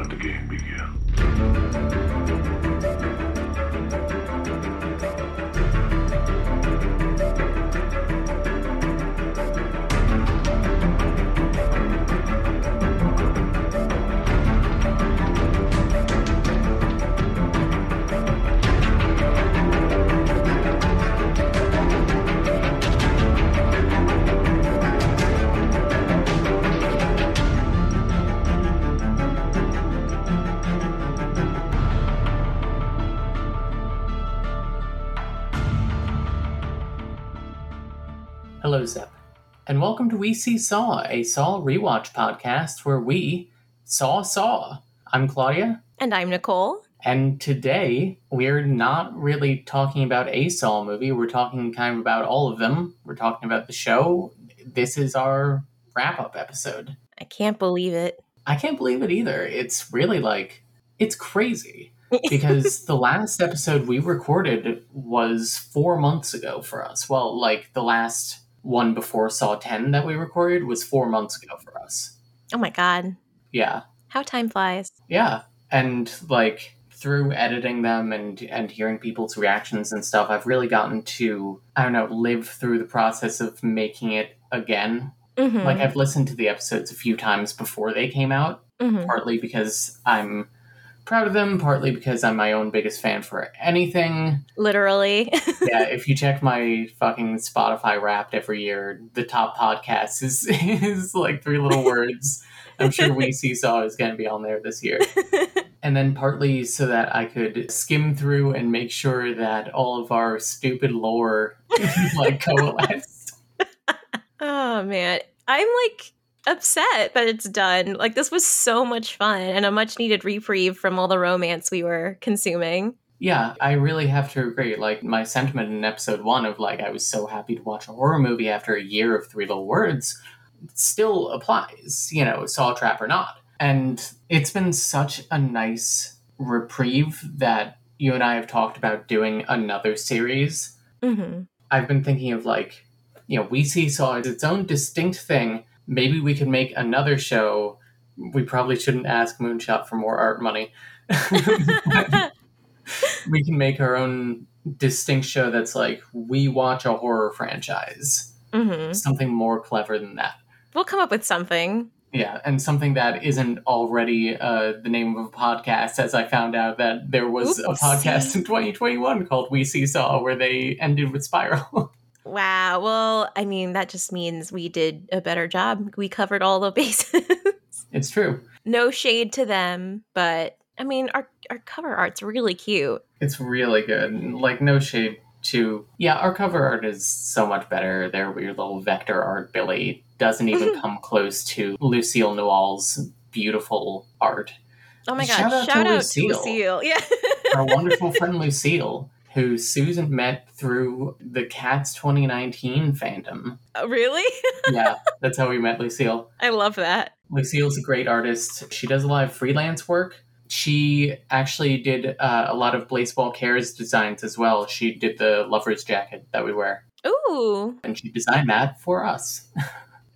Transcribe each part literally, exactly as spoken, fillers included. Let the game begin. Hello, Zep, and welcome to We See Saw, a Saw rewatch podcast where we saw Saw. I'm Claudia. And I'm Nicole. And today, we're not really talking about a Saw movie. We're talking kind of about all of them. We're talking about the show. This is our wrap-up episode. I can't believe it. I can't believe it either. It's really like, it's crazy. Because the last episode we recorded was four months ago for us. Well, like, the last one before Saw ten that we recorded was four months ago for us. Oh my god. Yeah. How time flies. Yeah. And like through editing them and, and hearing people's reactions and stuff, I've really gotten to, I don't know, live through the process of making it again. Mm-hmm. Like I've listened to the episodes a few times before they came out, mm-hmm. partly because I'm proud of them, partly because I'm my own biggest fan for anything. Literally. Yeah, if you check my fucking Spotify Wrapped every year, the top podcast is, is like Three Little Words. I'm sure We See Saw is going to be on there this year. And then partly so that I could skim through and make sure that all of our stupid lore like coalesced. Oh, man. I'm like upset that it's done. Like, this was so much fun and a much needed reprieve from all the romance we were consuming. Yeah, I really have to agree. Like, my sentiment in episode one of like, I was so happy to watch a horror movie after a year of Three Little Words still applies, you know, Saw Trap or not. And it's been such a nice reprieve that you and I have talked about doing another series. Mm-hmm. I've been thinking of like, you know, We See Saw as its own distinct thing. Maybe we could make another show. We probably shouldn't ask Moonshot for more art money. We can make our own distinct show that's like, we watch a horror franchise. Mm-hmm. Something more clever than that. We'll come up with something. Yeah, and something that isn't already uh, the name of a podcast, as I found out that there was Oopsie. a podcast in twenty twenty-one called We See Saw, where they ended with Spiral. Wow. Well, I mean, that just means we did a better job. We covered all the bases. It's true. No shade to them, but I mean, our our cover art's really cute. It's really good. Like, no shade to... Yeah, our cover art is so much better. Their weird little vector art, Billy, doesn't even mm-hmm. come close to Lucille Noal's beautiful art. Oh my god! Shout out, Shout to, out Lucille, to Lucille. Yeah. Our wonderful friend Lucille, who Susan met through the Cats twenty nineteen fandom. Oh, really? Yeah, that's how we met Lucille. I love that. Lucille's a great artist. She does a lot of freelance work. She actually did uh, a lot of Blazeball Cares designs as well. She did the lover's jacket that we wear. Ooh. And she designed that for us.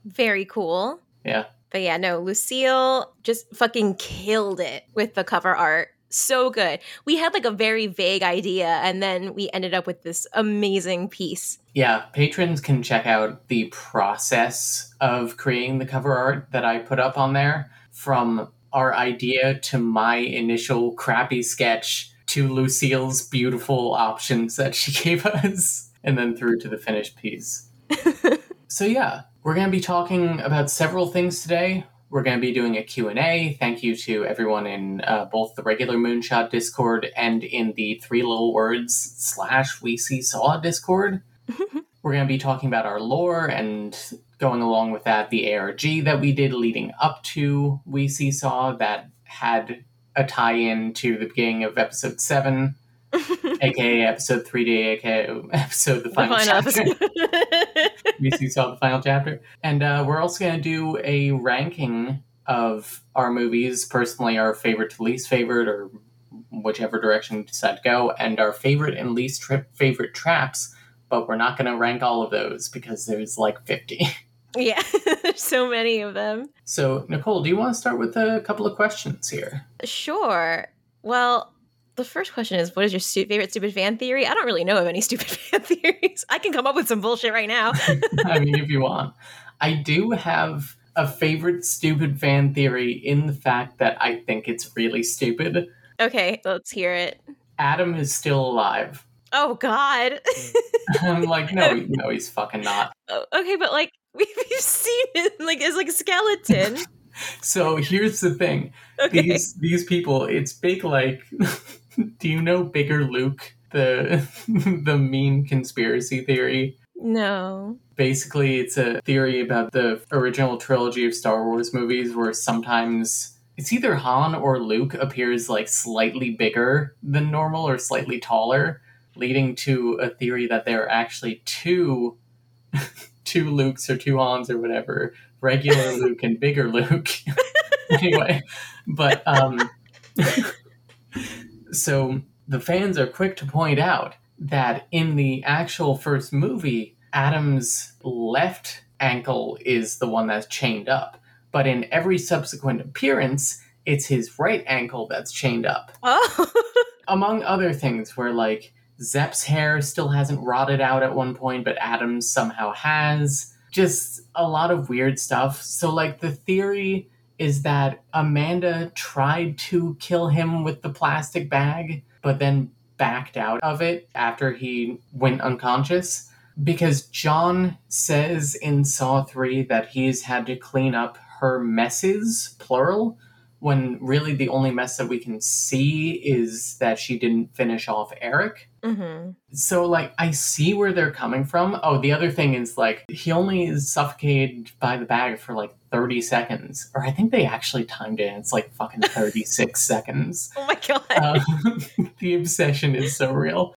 Very cool. Yeah. But yeah, no, Lucille just fucking killed it with the cover art. So good. We had like a very vague idea and then we ended up with this amazing piece. Yeah, patrons can check out the process of creating the cover art that I put up on there, from our idea to my initial crappy sketch to Lucille's beautiful options that she gave us and then through to the finished piece. So yeah, we're going to be talking about several things today. We're going to be doing a Q and A. Thank you to everyone in uh, both the regular Moonshot Discord and in the Three Little Words slash We See Saw Discord. We're going to be talking about our lore and, going along with that, the A R G that we did leading up to We See Saw that had a tie-in to the beginning of episode seven, aka episode three D, aka episode the final, the final chapter. We See Saw the final chapter. And uh, we're also going to do a ranking of our movies, personally our favorite to least favorite, or whichever direction we decide to go, and our favorite and least tri- favorite traps, but we're not going to rank all of those because there's like fifty. Yeah, there's so many of them. So, Nicole, do you want to start with a couple of questions here? Sure. Well, the first question is, what is your stu- favorite stupid fan theory? I don't really know of any stupid fan theories. I can come up with some bullshit right now. I mean, if you want. I do have a favorite stupid fan theory in the fact that I think it's really stupid. Okay, let's hear it. Adam is still alive. Oh, God. I'm like, no, no, he's fucking not. Okay, but like, we've seen it like as like a skeleton. So here's the thing. Okay. These these people, it's big like... Do you know Bigger Luke, the the meme conspiracy theory? No. Basically, it's a theory about the original trilogy of Star Wars movies where sometimes it's either Han or Luke appears like slightly bigger than normal or slightly taller, leading to a theory that there are actually two, two Lukes or two Hans or whatever, regular Luke and Bigger Luke. Anyway, but um, so the fans are quick to point out that in the actual first movie, Adam's left ankle is the one that's chained up. But in every subsequent appearance, it's his right ankle that's chained up. Oh. Among other things where, like, Zepp's hair still hasn't rotted out at one point, but Adam's somehow has. Just a lot of weird stuff. So, like, the theory is that Amanda tried to kill him with the plastic bag, but then backed out of it after he went unconscious, because John says in Saw three that he's had to clean up her messes, plural, when really the only mess that we can see is that she didn't finish off Eric. Mm-hmm. So, like, I see where they're coming from. Oh, the other thing is, like, he only is suffocated by the bag for, like, thirty seconds. Or I think they actually timed it. It's, like, fucking thirty-six seconds. Oh, my God. Uh, the obsession is so real.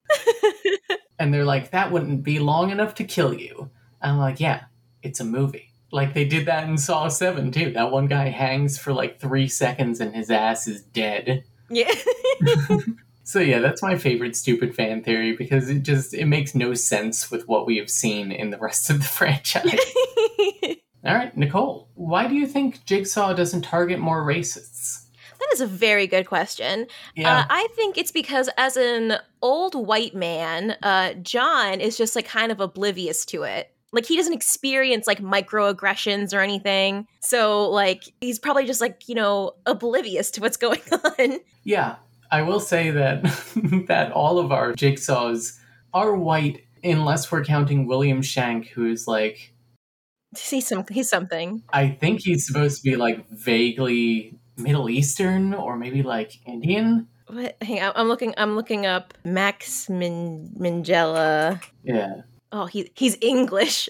And they're like, that wouldn't be long enough to kill you. And I'm like, yeah, it's a movie. Like, they did that in Saw seven, too. That one guy hangs for, like, three seconds and his ass is dead. Yeah. So, yeah, that's my favorite stupid fan theory, because it just, it makes no sense with what we have seen in the rest of the franchise. All right, Nicole, why do you think Jigsaw doesn't target more racists? That is a very good question. Yeah. Uh, I think it's because as an old white man, uh, John is just, like, kind of oblivious to it. Like, he doesn't experience, like, microaggressions or anything. So, like, he's probably just, like, you know, oblivious to what's going on. Yeah, I will say that that all of our Jigsaws are white, unless we're counting William Shank, who is, like... He's, some, he's something. I think he's supposed to be, like, vaguely Middle Eastern or maybe, like, Indian. What? Hang on, I'm looking, I'm looking up Max Min- Minghella. Yeah. Oh, he, he's English.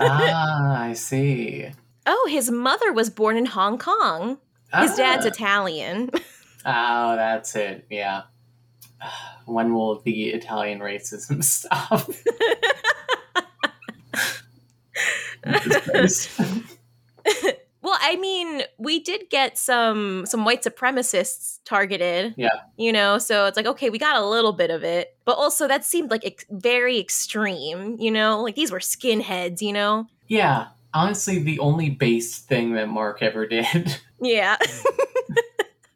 Ah, I see. Oh, his mother was born in Hong Kong. His ah. dad's Italian. Oh, that's it. Yeah. When will the Italian racism stop? Well, I mean, we did get some some white supremacists targeted. Yeah. You know, so it's like, okay, we got a little bit of it. But also that seemed like ex- very extreme, you know? Like, these were skinheads, you know? Yeah. Honestly, the only base thing that Mark ever did. Yeah.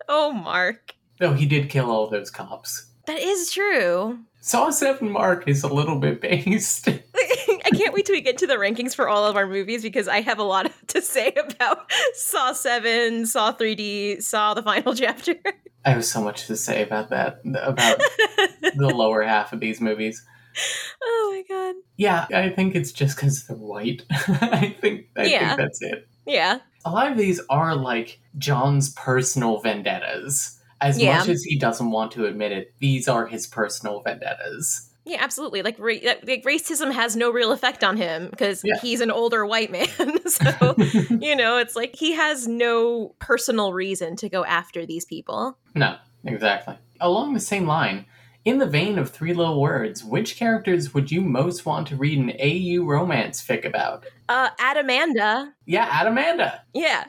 Oh, Mark. Though he did kill all those cops. That is true. Saw seven Mark is a little bit based. I can't wait till we get to the rankings for all of our movies, because I have a lot to say about Saw seven, Saw three D, Saw the Final Chapter. I have so much to say about that, about the lower half of these movies. Oh my God. Yeah, I think it's just because they're white. I think I yeah. think that's it. Yeah. A lot of these are like John's personal vendettas. As yeah. much as he doesn't want to admit it, these are his personal vendettas. Yeah, absolutely. Like, ra- like racism has no real effect on him because yeah. he's an older white man. So, you know, it's like he has no personal reason to go after these people. No, exactly. Along the same line, in the vein of Three Little Words, which characters would you most want to read an A U romance fic about? Uh, Adamanda. Yeah, Adamanda. Yeah.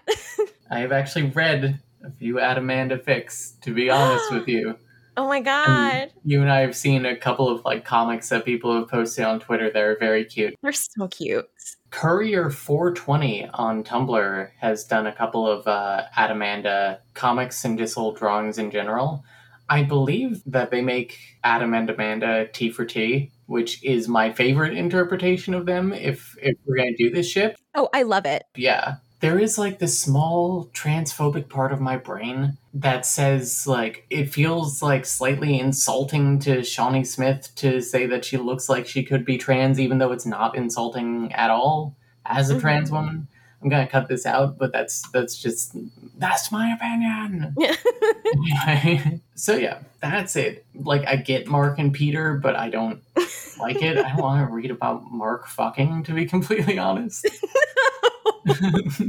I have actually read a few Adamanda fics, to be honest with you. Oh my God. And you and I have seen a couple of like comics that people have posted on Twitter that are very cute. They're so cute. Courier four twenty on Tumblr has done a couple of uh, Adamanda comics and just old drawings in general. I believe that they make Adam and Amanda T for T, which is my favorite interpretation of them if, if we're going to do this shit. Oh, I love it. Yeah. There is like this small transphobic part of my brain that says like, it feels like slightly insulting to Shawnee Smith to say that she looks like she could be trans, even though it's not insulting at all as a mm-hmm. trans woman. I'm going to cut this out, but that's that's just, that's my opinion. Anyway, so yeah, that's it. Like, I get Mark and Peter, but I don't like it. I don't want to read about Mark fucking, to be completely honest. I'd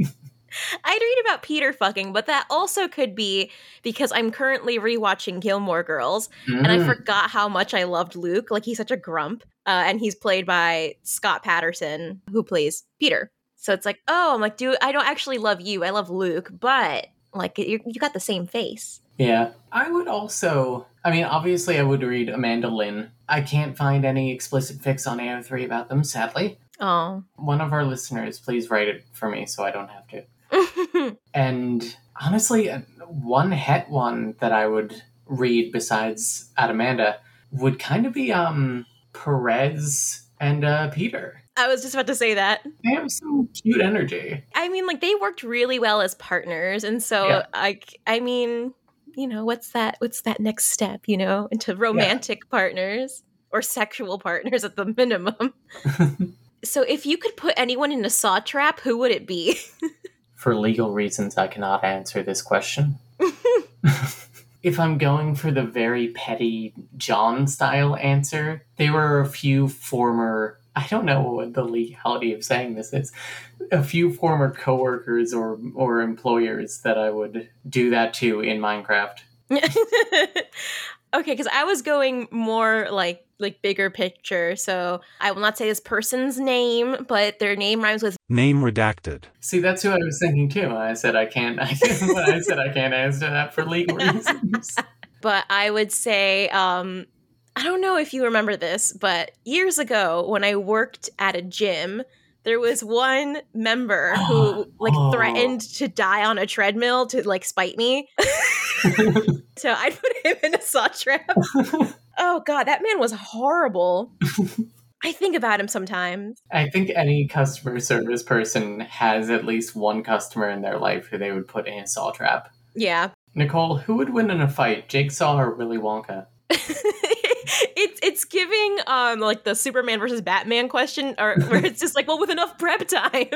read about Peter fucking, but that also could be because I'm currently rewatching Gilmore Girls, mm. and I forgot how much I loved Luke. Like, he's such a grump, uh, and he's played by Scott Patterson, who plays Peter. So it's like, oh, I'm like, dude, I don't actually love you. I love Luke, but like, you you got the same face. Yeah. I would also, I mean, obviously I would read Amanda Lynn. I can't find any explicit fix on A O three about them, sadly. Oh. One of our listeners, please write it for me so I don't have to. And honestly, one het one that I would read besides Adamanda would kind of be um Perez and uh, Peter. I was just about to say that. They have some cute energy. I mean, like, they worked really well as partners. And so, yeah. I, I mean, you know, what's that? What's that next step, you know, into romantic yeah. partners or sexual partners at the minimum? So if you could put anyone in a saw trap, who would it be? For legal reasons, I cannot answer this question. If I'm going for the very petty John-style answer, there were a few former... I don't know what the legality of saying this is. A few former coworkers or or employers that I would do that to in Minecraft. Okay, because I was going more like like bigger picture. So I will not say this person's name, but their name rhymes with name redacted. See, that's who I was thinking too. I said I can't. I, when I said I can't answer that for legal reasons. But I would say. Um, I don't know if you remember this, but years ago when I worked at a gym, there was one member who like oh. threatened to die on a treadmill to like spite me. So I'd put him in a saw trap. Oh God, that man was horrible. I think about him sometimes. I think any customer service person has at least one customer in their life who they would put in a saw trap. Yeah. Nicole, who would win in a fight, Jigsaw or Willy Wonka? It's it's giving um like the Superman versus Batman question, or where it's just like, well, with enough prep time,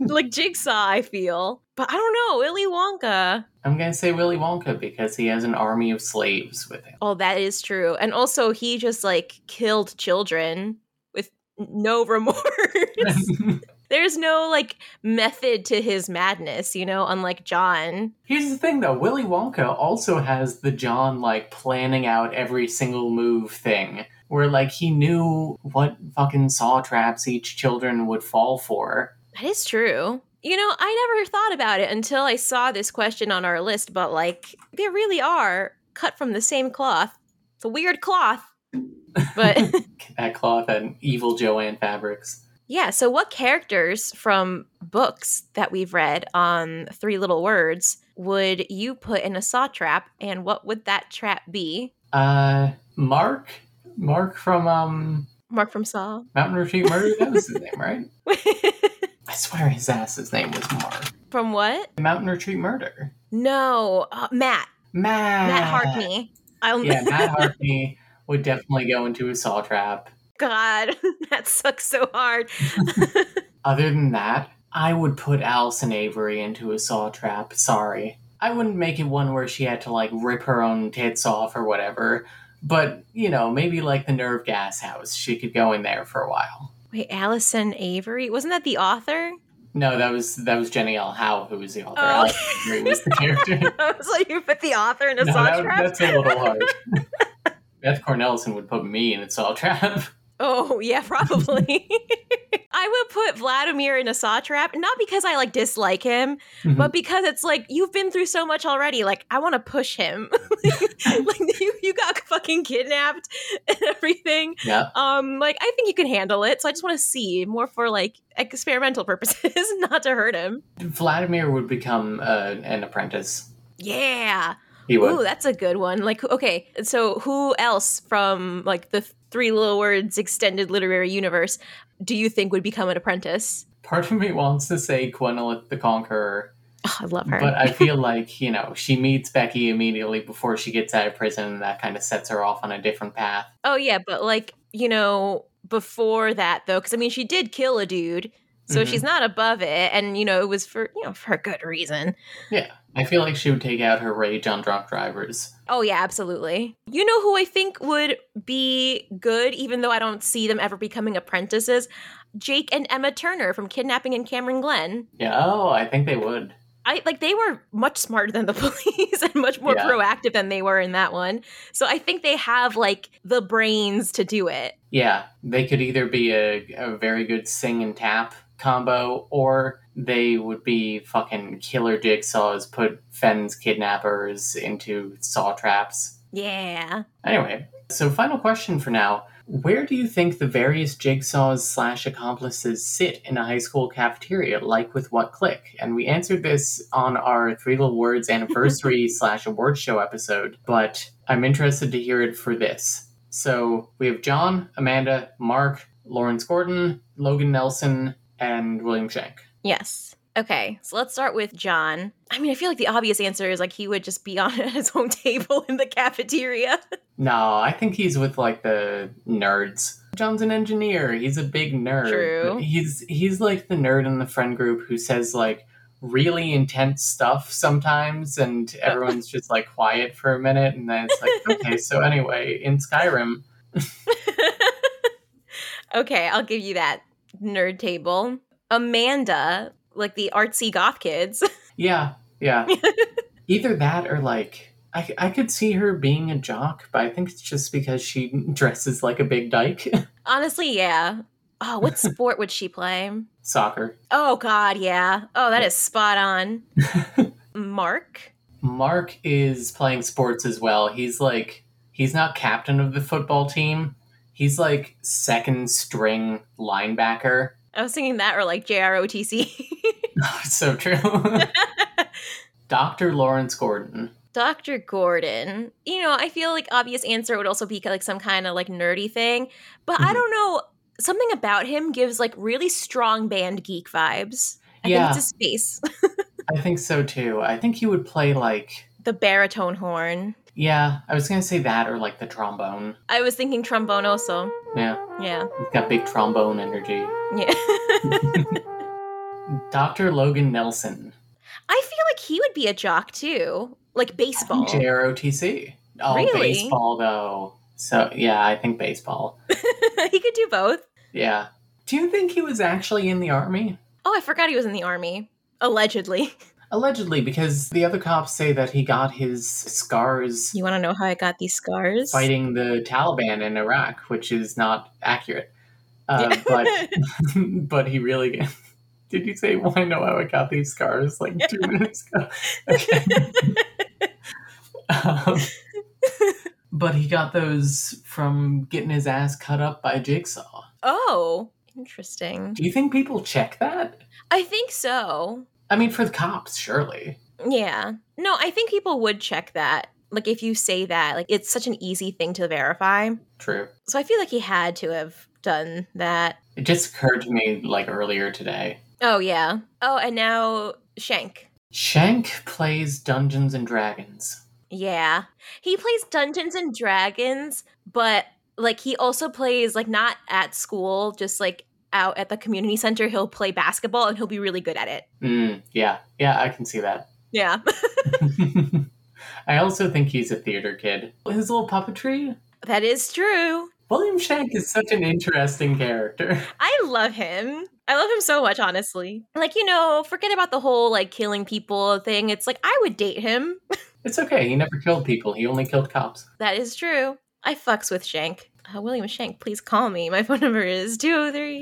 like Jigsaw, I feel, but I don't know, Willy Wonka. I'm gonna say Willy Wonka because he has an army of slaves with him. Oh, that is true, and also he just like killed children with no remorse. There's no like method to his madness, you know, unlike John. Here's the thing though, Willy Wonka also has the John like planning out every single move thing, where like he knew what fucking saw traps each children would fall for. That is true. You know, I never thought about it until I saw this question on our list, but like they really are cut from the same cloth. It's a weird cloth, but that cloth and evil Joanne fabrics. Yeah, so what characters from books that we've read on Three Little Words would you put in a saw trap, and what would that trap be? Uh, Mark? Mark from, um... Mark from Saw? Mountain Retreat Murder? That was his name, right? I swear his ass's name was Mark. From what? Mountain Retreat Murder. No, uh, Matt. Matt. Matt Hartney. I'll... Yeah, Matt Hartney would definitely go into a saw trap. God, that sucks so hard. Other than that, I would put Allison Avery into a saw trap. Sorry. I wouldn't make it one where she had to, like, rip her own tits off or whatever. But, you know, maybe like the nerve gas house. She could go in there for a while. Wait, Allison Avery? Wasn't that the author? No, that was that was Jenny L. Howe who was the author. Oh. Allison Avery was the character. So you put the author in a no, saw that, trap? That's a little hard. Beth Cornelison would put me in a saw trap. Oh, yeah, probably. I I would put Vladimir in a saw trap, not because I like dislike him, mm-hmm. but because it's like, you've been through so much already. Like, I want to push him. Like, you, you got fucking kidnapped and everything. Yeah. Um, like, I think you can handle it. So I just want to see more for like experimental purposes, not to hurt him. Vladimir would become uh, an apprentice. Yeah. He would. Ooh, that's a good one. Like, okay, so who else from like the Three Little Words extended literary universe do you think would become an apprentice? Part of me wants to say Gwyneth the Conqueror. Oh, I love her. But I feel like, you know, she meets Becky immediately before she gets out of prison, and that kind of sets her off on a different path. Oh, yeah, but like, you know, before that, though, because I mean, she did kill a dude, so mm-hmm. she's not above it. And, you know, it was for, you know, for a good reason. Yeah. I feel like she would take out her rage on drunk drivers. Oh, yeah, absolutely. You know who I think would be good, even though I don't see them ever becoming apprentices? Jake and Emma Turner from Kidnapping in Cameron Glen. Yeah, oh, I think they would. I like they were much smarter than the police and much more yeah. proactive than they were in that one. So I think they have like the brains to do it. Yeah, they could either be a, a very good sing and tap combo, or they would be fucking killer jigsaws, put Fenn's kidnappers into saw traps. Yeah. Anyway, so final question for now. Where do you think the various jigsaws slash accomplices sit in a high school cafeteria, like with What Click? And we answered this on our Three Little Words anniversary slash award show episode, but I'm interested to hear it for this. So we have John, Amanda, Mark, Lawrence Gordon, Logan Nelson, and William Shank. Yes. Okay, so let's start with John. I mean, I feel like the obvious answer is like he would just be on his own table in the cafeteria. No, I think he's with like the nerds. John's an engineer. He's a big nerd. True. He's he's like the nerd in the friend group who says like really intense stuff sometimes, and everyone's just like quiet for a minute, and then it's like, okay, so anyway, in Skyrim. Okay, I'll give you that nerd table. Amanda, like the artsy goth kids. Yeah, yeah. Either that or like, I, I could see her being a jock, but I think it's just because she dresses like a big dyke. Honestly, yeah. Oh, what sport would she play? Soccer. Oh, God, yeah. Oh, that yeah. is spot on. Mark? Mark is playing sports as well. He's like, he's not captain of the football team. He's like second string linebacker. I was thinking that or like J R O T C. Oh, it's so true. Doctor Lawrence Gordon. Doctor Gordon. You know, I feel like obvious answer would also be like some kind of like nerdy thing. But mm-hmm. I don't know. Something about him gives like really strong band geek vibes. I yeah. think it's his face. I think so too. I think he would play like... the baritone horn. Yeah, I was going to say that or like the trombone. I was thinking trombone also. Yeah. Yeah. He's got big trombone energy. Yeah. Doctor Logan Nelson. I feel like he would be a jock too. Like baseball. J R O T C. Oh, really? Baseball though. So yeah, I think baseball. He could do both. Yeah. Do you think he was actually in the army? Oh, I forgot he was in the army. Allegedly. Allegedly, because the other cops say that he got his scars... You want to know how I got these scars? ...fighting the Taliban in Iraq, which is not accurate. Uh, yeah. But but he really... Did you say, well, I know how I got these scars like two minutes ago? Okay. um, but he got those from getting his ass cut up by Jigsaw. Oh, interesting. Do you think people check that? I think so. I mean, for the cops, surely. Yeah. No, I think people would check that. Like, if you say that, like, it's such an easy thing to verify. True. So I feel like he had to have done that. It just occurred to me, like, earlier today. Oh, yeah. Oh, and now Shank. Shank plays Dungeons and Dragons. Yeah. He plays Dungeons and Dragons, but, like, he also plays, like, not at school, just, like, out at the community center. He'll play basketball and he'll be really good at it. Mm, yeah. Yeah, I can see that. Yeah. I also think he's a theater kid. His little puppetry. That is true. William Shank is such an interesting character. I love him. I love him so much, honestly. Like, you know, forget about the whole like killing people thing. It's like, I would date him. It's okay. He never killed people. He only killed cops. That is true. I fucks with Shank. Uh, William Shank, please call me. My phone number is two oh three.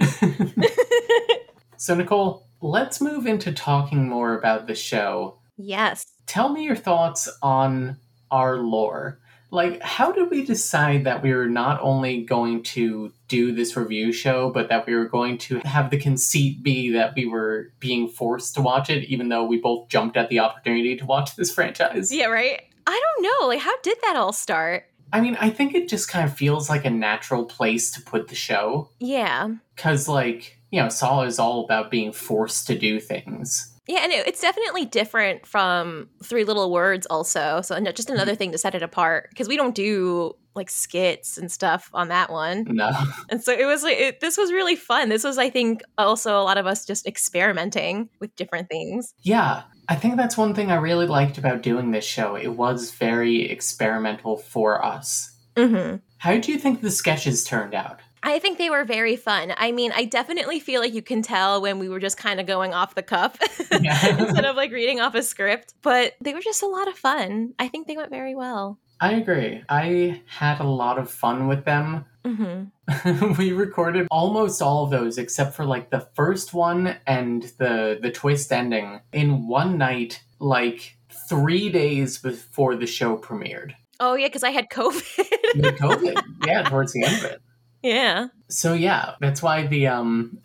So, Nicole, let's move into talking more about the show. Yes. Tell me your thoughts on our lore. Like, how did we decide that we were not only going to do this review show, but that we were going to have the conceit be that we were being forced to watch it, even though we both jumped at the opportunity to watch this franchise? Yeah, right? I don't know. Like, how did that all start? I mean, I think it just kind of feels like a natural place to put the show. Yeah. Because, like, you know, Saw is all about being forced to do things. Yeah, and it, it's definitely different from Three Little Words also. So no, just another thing to set it apart, because we don't do like skits and stuff on that one. No. And so it was like, it, this was really fun. This was, I think, also a lot of us just experimenting with different things. Yeah, I think that's one thing I really liked about doing this show. It was very experimental for us. Mm-hmm. How do you think the sketches turned out? I think they were very fun. I mean, I definitely feel like you can tell when we were just kind of going off the cuff yeah. instead of like reading off a script, but they were just a lot of fun. I think they went very well. I agree. I had a lot of fun with them. Mm-hmm. We recorded almost all of those except for like the first one and the the twist ending in one night, like three days before the show premiered. Oh yeah, because I had COVID. You had COVID, yeah, towards the end of it. Yeah. So yeah, that's why the um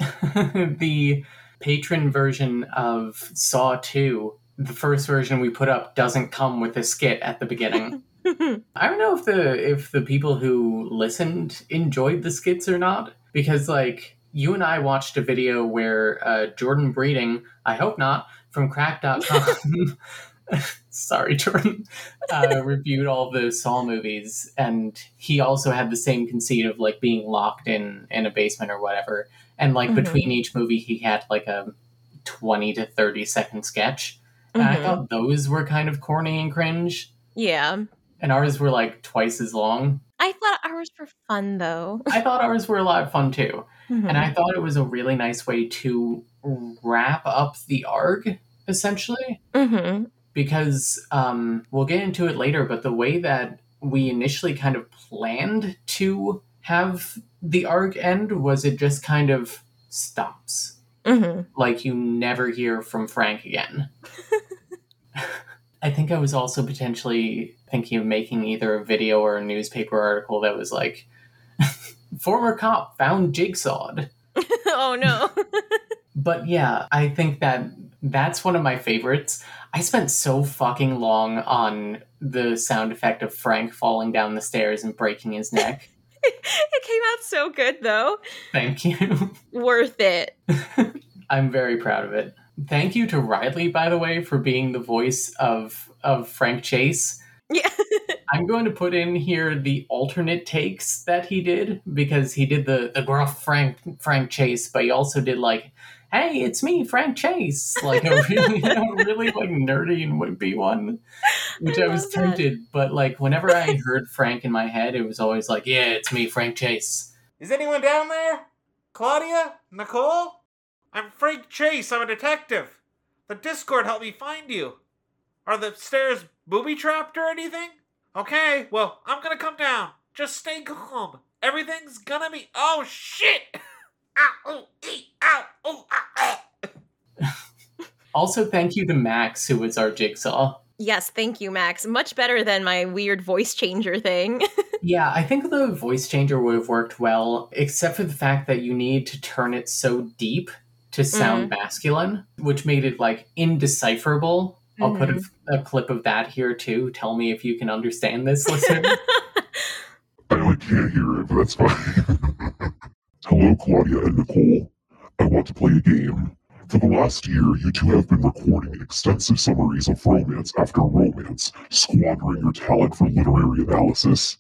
the patron version of Saw two, the first version we put up, doesn't come with a skit at the beginning. I don't know if the if the people who listened enjoyed the skits or not, because like you and I watched a video where uh, Jordan Breeding, I hope not, from crack dot com sorry, Jordan, uh, reviewed all the Saw movies, and he also had the same conceit of like being locked in in a basement or whatever, and like mm-hmm. between each movie he had like a twenty to thirty second sketch, and mm-hmm. I thought those were kind of corny and cringe. Yeah. And ours were like twice as long. I thought ours were fun though. I thought ours were a lot of fun too. Mm-hmm. And I thought it was a really nice way to wrap up the ARG, essentially. Mm-hmm. Because um, we'll get into it later, but the way that we initially kind of planned to have the ARG end was it just kind of stops. Mm-hmm. Like you never hear from Frank again. I think I was also potentially thinking of making either a video or a newspaper article that was like, former cop found jigsawed. Oh no. But yeah, I think that that's one of my favorites. I spent so fucking long on the sound effect of Frank falling down the stairs and breaking his neck. It came out so good, though. Thank you. Worth it. I'm very proud of it. Thank you to Riley, by the way, for being the voice of of Frank Chase. Yeah. I'm going to put in here the alternate takes that he did, because he did the, the gruff Frank, Frank Chase, but he also did like, hey, it's me, Frank Chase. Like a really, you know, really like nerdy and wimpy one, which I, I was tempted. That. But like whenever I heard Frank in my head, it was always like, yeah, it's me, Frank Chase. Is anyone down there? Claudia? Nicole? I'm Frank Chase. I'm a detective. The Discord helped me find you. Are the stairs booby-trapped or anything? Okay, well, I'm gonna come down. Just stay calm. Everything's gonna be... Oh, shit! Ow, ooh, ee, ow, ooh, ah, ah. Also, thank you to Max, who was our jigsaw. Yes, thank you, Max. Much better than my weird voice changer thing. Yeah, I think the voice changer would have worked well, except for the fact that you need to turn it so deep to sound mm-hmm. masculine, which made it, like, indecipherable. Mm-hmm. I'll put a, a clip of that here, too. Tell me if you can understand this, listener. I know I can't hear it, but that's fine. Hello, Claudia and Nicole. I want to play a game. For the last year, you two have been recording extensive summaries of romance after romance, squandering your talent for literary analysis.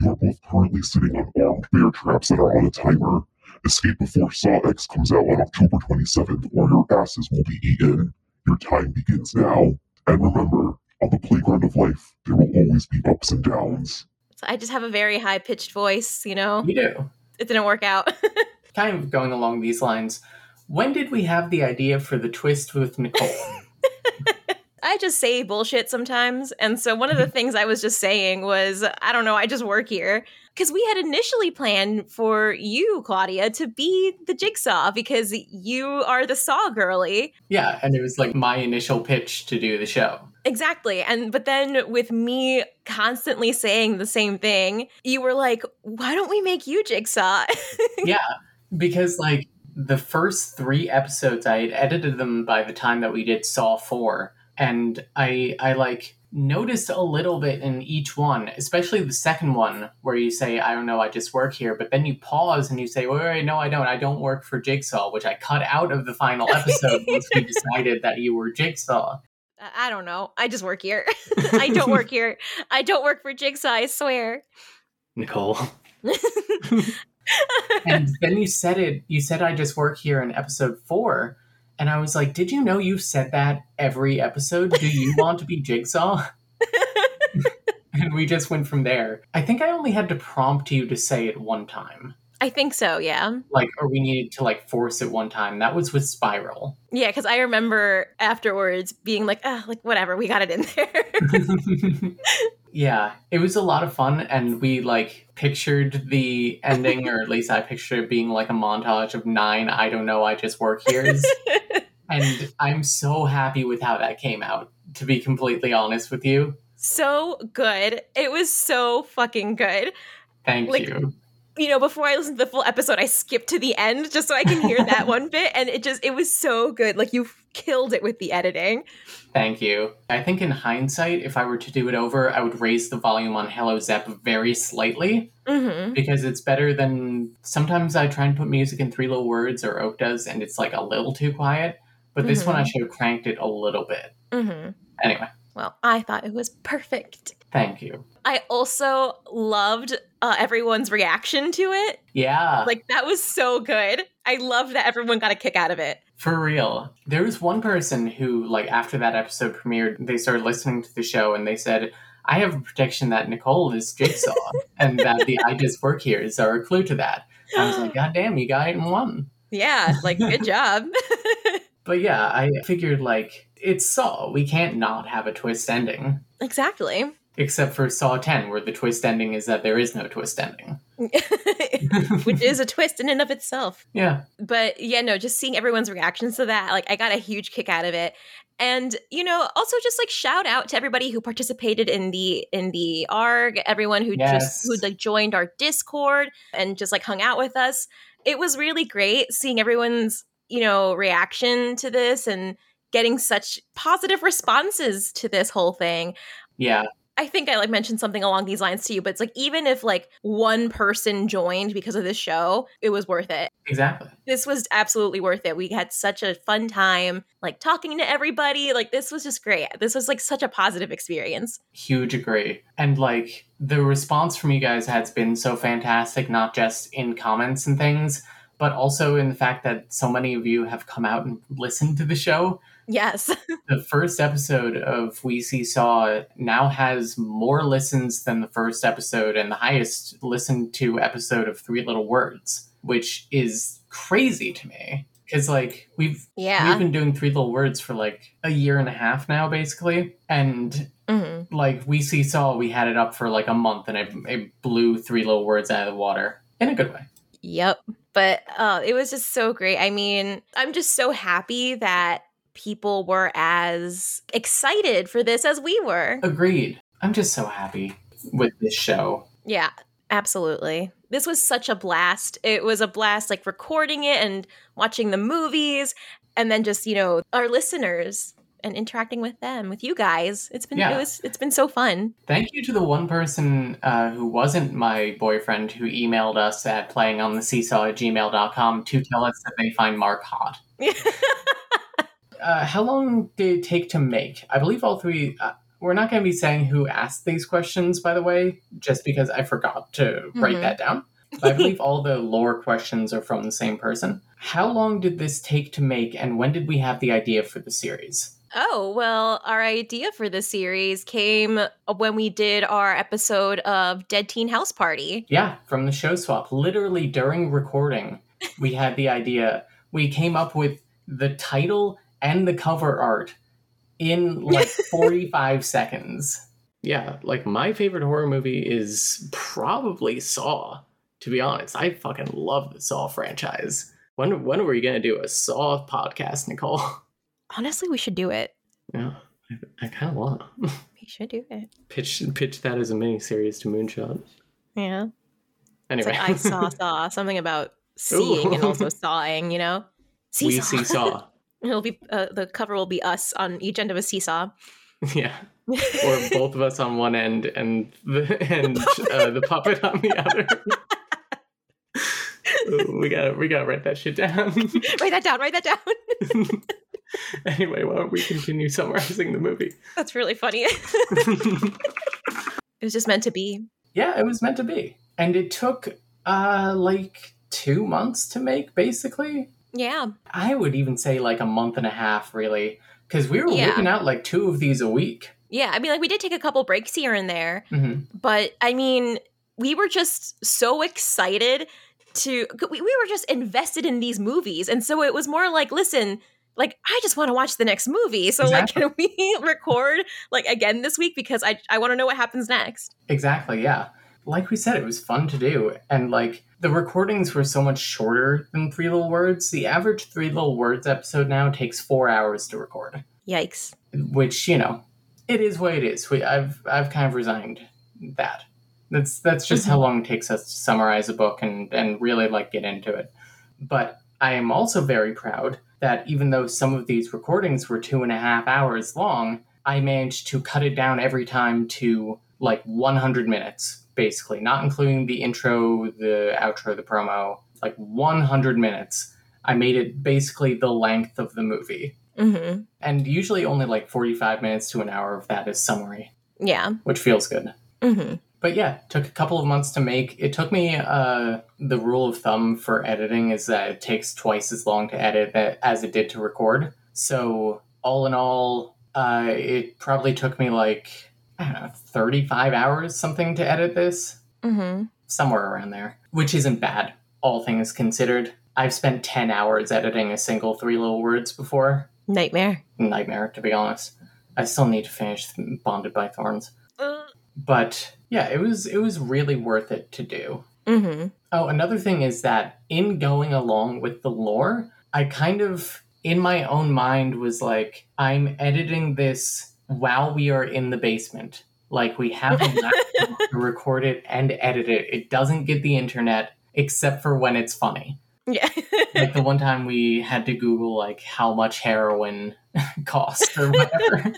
You are both currently sitting on armed bear traps that are on a timer. Escape before Saw X comes out on October twenty-seventh, or your asses will be eaten. Your time begins now. And remember, on the playground of life, there will always be ups and downs. So I just have a very high-pitched voice, you know? You do. It didn't work out. Kind of going along these lines, when did we have the idea for the twist with Nicole? I I just say bullshit sometimes. And so one of the things I was just saying was, I don't know, I just work here. Because we had initially planned for you, Claudia, to be the Jigsaw because you are the Saw girly. Yeah, and it was like my initial pitch to do the show. Exactly. And but then with me constantly saying the same thing, you were like, why don't we make you Jigsaw? Yeah, because like the first three episodes, I had edited them by the time that we did Saw four. And I, I like noticed a little bit in each one, especially the second one where you say, I don't know, I just work here. But then you pause and you say, wait, wait, no, I don't. I don't work for Jigsaw, which I cut out of the final episode once we decided that you were Jigsaw. I don't know. I just work here. I don't work here. I don't work for Jigsaw, I swear. Nicole. And then you said it, you said, I just work here in episode four. And I was like, did you know you've said that every episode? Do you want to be Jigsaw? And we just went from there. I think I only had to prompt you to say it one time. I think so, yeah. Like, or we needed to, like, force it one time. That was with Spiral. Yeah, because I remember afterwards being like, ah, like, whatever, we got it in there. Yeah, it was a lot of fun, and we, like, pictured the ending, or at least I pictured it being, like, a montage of nine, I don't know, I just work here's. And I'm so happy with how that came out, to be completely honest with you. So good. It was so fucking good. Thank like, you. You know, before I listened to the full episode, I skipped to the end just so I can hear that one bit. And it just, it was so good. Like, you killed it with the editing. Thank you. I think in hindsight, if I were to do it over, I would raise the volume on Hello Zep very slightly. Mm-hmm. Because it's better than, sometimes I try and put music in Three Little Words or Okta's and it's like a little too quiet. But this mm-hmm. one, I should have cranked it a little bit. Mm-hmm. Anyway. Well, I thought it was perfect. Thank you. I also loved uh, everyone's reaction to it. Yeah. Like, that was so good. I loved that everyone got a kick out of it. For real. There was one person who, like, after that episode premiered, they started listening to the show and they said, I have a prediction that Nicole is Jigsaw and that the I Just Work Here is our clue to that. And I was like, God damn, you got it in one. Yeah, like, good job. But yeah, I figured, like, it's Saw. We can't not have a twist ending. Exactly. Except for Saw ten, where the twist ending is that there is no twist ending. Which is a twist in and of itself. Yeah. But yeah, no, just seeing everyone's reactions to that, like, I got a huge kick out of it. And, you know, also just like shout out to everybody who participated in the in the A R G, everyone who yes. just who like joined our Discord and just like hung out with us. It was really great seeing everyone's, you know, reaction to this and getting such positive responses to this whole thing. Yeah. I think I like mentioned something along these lines to you, but it's like, even if like one person joined because of this show, it was worth it. Exactly. This was absolutely worth it. We had such a fun time, like talking to everybody. Like, this was just great. This was like such a positive experience. Huge agree. And like the response from you guys has been so fantastic, not just in comments and things, but also in the fact that so many of you have come out and listened to the show. Yes. The first episode of We See Saw now has more listens than the first episode and the highest listened to episode of Three Little Words, which is crazy to me. Because, like, we've, yeah. we've been doing Three Little Words for, like, a year and a half now, basically. And, mm-hmm. like, We See Saw, we had it up for, like, a month and it, it blew Three Little Words out of the water. In a good way. Yep. But uh, it was just so great. I mean, I'm just so happy that people were as excited for this as we were. Agreed. I'm just so happy with this show. Yeah, absolutely. This was such a blast. It was a blast, like, recording it and watching the movies and then just, you know, our listeners and interacting with them, with you guys. It's been yeah. it was, it's been so fun. Thank you to the one person uh, who wasn't my boyfriend who emailed us at playing on the seesaw at gmail dot com to tell us that they find Mark hot. Uh, how long did it take to make? I believe all three... Uh, we're not going to be saying who asked these questions, by the way, just because I forgot to mm-hmm. write that down. But I believe all the lore questions are from the same person. How long did this take to make, and when did we have the idea for the series? Oh, well, our idea for the series came when we did our episode of Dead Teen House Party. Yeah, from the show swap. Literally during recording, we had the idea. We came up with the title and the cover art in like forty-five seconds. Yeah, like my favorite horror movie is probably Saw, to be honest. I fucking love the Saw franchise. When when were you going to do a Saw podcast, Nicole? Honestly, we should do it. Yeah, I, I kind of want to. We should do it. Pitch pitch that as a miniseries to Moonshot. Yeah. Anyway. It's like I saw Saw, something about seeing Ooh. And also sawing, you know? See we saw. see Saw. It'll be uh, the cover will be us on each end of a seesaw. Yeah. Or both of us on one end and the, and uh, the puppet on the other. Ooh, we gotta we gotta write that shit down. Write that down. Write that down. Anyway, why don't we continue summarizing the movie? That's really funny. It was just meant to be. Yeah, it was meant to be, and it took uh like two months to make, basically. Yeah, I would even say like a month and a half, really, because we were yeah. whipping out like two of these a week. Yeah, I mean, like we did take a couple breaks here and there, mm-hmm. but I mean, we were just so excited to we, we were just invested in these movies, and so it was more like, listen, like I just want to watch the next movie, so exactly. like can we record like again this week because I I want to know what happens next. Exactly, yeah. Like we said, it was fun to do, and like the recordings were so much shorter than Three Little Words. The average Three Little Words episode now takes four hours to record. Yikes! Which, you know, it is what it is. We, I've I've kind of resigned that. That's that's just mm-hmm. how long it takes us to summarize a book and and really like get into it. But I am also very proud that even though some of these recordings were two and a half hours long, I managed to cut it down every time to like one hundred minutes. Basically, not including the intro, the outro, the promo, like one hundred minutes. I made it basically the length of the movie. Mm-hmm. And usually only like forty-five minutes to an hour of that is summary. Yeah. Which feels good. Mm-hmm. But yeah, took a couple of months to make. It took me, uh, the rule of thumb for editing is that it takes twice as long to edit as it did to record. So all in all, uh, it probably took me like... I don't know, thirty-five hours something to edit this, mm-hmm. somewhere around there, which isn't bad, all things considered. I've spent ten hours editing a single Three Little Words before. Nightmare. Nightmare, to be honest. I still need to finish Bonded by Thorns. Uh. But yeah, it was it was really worth it to do. Mm-hmm. Oh, another thing is that in going along with the lore, I kind of, in my own mind, was like, I'm editing this while we are in the basement. Like, we have a laptop to record it and edit it. It doesn't get the internet, except for when it's funny. Yeah. Like, the one time we had to Google, like, how much heroin costs or whatever.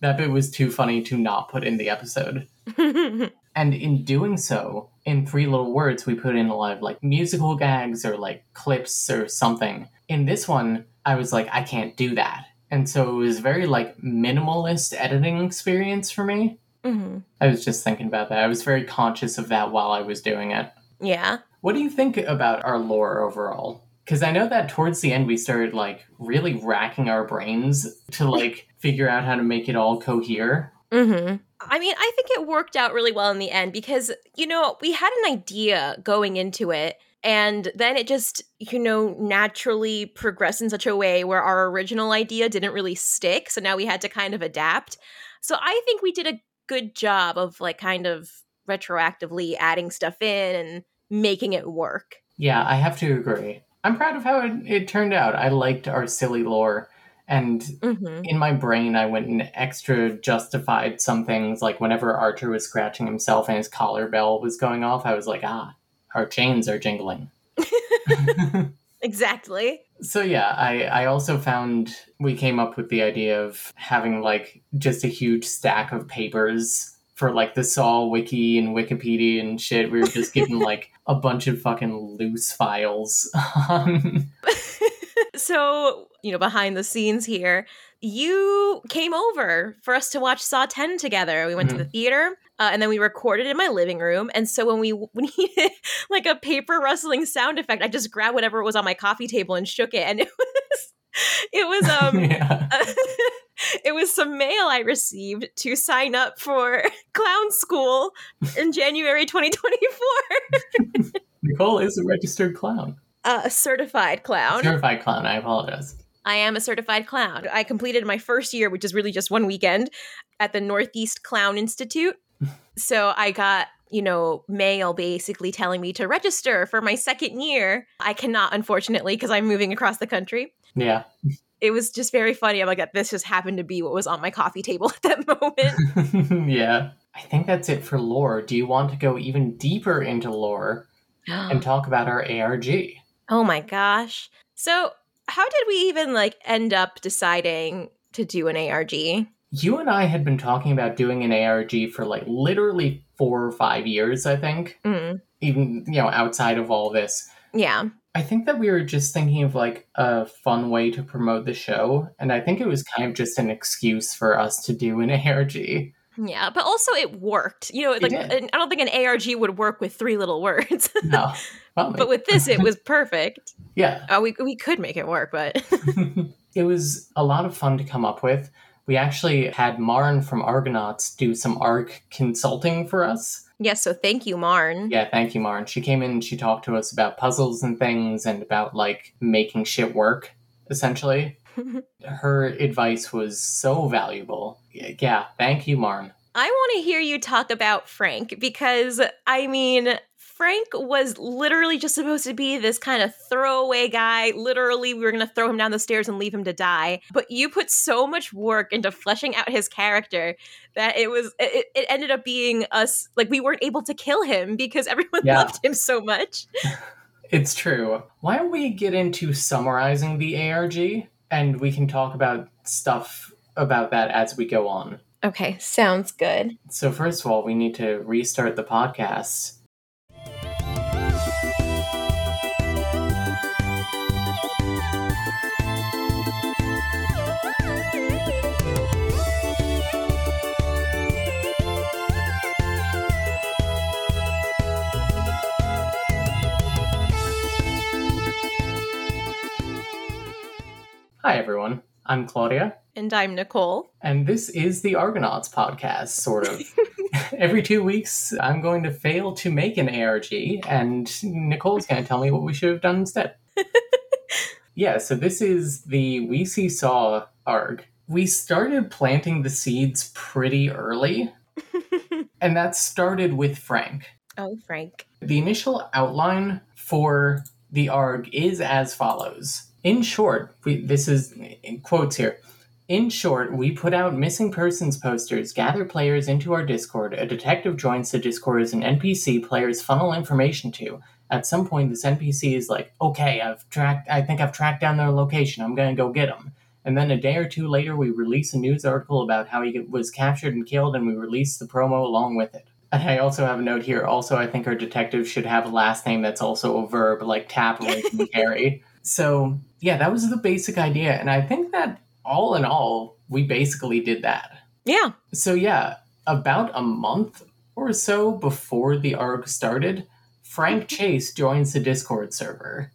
That bit was too funny to not put in the episode. And in doing so, in Three Little Words, we put in a lot of, like, musical gags or, like, clips or something. In this one, I was like, I can't do that. And so it was very, like, minimalist editing experience for me. Mm-hmm. I was just thinking about that. I was very conscious of that while I was doing it. Yeah. What do you think about our lore overall? Because I know that towards the end we started, like, really racking our brains to, like, figure out how to make it all cohere. Mm-hmm. I mean, I think it worked out really well in the end because, you know, we had an idea going into it. And then it just, you know, naturally progressed in such a way where our original idea didn't really stick. So now we had to kind of adapt. So I think we did a good job of like kind of retroactively adding stuff in and making it work. Yeah, I have to agree. I'm proud of how it, it turned out. I liked our silly lore. And mm-hmm. in my brain, I went and extra justified some things. Like whenever Archer was scratching himself and his collar bell was going off, I was like, ah. Our chains are jingling. Exactly. So yeah, I, I also found we came up with the idea of having like just a huge stack of papers for like the Saw Wiki and Wikipedia and shit. We were just given like a bunch of fucking loose files. So, you know, behind the scenes here, you came over for us to watch Saw ten together. We went mm-hmm. to the theater uh, and then we recorded in my living room. And so when we needed like a paper rustling sound effect, I just grabbed whatever was on my coffee table and shook it. And it was, it was, um, yeah. uh, it was some mail I received to sign up for clown school in January twenty twenty-four. Nicole is a registered clown. Uh, a certified clown. Certified clown. I apologize. I am a certified clown. I completed my first year, which is really just one weekend, at the Northeast Clown Institute. So I got, you know, mail basically telling me to register for my second year. I cannot, unfortunately, because I'm moving across the country. Yeah. It was just very funny. I'm like, this just happened to be what was on my coffee table at that moment. Yeah. I think that's it for lore. Do you want to go even deeper into lore and talk about our A R G? Oh my gosh. So how did we even like end up deciding to do an A R G? You and I had been talking about doing an A R G for like literally four or five years, I think. Mm-hmm. Even, you know, outside of all this. Yeah. I think that we were just thinking of like a fun way to promote the show. And I think it was kind of just an excuse for us to do an A R G. Yeah, but also it worked. You know, it like did. I don't think an A R G would work with Three Little Words. No. But with this, it was perfect. Yeah. Uh, we we could make it work, but... It was a lot of fun to come up with. We actually had Marn from Argonauts do some A R C consulting for us. Yes, yeah, so thank you, Marn. Yeah, thank you, Marn. She came in and she talked to us about puzzles and things and about, like, making shit work, essentially. Her advice was so valuable. Yeah, thank you, Marn. I want to hear you talk about Frank because, I mean, Frank was literally just supposed to be this kind of throwaway guy. Literally, we were going to throw him down the stairs and leave him to die. But you put so much work into fleshing out his character that it was it, it ended up being us. Like, we weren't able to kill him because everyone yeah. loved him so much. It's true. Why don't we get into summarizing the A R G? And we can talk about stuff about that as we go on. Okay, sounds good. So first of all, we need to restart the podcast. Hi, everyone. I'm Claudia. And I'm Nicole. And this is the Argonauts podcast, sort of. Every two weeks, I'm going to fail to make an A R G, and Nicole's going to tell me what we should have done instead. Yeah, so this is the We See Saw A R G. We started planting the seeds pretty early, and that started with Frank. Oh, Frank. The initial outline for the A R G is as follows. In short, we, this is in quotes here. In short, we put out missing persons posters, gather players into our Discord. A detective joins the Discord as an N P C players funnel information to. At some point, this N P C is like, okay, I've tracked, I think I've tracked down their location. I'm going to go get them. And then a day or two later, we release a news article about how he was captured and killed, and we release the promo along with it. And I also have a note here. Also, I think our detective should have a last name that's also a verb, like tap, rake, and carry. So, yeah, that was the basic idea. And I think that all in all, we basically did that. Yeah. So, yeah, about a month or so before the A R G started, Frank Chase joins the Discord server.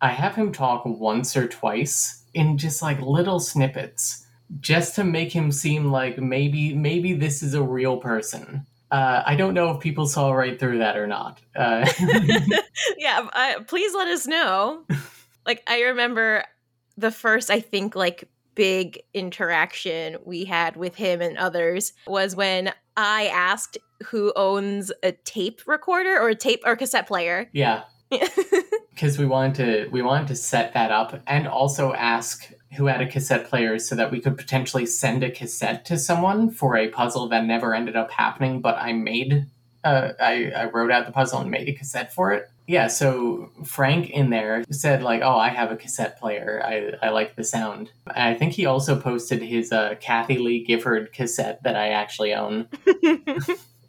I have him talk once or twice in just like little snippets just to make him seem like maybe maybe this is a real person. Uh, I don't know if people saw right through that or not. Uh- yeah, I, please let us know. Like, I remember the first, I think, like, big interaction we had with him and others was when I asked who owns a tape recorder or a tape or cassette player. Yeah. Because we wanted to we wanted to set that up and also ask who had a cassette player so that we could potentially send a cassette to someone for a puzzle that never ended up happening, but I made, uh, I, I wrote out the puzzle and made a cassette for it. Yeah, so Frank in there said, like, oh, I have a cassette player. I, I like the sound. And I think he also posted his uh, Kathy Lee Gifford cassette that I actually own.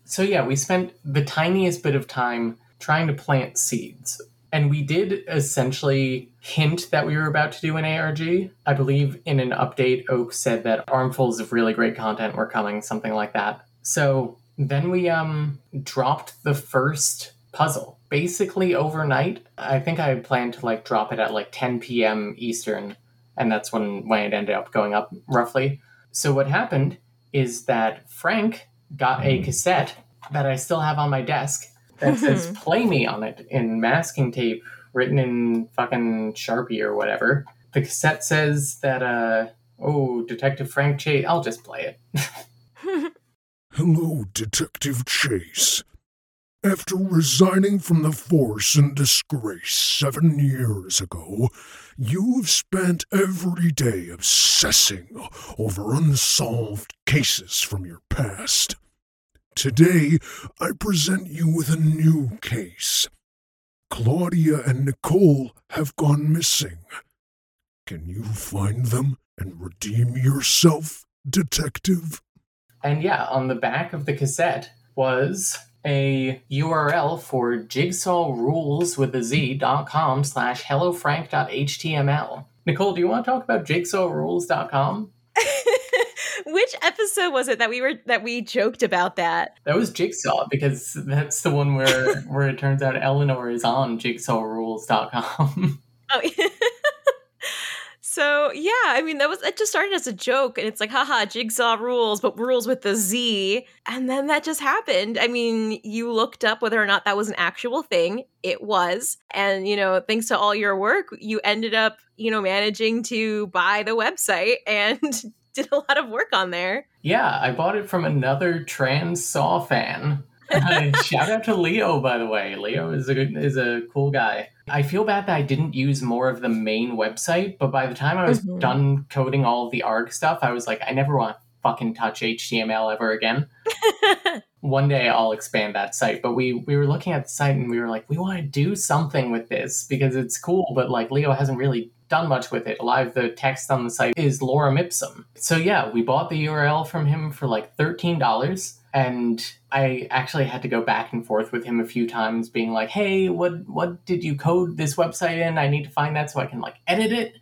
So, yeah, we spent the tiniest bit of time trying to plant seeds. And we did essentially hint that we were about to do an A R G. I believe in an update, Oak said that armfuls of really great content were coming, something like that. So then we um, dropped the first puzzle, basically overnight. I think I planned to like drop it at like ten p.m. Eastern, and that's when, when it ended up going up, roughly. So what happened is that Frank got a cassette that I still have on my desk, that says play me on it in masking tape written in fucking Sharpie or whatever. the cassette says that, uh, oh, Detective Frank Chase, I'll just play it. Hello, Detective Chase. After resigning from the force in disgrace seven years ago, you've spent every day obsessing over unsolved cases from your past. Today, I present you with a new case. Claudia and Nicole have gone missing. Can you find them and redeem yourself, Detective? And yeah, on the back of the cassette was a U R L for jigsawrules with a z dot com slash hellofrank.html. Nicole, do you want to talk about jigsaw rules dot com? Which episode was it that we were that we joked about that? That was Jigsaw, because that's the one where where it turns out Eleanor is on jigsaw rules dot com. Oh. So, yeah, I mean, that was it just started as a joke, and it's like, haha, Jigsaw rules, but rules with the Z. And then that just happened. I mean, you looked up whether or not that was an actual thing. It was. And, you know, thanks to all your work, you ended up, you know, managing to buy the website and did a lot of work on there. Yeah, I bought it from another trans Saw fan. uh, shout out to Leo, by the way. Leo is a good, is a cool guy. I feel bad that I didn't use more of the main website, but by the time I was mm-hmm. done coding all of the A R G stuff, I was like, I never want to fucking touch H T M L ever again. One day I'll expand that site, but we we were looking at the site and we were like, we want to do something with this because it's cool, but like Leo hasn't really done much with it. A lot of the text on the site is lorem ipsum. So yeah, we bought the U R L from him for like thirteen dollars. And I actually had to go back and forth with him a few times being like, hey, what what did you code this website in? I need to find that so I can like edit it.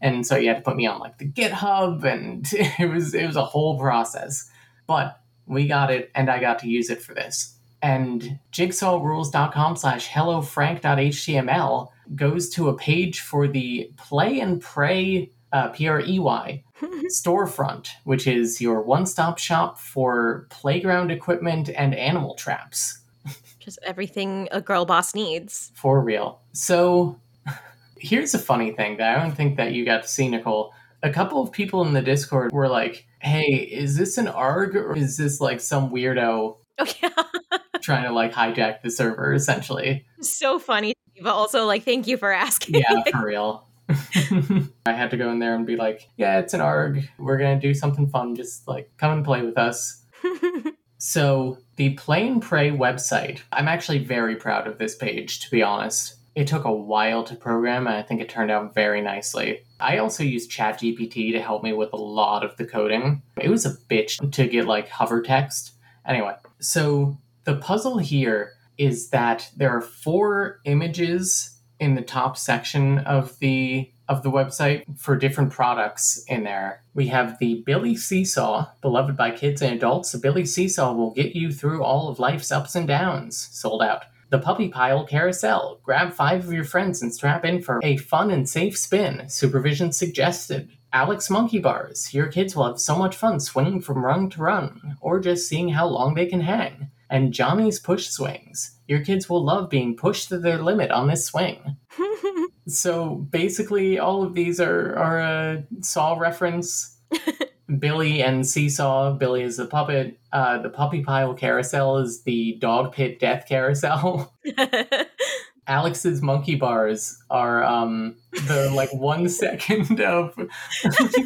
And so you had to put me on like the GitHub, and it was it was a whole process. But we got it, and I got to use it for this. And jigsawrules.com slash hellofrank.html goes to a page for the Play and Prey, uh, P R E Y, storefront, which is your one-stop shop for playground equipment and animal traps. Just everything a girl boss needs. For real. So here's a funny thing that I don't think that you got to see, Nicole. A couple of people in the Discord were like, hey, is this an A R G or is this like some weirdo oh, yeah. trying to like hijack the server, essentially? So funny, but also like, thank you for asking. Yeah, for real. I had to go in there and be like, yeah, it's an A R G. We're going to do something fun. Just like come and play with us. So the Play and Prey website, I'm actually very proud of this page, to be honest. It took a while to program, and I think it turned out very nicely. I also used ChatGPT to help me with a lot of the coding. It was a bitch to get like hover text. Anyway, so the puzzle here is that there are four images in the top section of the of the website for different products in there. We have the Billy Seesaw, beloved by kids and adults. The Billy Seesaw will get you through all of life's ups and downs. Sold out. The Puppy Pile Carousel. Grab five of your friends and strap in for a fun and safe spin. Supervision suggested. Alex Monkey Bars. Your kids will have so much fun swinging from run to run, or just seeing how long they can hang. And Johnny's Push Swings. Your kids will love being pushed to their limit on this swing. So basically, all of these are, are a Saw reference. Billy and Seesaw. Billy is the puppet. Uh, the Puppy Pile Carousel is the Dog Pit Death Carousel. Alex's Monkey Bars are um, the like one second of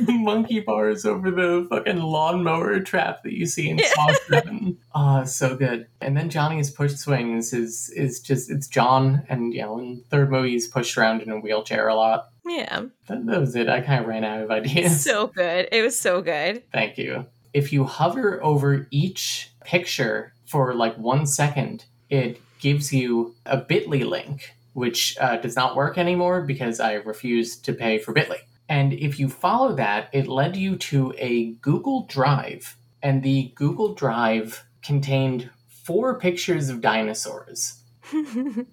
monkey bars over the fucking lawnmower trap that you see in Saw seven. Oh, so good. And then Johnny's Push Swings is is just, it's John, and you know, in third movie he's pushed around in a wheelchair a lot. Yeah. That, that was it. I kind of ran out of ideas. So good. It was so good. Thank you. If you hover over each picture for like one second, it gives you a bit dot l y link, which uh, does not work anymore because I refused to pay for bit dot l y. And if you follow that, it led you to a Google Drive, and the Google Drive contained four pictures of dinosaurs.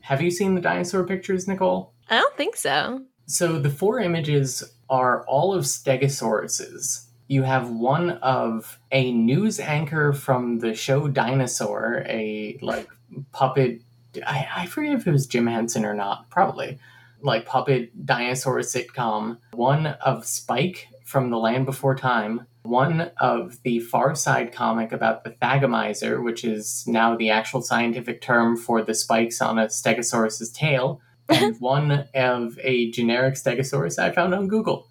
Have you seen the dinosaur pictures, Nicole? I don't think so. So the four images are all of stegosauruses. You have one of a news anchor from the show Dinosaur, a like puppet, I, I forget if it was Jim Henson or not, probably, like puppet dinosaur sitcom, one of Spike from The Land Before Time, one of the Far Side comic about the Thagomizer, which is now the actual scientific term for the spikes on a stegosaurus's tail, and one of a generic stegosaurus I found on Google.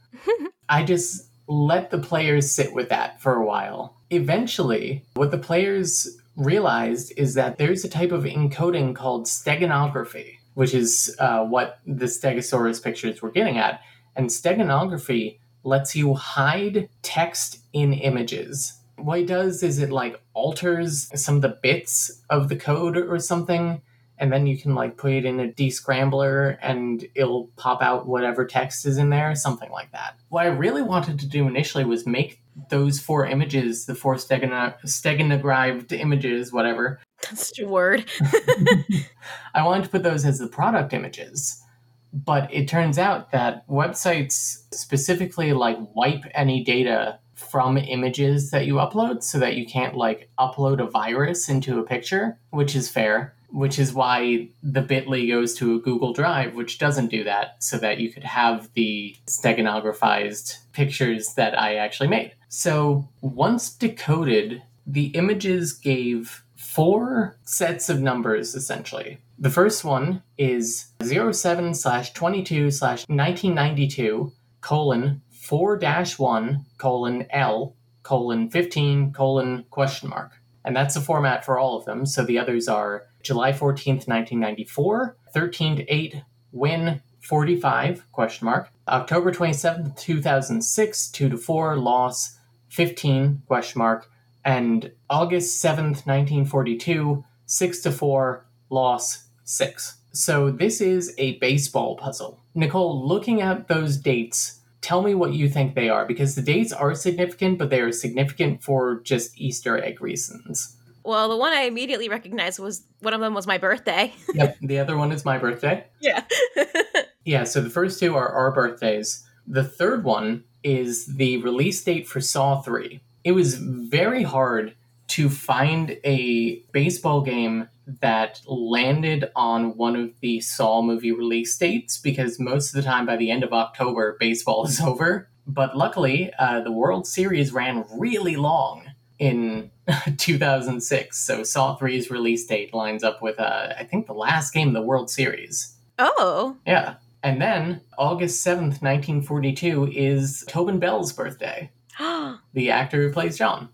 I just let the players sit with that for a while. Eventually, what the players realized is that there's a type of encoding called steganography, which is uh, what the stegosaurus pictures were getting at. And steganography lets you hide text in images. What it does is it like alters some of the bits of the code or something, and then you can like put it in a descrambler and it'll pop out whatever text is in there, something like that. What I really wanted to do initially was make those four images, the four stegan- steganographed images, whatever. That's your word. I wanted to put those as the product images. But it turns out that websites specifically like wipe any data from images that you upload so that you can't like upload a virus into a picture, which is fair, which is why the bit dot l y goes to a Google Drive, which doesn't do that, so that you could have the steganographized pictures that I actually made. So once decoded, the images gave four sets of numbers, essentially. The first one is zero seven slash twenty-two slash nineteen ninety-two colon four dash one colon L colon fifteen colon question mark. And that's the format for all of them. So the others are July fourteenth, nineteen ninety-four, thirteen eight, win, forty-five, question mark. October twenty-seventh, two thousand six, two to four, loss, fifteen, question mark. And August seventh, nineteen forty-two, six to four, loss, six. So this is a baseball puzzle. Nicole, looking at those dates, tell me what you think they are, because the dates are significant, but they are significant for just Easter egg reasons. Well, the one I immediately recognized was, one of them was my birthday. Yep, the other one is my birthday. Yeah. Yeah, so the first two are our birthdays. The third one is the release date for Saw three. It was very hard to find a baseball game that landed on one of the Saw movie release dates, because most of the time by the end of October, baseball is over. But luckily, uh, the World Series ran really long in two thousand six, so Saw three's release date lines up with, uh, I think, the last game of the World Series. Oh. Yeah. And then August seventh, nineteen forty-two is Tobin Bell's birthday. The actor who plays John.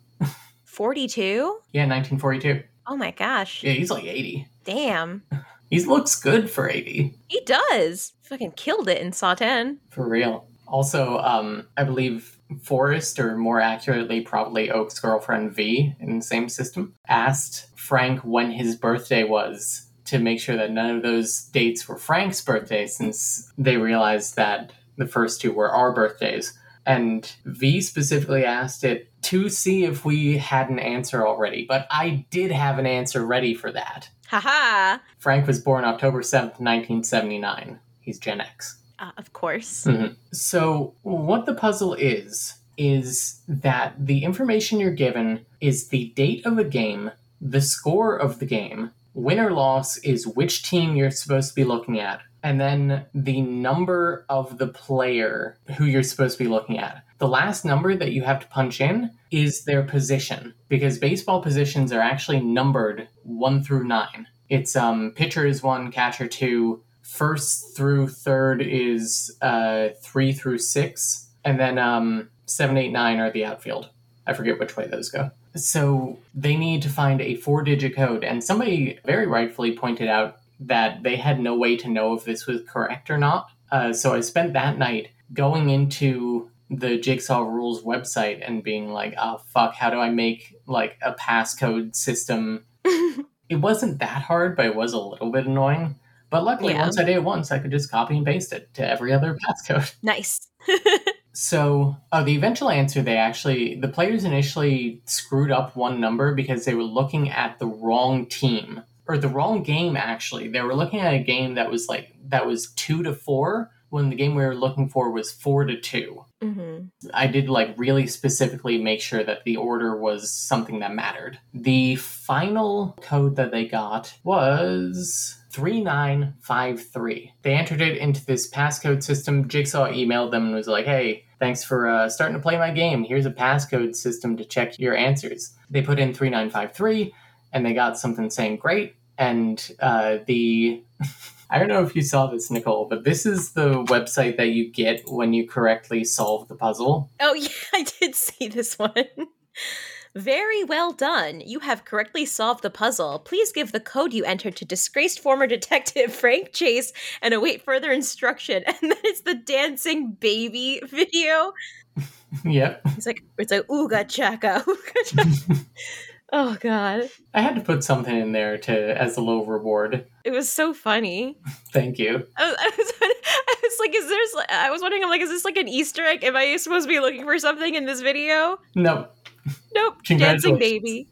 forty-two? Yeah, nineteen forty-two. Oh my gosh. Yeah, he's like eighty. Damn. He looks good for eighty. He does. Fucking killed it in Saw ten. For real. Also, um, I believe Forrest, or more accurately, probably Oak's girlfriend V in the same system, asked Frank when his birthday was to make sure that none of those dates were Frank's birthday, since they realized that the first two were our birthdays. And V specifically asked it to see if we had an answer already. But I did have an answer ready for that. Haha! Frank was born October seventh, nineteen seventy-nine. He's Gen X. Uh, of course. Mm-hmm. So what the puzzle is, is that the information you're given is the date of a game, the score of the game, win or loss is which team you're supposed to be looking at, and then the number of the player who you're supposed to be looking at. The last number that you have to punch in is their position, because baseball positions are actually numbered one through nine. It's um, pitcher is one, catcher two, first through third is uh, three through six, and then um, seven, eight, nine are the outfield. I forget which way those go. So they need to find a four-digit code, and somebody very rightfully pointed out that they had no way to know if this was correct or not. Uh, so I spent that night going into the Jigsaw Rules website and being like, oh, fuck, how do I make, like, a passcode system? It wasn't that hard, but it was a little bit annoying. But luckily, yeah. Once I did it once, I could just copy and paste it to every other passcode. Nice. So uh, the eventual answer, they actually, the players initially screwed up one number because they were looking at the wrong team. Or the wrong game, actually. They were looking at a game that was like that was two to four when the game we were looking for was four to two. Mm-hmm. I did like really specifically make sure that the order was something that mattered. The final code that they got was three nine five three. They entered it into this passcode system. Jigsaw emailed them and was like, hey, thanks for uh, starting to play my game. Here's a passcode system to check your answers. They put in three nine five three and they got something saying great. And uh, the... I don't know if you saw this, Nicole, but this is the website that you get when you correctly solve the puzzle. Oh, yeah, I did see this one. Very well done. You have correctly solved the puzzle. Please give the code you entered to disgraced former detective Frank Chase and await further instruction. And then it's the dancing baby video. Yep. It's like, it's like, ooga chaka, ooga chaka. Oh, God. I had to put something in there to as a little reward. It was so funny. Thank you. I was, I was, I was like, is there, I was wondering, I'm like, is this like an Easter egg? Am I supposed to be looking for something in this video? No. Nope. Dancing baby.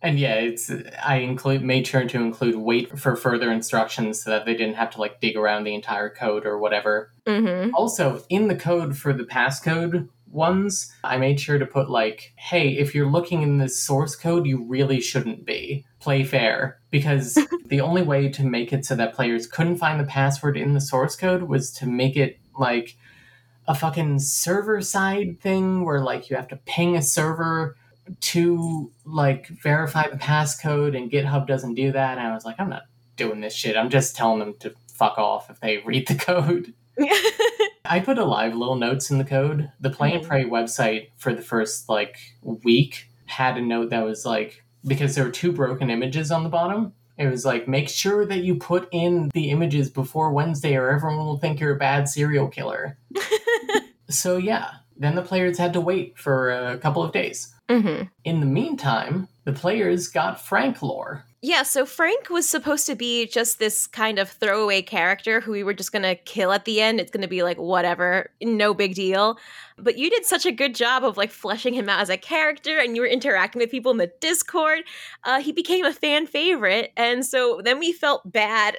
And yeah, it's, I include, made sure to include wait for further instructions so that they didn't have to like dig around the entire code or whatever. Mm-hmm. Also, in the code for the passcode ones, I made sure to put like, hey, if you're looking in this source code, you really shouldn't be. Play fair. Because the only way to make it so that players couldn't find the password in the source code was to make it like a fucking server-side thing where like you have to ping a server to like verify the passcode, and GitHub doesn't do that. And I was like, I'm not doing this shit. I'm just telling them to fuck off if they read the code. I put a live little notes in the code. The Play and Prey website for the first like week had a note that was like, because there were two broken images on the bottom, it was like, make sure that you put in the images before Wednesday or everyone will think you're a bad serial killer. So yeah, then the players had to wait for a couple of days. Mm-hmm. In the meantime, the players got Frank lore. Yeah, so Frank was supposed to be just this kind of throwaway character who we were just going to kill at the end. It's going to be like, whatever, no big deal. But you did such a good job of like fleshing him out as a character, and you were interacting with people in the Discord. Uh, he became a fan favorite. And so then we felt bad.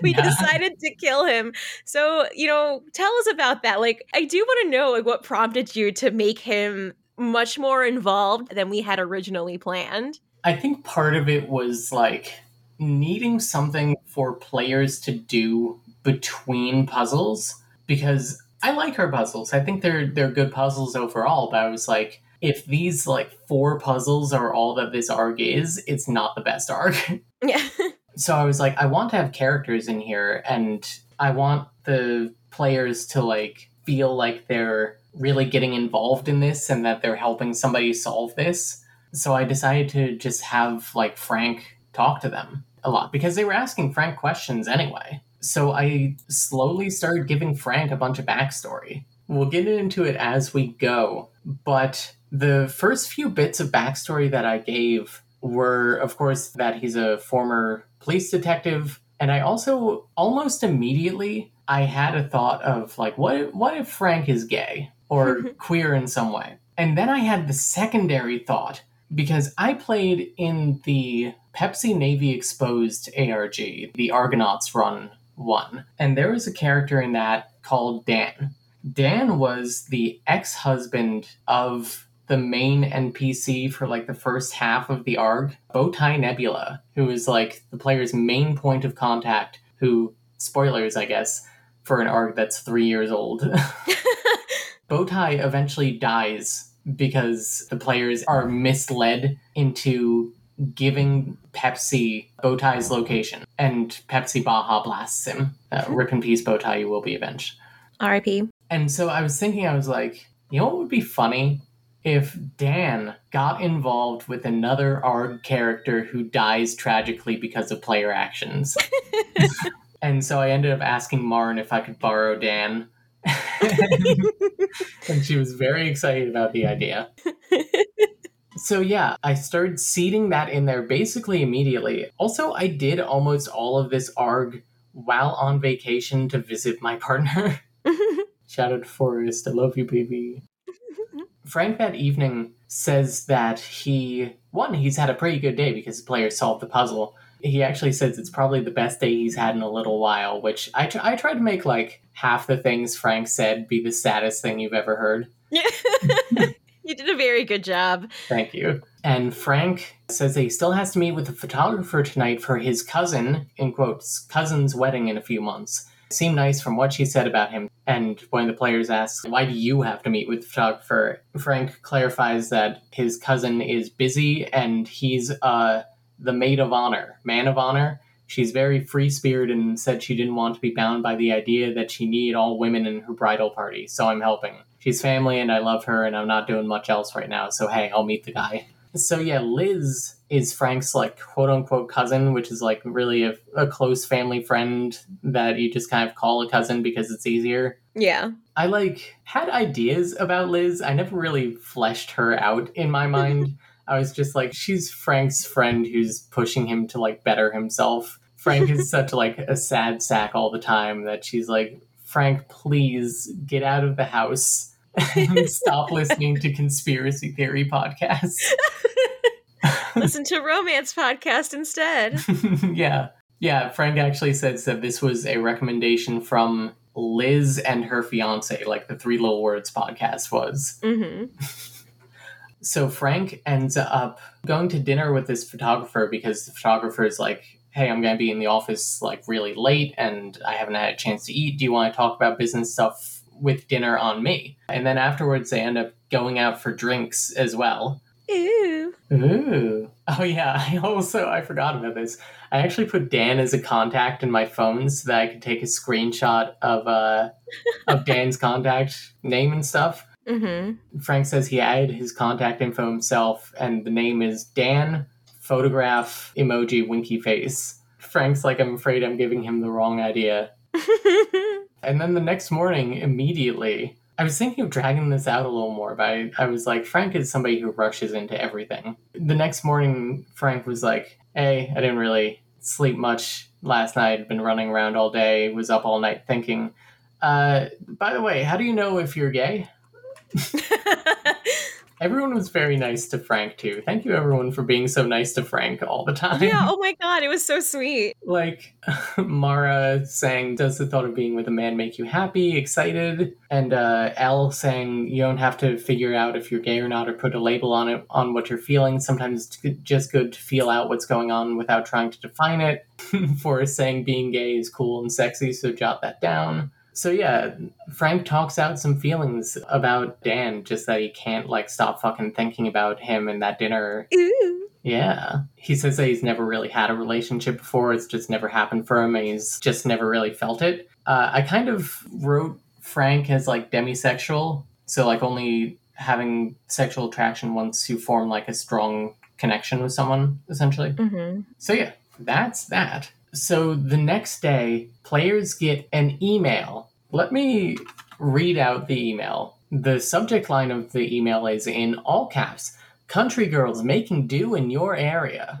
we yeah. decided to kill him. So, you know, tell us about that. Like, I do want to know like what prompted you to make him much more involved than we had originally planned. I think part of it was like needing something for players to do between puzzles, because I like her puzzles. I think they're they're good puzzles overall, but I was like, if these like four puzzles are all that this arc is, it's not the best arc. Yeah. So I was like, I want to have characters in here, and I want the players to like feel like they're really getting involved in this and that they're helping somebody solve this. So I decided to just have, like, Frank talk to them a lot, because they were asking Frank questions anyway. So I slowly started giving Frank a bunch of backstory. We'll get into it as we go, but the first few bits of backstory that I gave were, of course, that he's a former police detective, and I also, almost immediately, I had a thought of, like, what, what if Frank is gay or queer in some way? And then I had the secondary thought, because I played in the Pepsi Navy Exposed A R G, the Argonauts run one. And there was a character in that called Dan. Dan was the ex-husband of the main N P C for like the first half of the A R G, Bowtie Nebula, who is like the player's main point of contact, who, spoilers, I guess, for an A R G that's three years old. Bowtie eventually dies because the players are misled into giving Pepsi Bowtie's location. And Pepsi Baja blasts him. Uh, rip in peace, Bowtie, you will be avenged. R I P. And so I was thinking, I was like, you know what would be funny? If Dan got involved with another A R G character who dies tragically because of player actions. And so I ended up asking Marn if I could borrow Dan. And she was very excited about the idea. So yeah, I started seeding that in there basically immediately. Also, I did almost all of this A R G while on vacation to visit my partner. Shout out to Forrest, I love you, baby. Frank that evening says that he, one, he's had a pretty good day because the players solved the puzzle, He actually says it's probably the best day he's had in a little while, which I, tr- I try to make like half the things Frank said be the saddest thing you've ever heard. You did a very good job. Thank you. And Frank says that he still has to meet with a photographer tonight for his cousin, in quotes, cousin's wedding in a few months. Seemed nice from what she said about him. And one of the players asks, why do you have to meet with the photographer? Frank clarifies that his cousin is busy and he's uh, the maid of honor, man of honor. She's very free-spirited and said she didn't want to be bound by the idea that she needed all women in her bridal party, so I'm helping. She's family and I love her and I'm not doing much else right now, so hey, I'll meet the guy. So yeah, Liz is Frank's like quote-unquote cousin, which is like really a, a close family friend that you just kind of call a cousin because it's easier. Yeah. I like had ideas about Liz. I never really fleshed her out in my mind. I was just like, she's Frank's friend who's pushing him to like better himself. Frank is such like a sad sack all the time that she's like, Frank, please get out of the house. Stop listening to conspiracy theory podcasts. Listen to romance podcast instead. yeah. Yeah. Frank actually says that this was a recommendation from Liz and her fiance, like the Three Little Words podcast was. Mm-hmm. So Frank ends up going to dinner with this photographer because the photographer is like, hey, I'm going to be in the office like really late and I haven't had a chance to eat. Do you want to talk about business stuff with dinner on me? And then afterwards they end up going out for drinks as well. Ew. Ooh. Oh yeah, I also, I forgot about this. I actually put Dan as a contact in my phone so that I could take a screenshot of uh, of Dan's contact name and stuff. Mm-hmm. Frank says he added his contact info himself and the name is Dan, photograph, emoji, winky face. Frank's like, I'm afraid I'm giving him the wrong idea. And then the next morning, immediately, I was thinking of dragging this out a little more, but I, I was like, Frank is somebody who rushes into everything. The next morning, Frank was like, hey, I didn't really sleep much last night. I'd been running around all day, was up all night thinking, uh, by the way, how do you know if you're gay? Everyone was very nice to Frank, too. Thank you, everyone, for being so nice to Frank all the time. Yeah, oh my god, it was so sweet. Like, Mara saying, does the thought of being with a man make you happy, excited? And uh, Elle saying, you don't have to figure out if you're gay or not or put a label on it, on what you're feeling. Sometimes it's just good to feel out what's going on without trying to define it. Forrest saying being gay is cool and sexy, so jot that down. So yeah, Frank talks out some feelings about Dan, just that he can't like stop fucking thinking about him and that dinner. Ooh. Yeah. He says that he's never really had a relationship before. It's just never happened for him and he's just never really felt it. Uh, I kind of wrote Frank as like demisexual. So like only having sexual attraction once you form like a strong connection with someone, essentially. Mm-hmm. So yeah, that's that. So the next day, players get an email. Let me read out the email. The subject line of the email is in all caps, country girls making do in your area.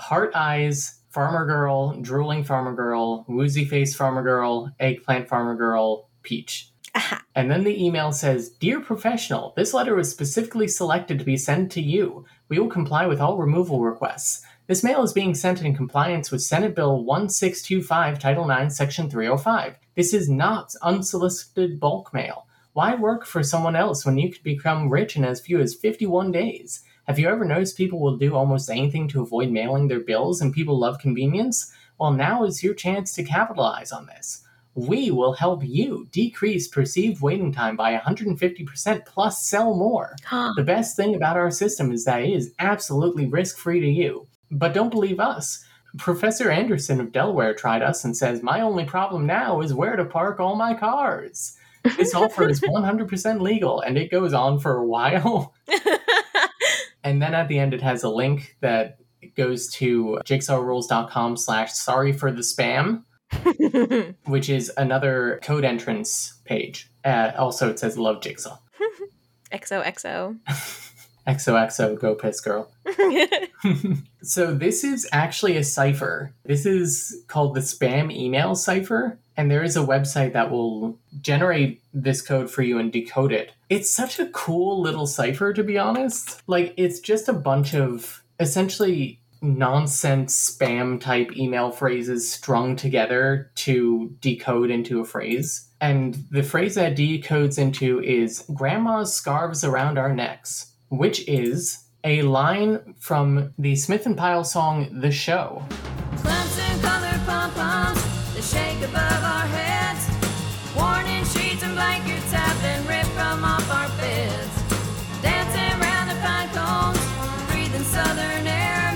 Heart eyes, farmer girl, drooling farmer girl, woozy face farmer girl, eggplant farmer girl, peach. Aha. And then the email says, Dear professional, this letter was specifically selected to be sent to you. We will comply with all removal requests. This mail is being sent in compliance with Senate Bill one six two five, Title nine, Section three oh five. This is not unsolicited bulk mail. Why work for someone else when you could become rich in as few as fifty-one days? Have you ever noticed people will do almost anything to avoid mailing their bills and people love convenience? Well, now is your chance to capitalize on this. We will help you decrease perceived waiting time by one hundred fifty percent plus sell more. The best thing about our system is that it is absolutely risk-free to you. But don't believe us. Professor Anderson of Delaware tried us and says, my only problem now is where to park all my cars. This offer is one hundred percent legal, and it goes on for a while. And then at the end, it has a link that goes to jigsawrules.com slash sorry for the spam, which is another code entrance page. Uh, also, it says love Jigsaw. X O X O. X O X O, go piss girl. So this is actually a cipher. This is called the spam email cipher, and there is a website that will generate this code for you and decode it. It's such a cool little cipher, to be honest. Like, it's just a bunch of essentially nonsense spam type email phrases strung together to decode into a phrase. And the phrase that decodes into is "Grandma's scarves around our necks," which is a line from the Smith and Pyle song, "The Show." Clowns in colored pom-poms, they shake above our heads, worn in sheets and blankets have been ripped from off our beds. Dancing around the pine cones, breathing southern air,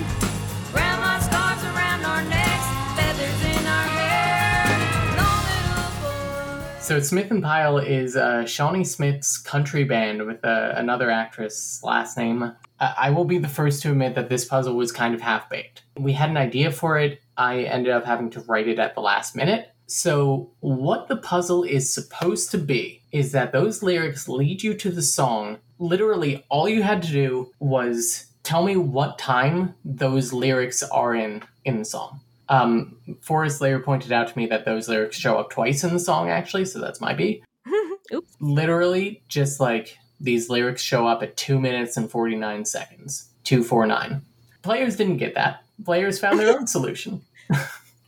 grandma's scarves around our necks, feathers in our hair, long little boy. So Smith and Pyle is uh, Shawnee Smith's country band with uh, another actress' last name. I will be the first to admit that this puzzle was kind of half-baked. We had an idea for it. I ended up having to write it at the last minute. So what the puzzle is supposed to be is that those lyrics lead you to the song. Literally, all you had to do was tell me what time those lyrics are in, in the song. Um, Forrest Lair pointed out to me that those lyrics show up twice in the song, actually, so that's my B. Oops. Literally, just like... these lyrics show up at two minutes and forty-nine seconds. two forty-nine. Players didn't get that. Players found their own solution.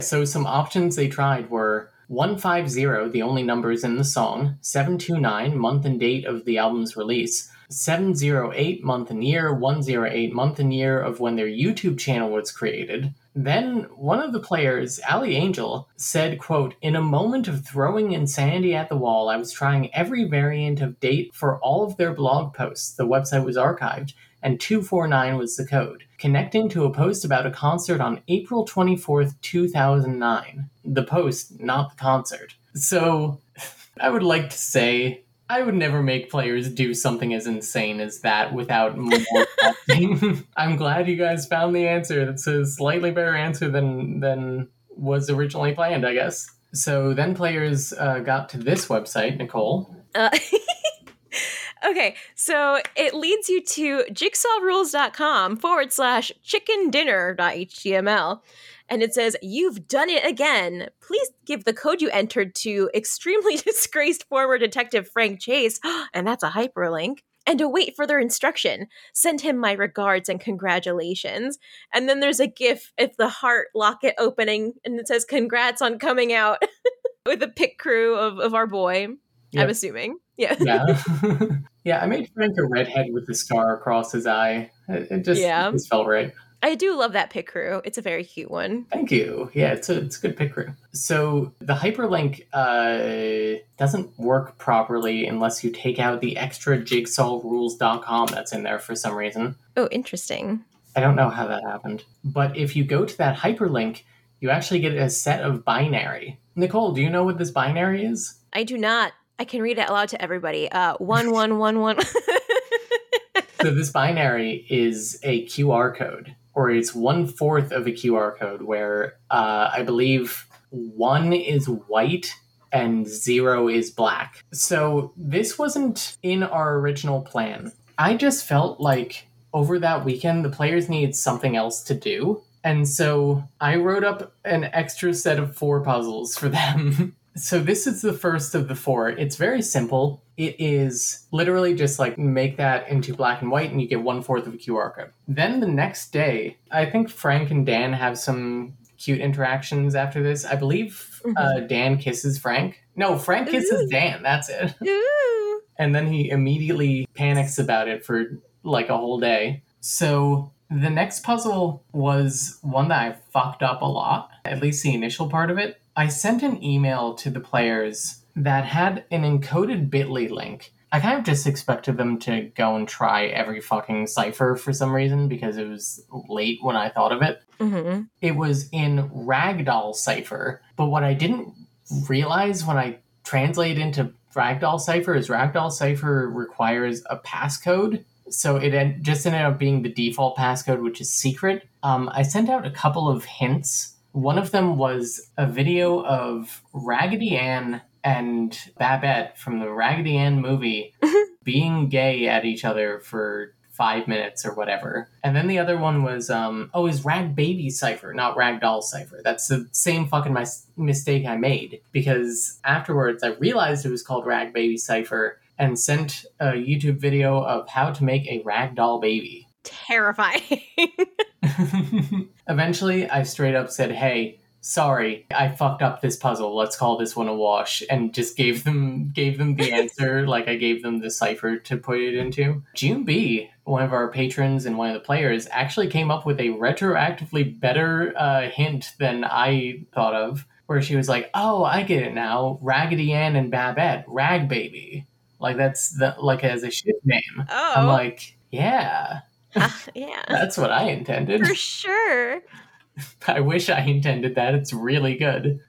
So some options they tried were one fifty, the only numbers in the song, seven twenty-nine, month and date of the album's release, seven oh eight, month and year, one oh eight, month and year of when their YouTube channel was created. Then one of the players, Ali Angel, said, quote, "In a moment of throwing insanity at the wall, I was trying every variant of date for all of their blog posts. The website was archived, and two forty-nine was the code, connecting to a post about a concert on April twenty-fourth, two thousand nine. The post, not the concert. So I would like to say I would never make players do something as insane as that without more testing. I'm glad you guys found the answer. That's a slightly better answer than than was originally planned, I guess. So then players uh, got to this website, Nicole. Uh, okay, so it leads you to jigsawrules.com forward slash chicken dinner.html. And it says, "You've done it again. Please give the code you entered to extremely disgraced former detective Frank Chase," and that's a hyperlink, "and await further instruction. Send him my regards and congratulations." And then there's a gif of the heart locket opening, and it says, "Congrats on coming out," with a pic crew of, of our boy, yep. I'm assuming. Yeah. Yeah. Yeah, I made Frank a redhead with a scar across his eye. It just, yeah. It just felt right. I do love that pic crew. It's a very cute one. Thank you. Yeah, it's a it's a good pic crew. So the hyperlink uh, doesn't work properly unless you take out the extra jigsaw rules dot com that's in there for some reason. Oh, interesting. I don't know how that happened. But if you go to that hyperlink, you actually get a set of binary. Nicole, do you know what this binary is? I do not. I can read it aloud to everybody. Uh, one, one, one, one. So this binary is a Q R code. Or it's one fourth of a Q R code, where uh, I believe one is white and zero is black. So this wasn't in our original plan. I just felt like over that weekend, the players needed something else to do. And so I wrote up an extra set of four puzzles for them. So this is the first of the four. It's very simple. It is literally just like make that into black and white and you get one fourth of a Q R code. Then the next day, I think Frank and Dan have some cute interactions after this. I believe mm-hmm. uh, Dan kisses Frank. No, Frank kisses Ooh. Dan. That's it. Ooh. And then he immediately panics about it for like a whole day. So the next puzzle was one that I fucked up a lot, at least the initial part of it. I sent an email to the players that had an encoded bit dot l y link. I kind of just expected them to go and try every fucking cipher for some reason because it was late when I thought of it. Mm-hmm. It was in Ragdoll cipher, but what I didn't realize when I translated into Ragdoll cipher is Ragdoll cipher requires a passcode. So it just ended up being the default passcode, which is secret. Um, I sent out a couple of hints. One of them was a video of Raggedy Ann and Babette from the Raggedy Ann movie being gay at each other for five minutes or whatever. And then the other one was, um, oh, is Rag Baby Cypher, not Rag Doll Cypher. That's the same fucking mis- mistake I made, because afterwards I realized it was called Rag Baby Cypher and sent a YouTube video of how to make a rag doll baby. Terrifying. Eventually, I straight up said, hey, sorry, I fucked up this puzzle. Let's call this one a wash. And just gave them gave them the answer. Like, I gave them the cipher to put it into. June B, one of our patrons and one of the players, actually came up with a retroactively better uh, hint than I thought of, where she was like, oh, I get it now. Raggedy Ann and Babette, Rag Baby. Like, that's the, like as a ship name. Oh. I'm like, yeah. Uh, yeah. That's what I intended. For sure. I wish I intended that. It's really good.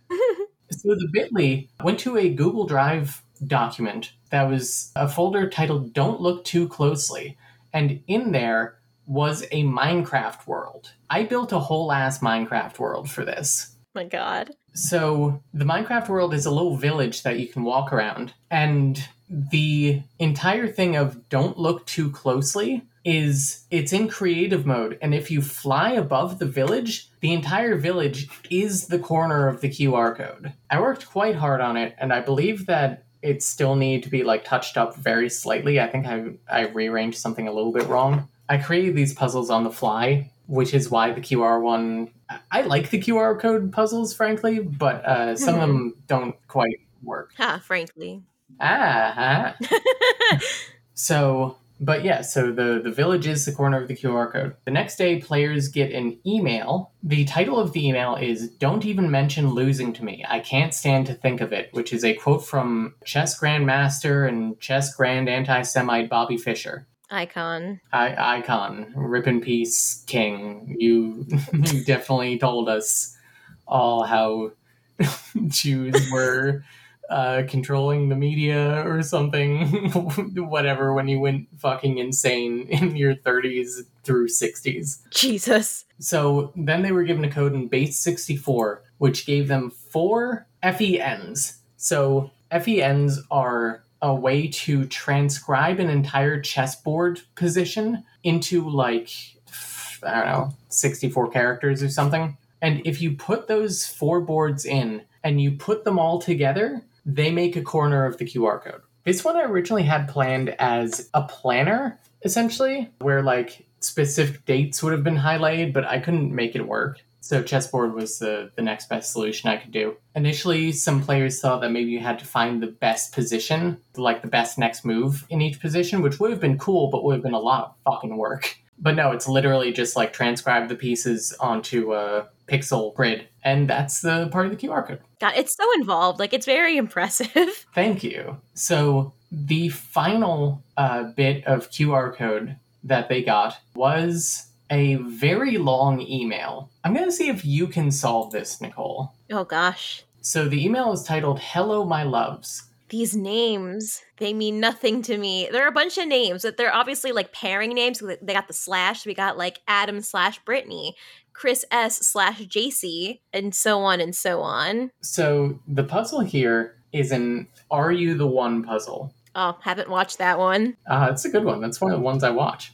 So the bit dot l y went to a Google Drive document that was a folder titled Don't Look Too Closely. And in there was a Minecraft world. I built a whole ass Minecraft world for this. Oh my God. So the Minecraft world is a little village that you can walk around. And the entire thing of Don't Look Too Closely is it's in creative mode, and if you fly above the village, the entire village is the corner of the Q R code. I worked quite hard on it, and I believe that it still needed to be like touched up very slightly. I think I, I rearranged something a little bit wrong. I created these puzzles on the fly, which is why the Q R one... I like the Q R code puzzles, frankly, but uh, some of them don't quite work. Ah, frankly. Ah, huh? So... But yeah, so the, the village is the corner of the Q R code. The next day, players get an email. The title of the email is, Don't Even Mention Losing to Me. I Can't Stand to Think of It, which is a quote from chess grandmaster and chess grand anti-Semite Bobby Fischer. Icon. I- icon. Rip in peace, King. You, you definitely told us all how Jews were... Uh, controlling the media or something, whatever, when you went fucking insane in your thirties through sixties. Jesus. So then they were given a code in base sixty-four, which gave them four F E Ns. So F E Ns are a way to transcribe an entire chessboard position into, like, I don't know, sixty-four characters or something. And if you put those four boards in and you put them all together, they make a corner of the Q R code. This one I originally had planned as a planner, essentially, where like specific dates would have been highlighted, but I couldn't make it work. So chessboard was the, the next best solution I could do. Initially, some players thought that maybe you had to find the best position, like the best next move in each position, which would have been cool, but would have been a lot of fucking work. But no, it's literally just like transcribe the pieces onto a pixel grid. And that's the part of the Q R code. God, it's so involved. Like, it's very impressive. Thank you. So the final uh, bit of Q R code that they got was a very long email. I'm going to see if you can solve this, Nicole. Oh, gosh. So the email is titled, Hello, My Loves. These names, they mean nothing to me. There are a bunch of names that they're obviously like pairing names. They got the slash. We got like Adam slash Brittany, Chris S slash J C, and so on and so on. So the puzzle here is an Are You the One puzzle. Oh, haven't watched that one. Uh, it's a good one. That's one of the ones I watch.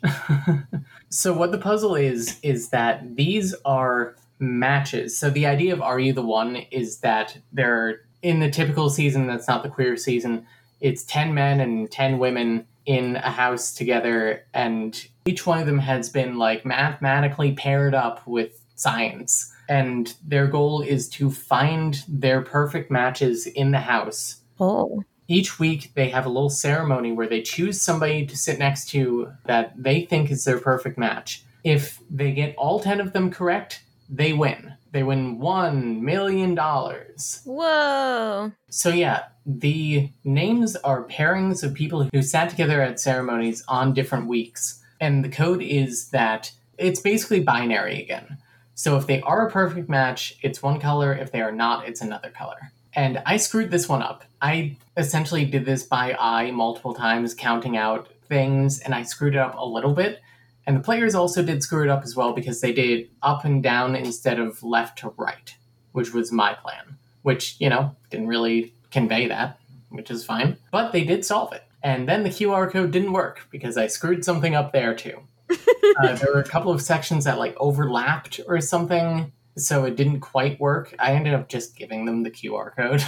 So what the puzzle is, is that these are matches. So the idea of Are You the One is that there are in the typical season, that's not the queer season, it's ten men and ten women in a house together, and each one of them has been, like, mathematically paired up with science. And their goal is to find their perfect matches in the house. Oh. Each week, they have a little ceremony where they choose somebody to sit next to that they think is their perfect match. If they get all ten of them correct, they win. They win one million dollars. Whoa. So yeah, the names are pairings of people who sat together at ceremonies on different weeks. And the code is that it's basically binary again. So if they are a perfect match, it's one color. If they are not, it's another color. And I screwed this one up. I essentially did this by eye multiple times, counting out things, and I screwed it up a little bit. And the players also did screw it up as well because they did up and down instead of left to right, which was my plan, which, you know, didn't really convey that, which is fine. But they did solve it. And then the Q R code didn't work because I screwed something up there, too. uh, there were a couple of sections that, like, overlapped or something. so it didn't quite work. I ended up just giving them the Q R code.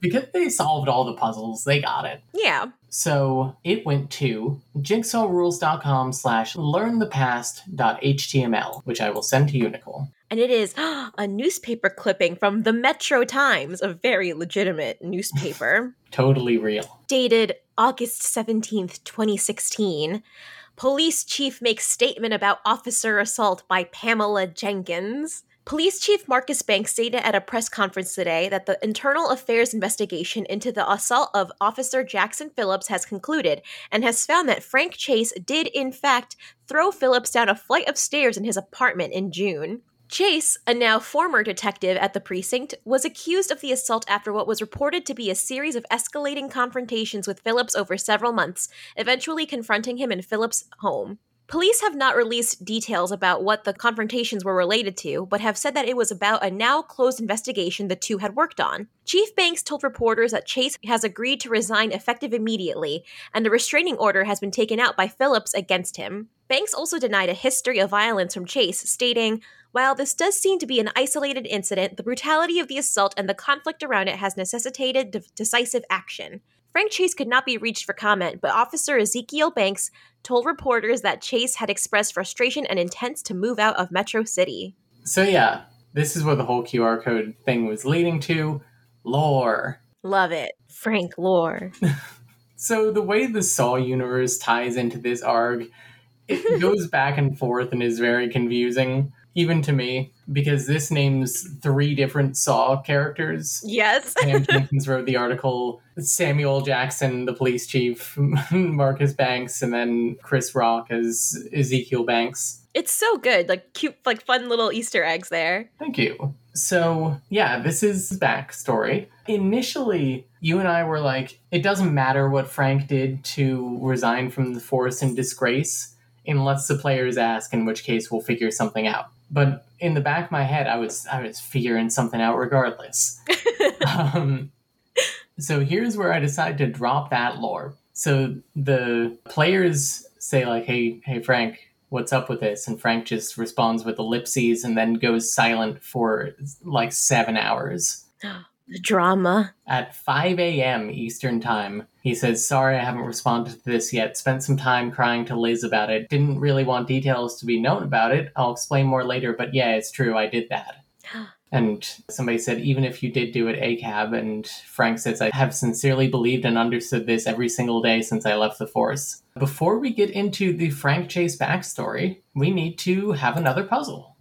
Because they solved all the puzzles, they got it. Yeah. So it went to jigsawrules.com slash learnthepast.html, which I will send to you, Nicole. And it is a newspaper clipping from the Metro Times, a very legitimate newspaper. Totally real. Dated August seventeenth, twenty sixteen. Police chief makes statement about officer assault by Pamela Jenkins. Police Chief Marcus Banks stated at a press conference today that the internal affairs investigation into the assault of Officer Jackson Phillips has concluded and has found that Frank Chase did, in fact, throw Phillips down a flight of stairs in his apartment in June. Chase, a now former detective at the precinct, was accused of the assault after what was reported to be a series of escalating confrontations with Phillips over several months, eventually confronting him in Phillips' home. Police have not released details about what the confrontations were related to, but have said that it was about a now-closed investigation the two had worked on. Chief Banks told reporters that Chase has agreed to resign effective immediately, and a restraining order has been taken out by Phillips against him. Banks also denied a history of violence from Chase, stating, "While this does seem to be an isolated incident, the brutality of the assault and the conflict around it has necessitated de- decisive action." Frank Chase could not be reached for comment, but Officer Ezekiel Banks told reporters that Chase had expressed frustration and intents to move out of Metro City. So yeah, this is where the whole Q R code thing was leading to. Lore. Love it. Frank lore. So the way the Saw universe ties into this arg, it goes back and forth and is very confusing, even to me, because this names three different Saw characters. Yes. Sam Jenkins wrote the article, Samuel Jackson, the police chief, Marcus Banks, and then Chris Rock as Ezekiel Banks. It's so good. Like, cute, like, fun little Easter eggs there. Thank you. So, yeah, this is backstory. Initially, you and I were like, it doesn't matter what Frank did to resign from the force in disgrace, unless the players ask, in which case we'll figure something out. But in the back of my head, I was I was figuring something out regardless. um, so here's where I decide to drop that lore. So the players say, like, hey, hey, Frank, what's up with this? And Frank just responds with ellipses and then goes silent for like seven hours. The drama. At five a.m. Eastern time, he says, sorry, I haven't responded to this yet. Spent some time crying to Liz about it. Didn't really want details to be known about it. I'll explain more later, but yeah, it's true. I did that. And somebody said, even if you did do it, A C A B. And Frank says, I have sincerely believed and understood this every single day since I left the force. Before we get into the Frank Chase backstory, we need to have another puzzle.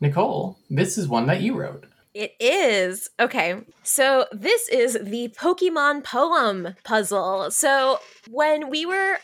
Nicole, this is one that you wrote. It is. Okay. So this is the Pokemon poem puzzle. So when we were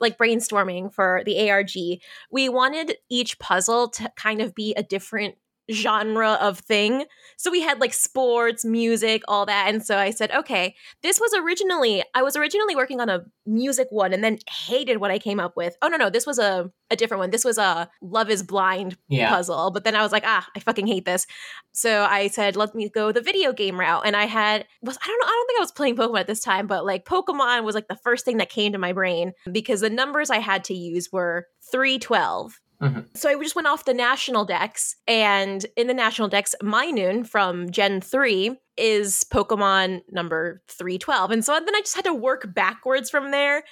like brainstorming for the A R G, we wanted each puzzle to kind of be a different genre of thing. So we had like sports, music, all that. And so I said, okay, this was originally, I was originally working on a music one and then hated what I came up with. Oh, no, no, this was a, a different one. This was a Love is Blind yeah. puzzle. But then I was like, ah, I fucking hate this. So I said, let me go the video game route. And I had, was I don't know, I don't think I was playing Pokemon at this time, but like Pokemon was like the first thing that came to my brain because the numbers I had to use were three twelve. Mm-hmm. So I just went off the national decks, and in the national decks, Minun from Gen three is Pokemon number three twelve. And so then I just had to work backwards from there.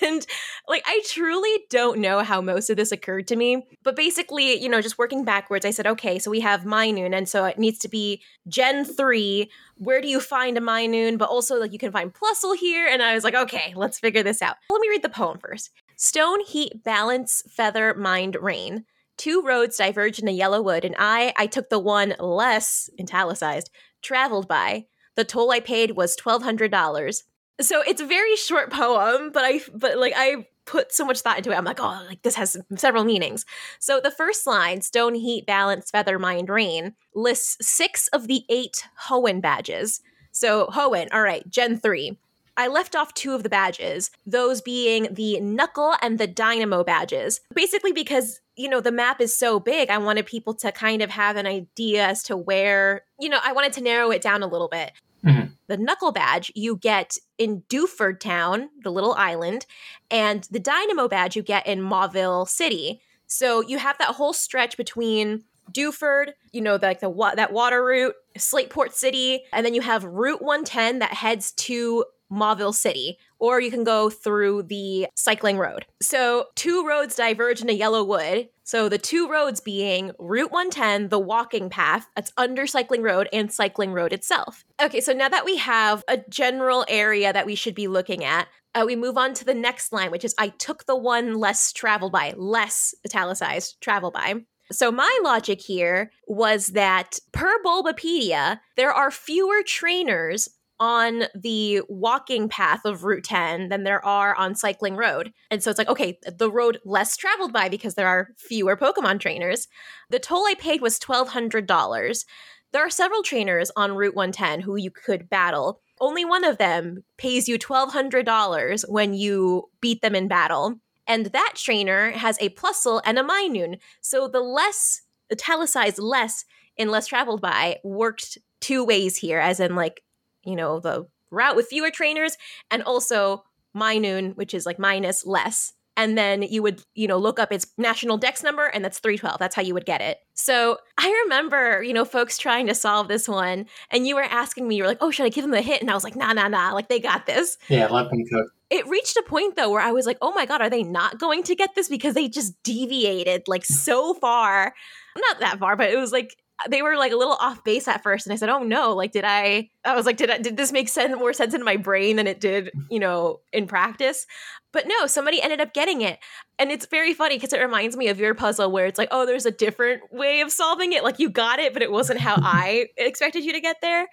And like, I truly don't know how most of this occurred to me. But basically, you know, just working backwards, I said, okay, so we have Minun. And so it needs to be Gen three. Where do you find a Minun? But also, like, you can find Plusle here. And I was like, okay, let's figure this out. Let me read the poem first. Stone, heat, balance, feather, mind, rain. Two roads diverge in a yellow wood, and I, I took the one less, italicized, traveled by. The toll I paid was twelve hundred dollars. So it's a very short poem, but I, but like I put so much thought into it. I'm like, oh, like this has several meanings. So the first line, stone, heat, balance, feather, mind, rain, lists six of the eight Hoenn badges. So Hoenn, all right, Gen three. I left off two of the badges, those being the Knuckle and the Dynamo badges. Basically because, you know, the map is so big, I wanted people to kind of have an idea as to where, you know, I wanted to narrow it down a little bit. Mm-hmm. The Knuckle badge you get in Dewford Town, the little island, and the Dynamo badge you get in Mauville City. So you have that whole stretch between Duford, you know, like the wa- that water route, Slateport City, and then you have Route one ten that heads to Mauville City, or you can go through the cycling road. So two roads diverge into Yellowwood. So the two roads being Route one ten, the walking path that's under cycling road, and cycling road itself. Okay, so now that we have a general area that we should be looking at, uh, we move on to the next line, which is I took the one less traveled by, less italicized travel by. So my logic here was that per Bulbapedia, there are fewer trainers on the walking path of Route ten than there are on cycling road. And so it's like, okay, the road less traveled by because there are fewer Pokemon trainers. The toll I paid was twelve hundred dollars. There are several trainers on Route one ten who you could battle. Only one of them pays you twelve hundred dollars when you beat them in battle. And that trainer has a Plusle and a Minun. So the less, italicized less and less traveled by worked two ways here, as in like, you know, the route with fewer trainers and also Minun, which is like minus less. And then you would, you know, look up its national dex number, and that's three twelve. That's how you would get it. So I remember, you know, folks trying to solve this one, and you were asking me, you were like, oh, should I give them the hit? And I was like, nah, nah, nah, like they got this. Yeah, let them cook. It reached a point, though, where I was like, oh my God, are they not going to get this? Because they just deviated like so far. Not that far, but it was like, they were like a little off base at first, and I said, "Oh no! Like, did I?" I was like, "Did I, did this make sense more sense in my brain than it did, you know, in practice?" But no, somebody ended up getting it, and it's very funny because it reminds me of your puzzle where it's like, "Oh, there's a different way of solving it. Like, you got it, but it wasn't how I expected you to get there."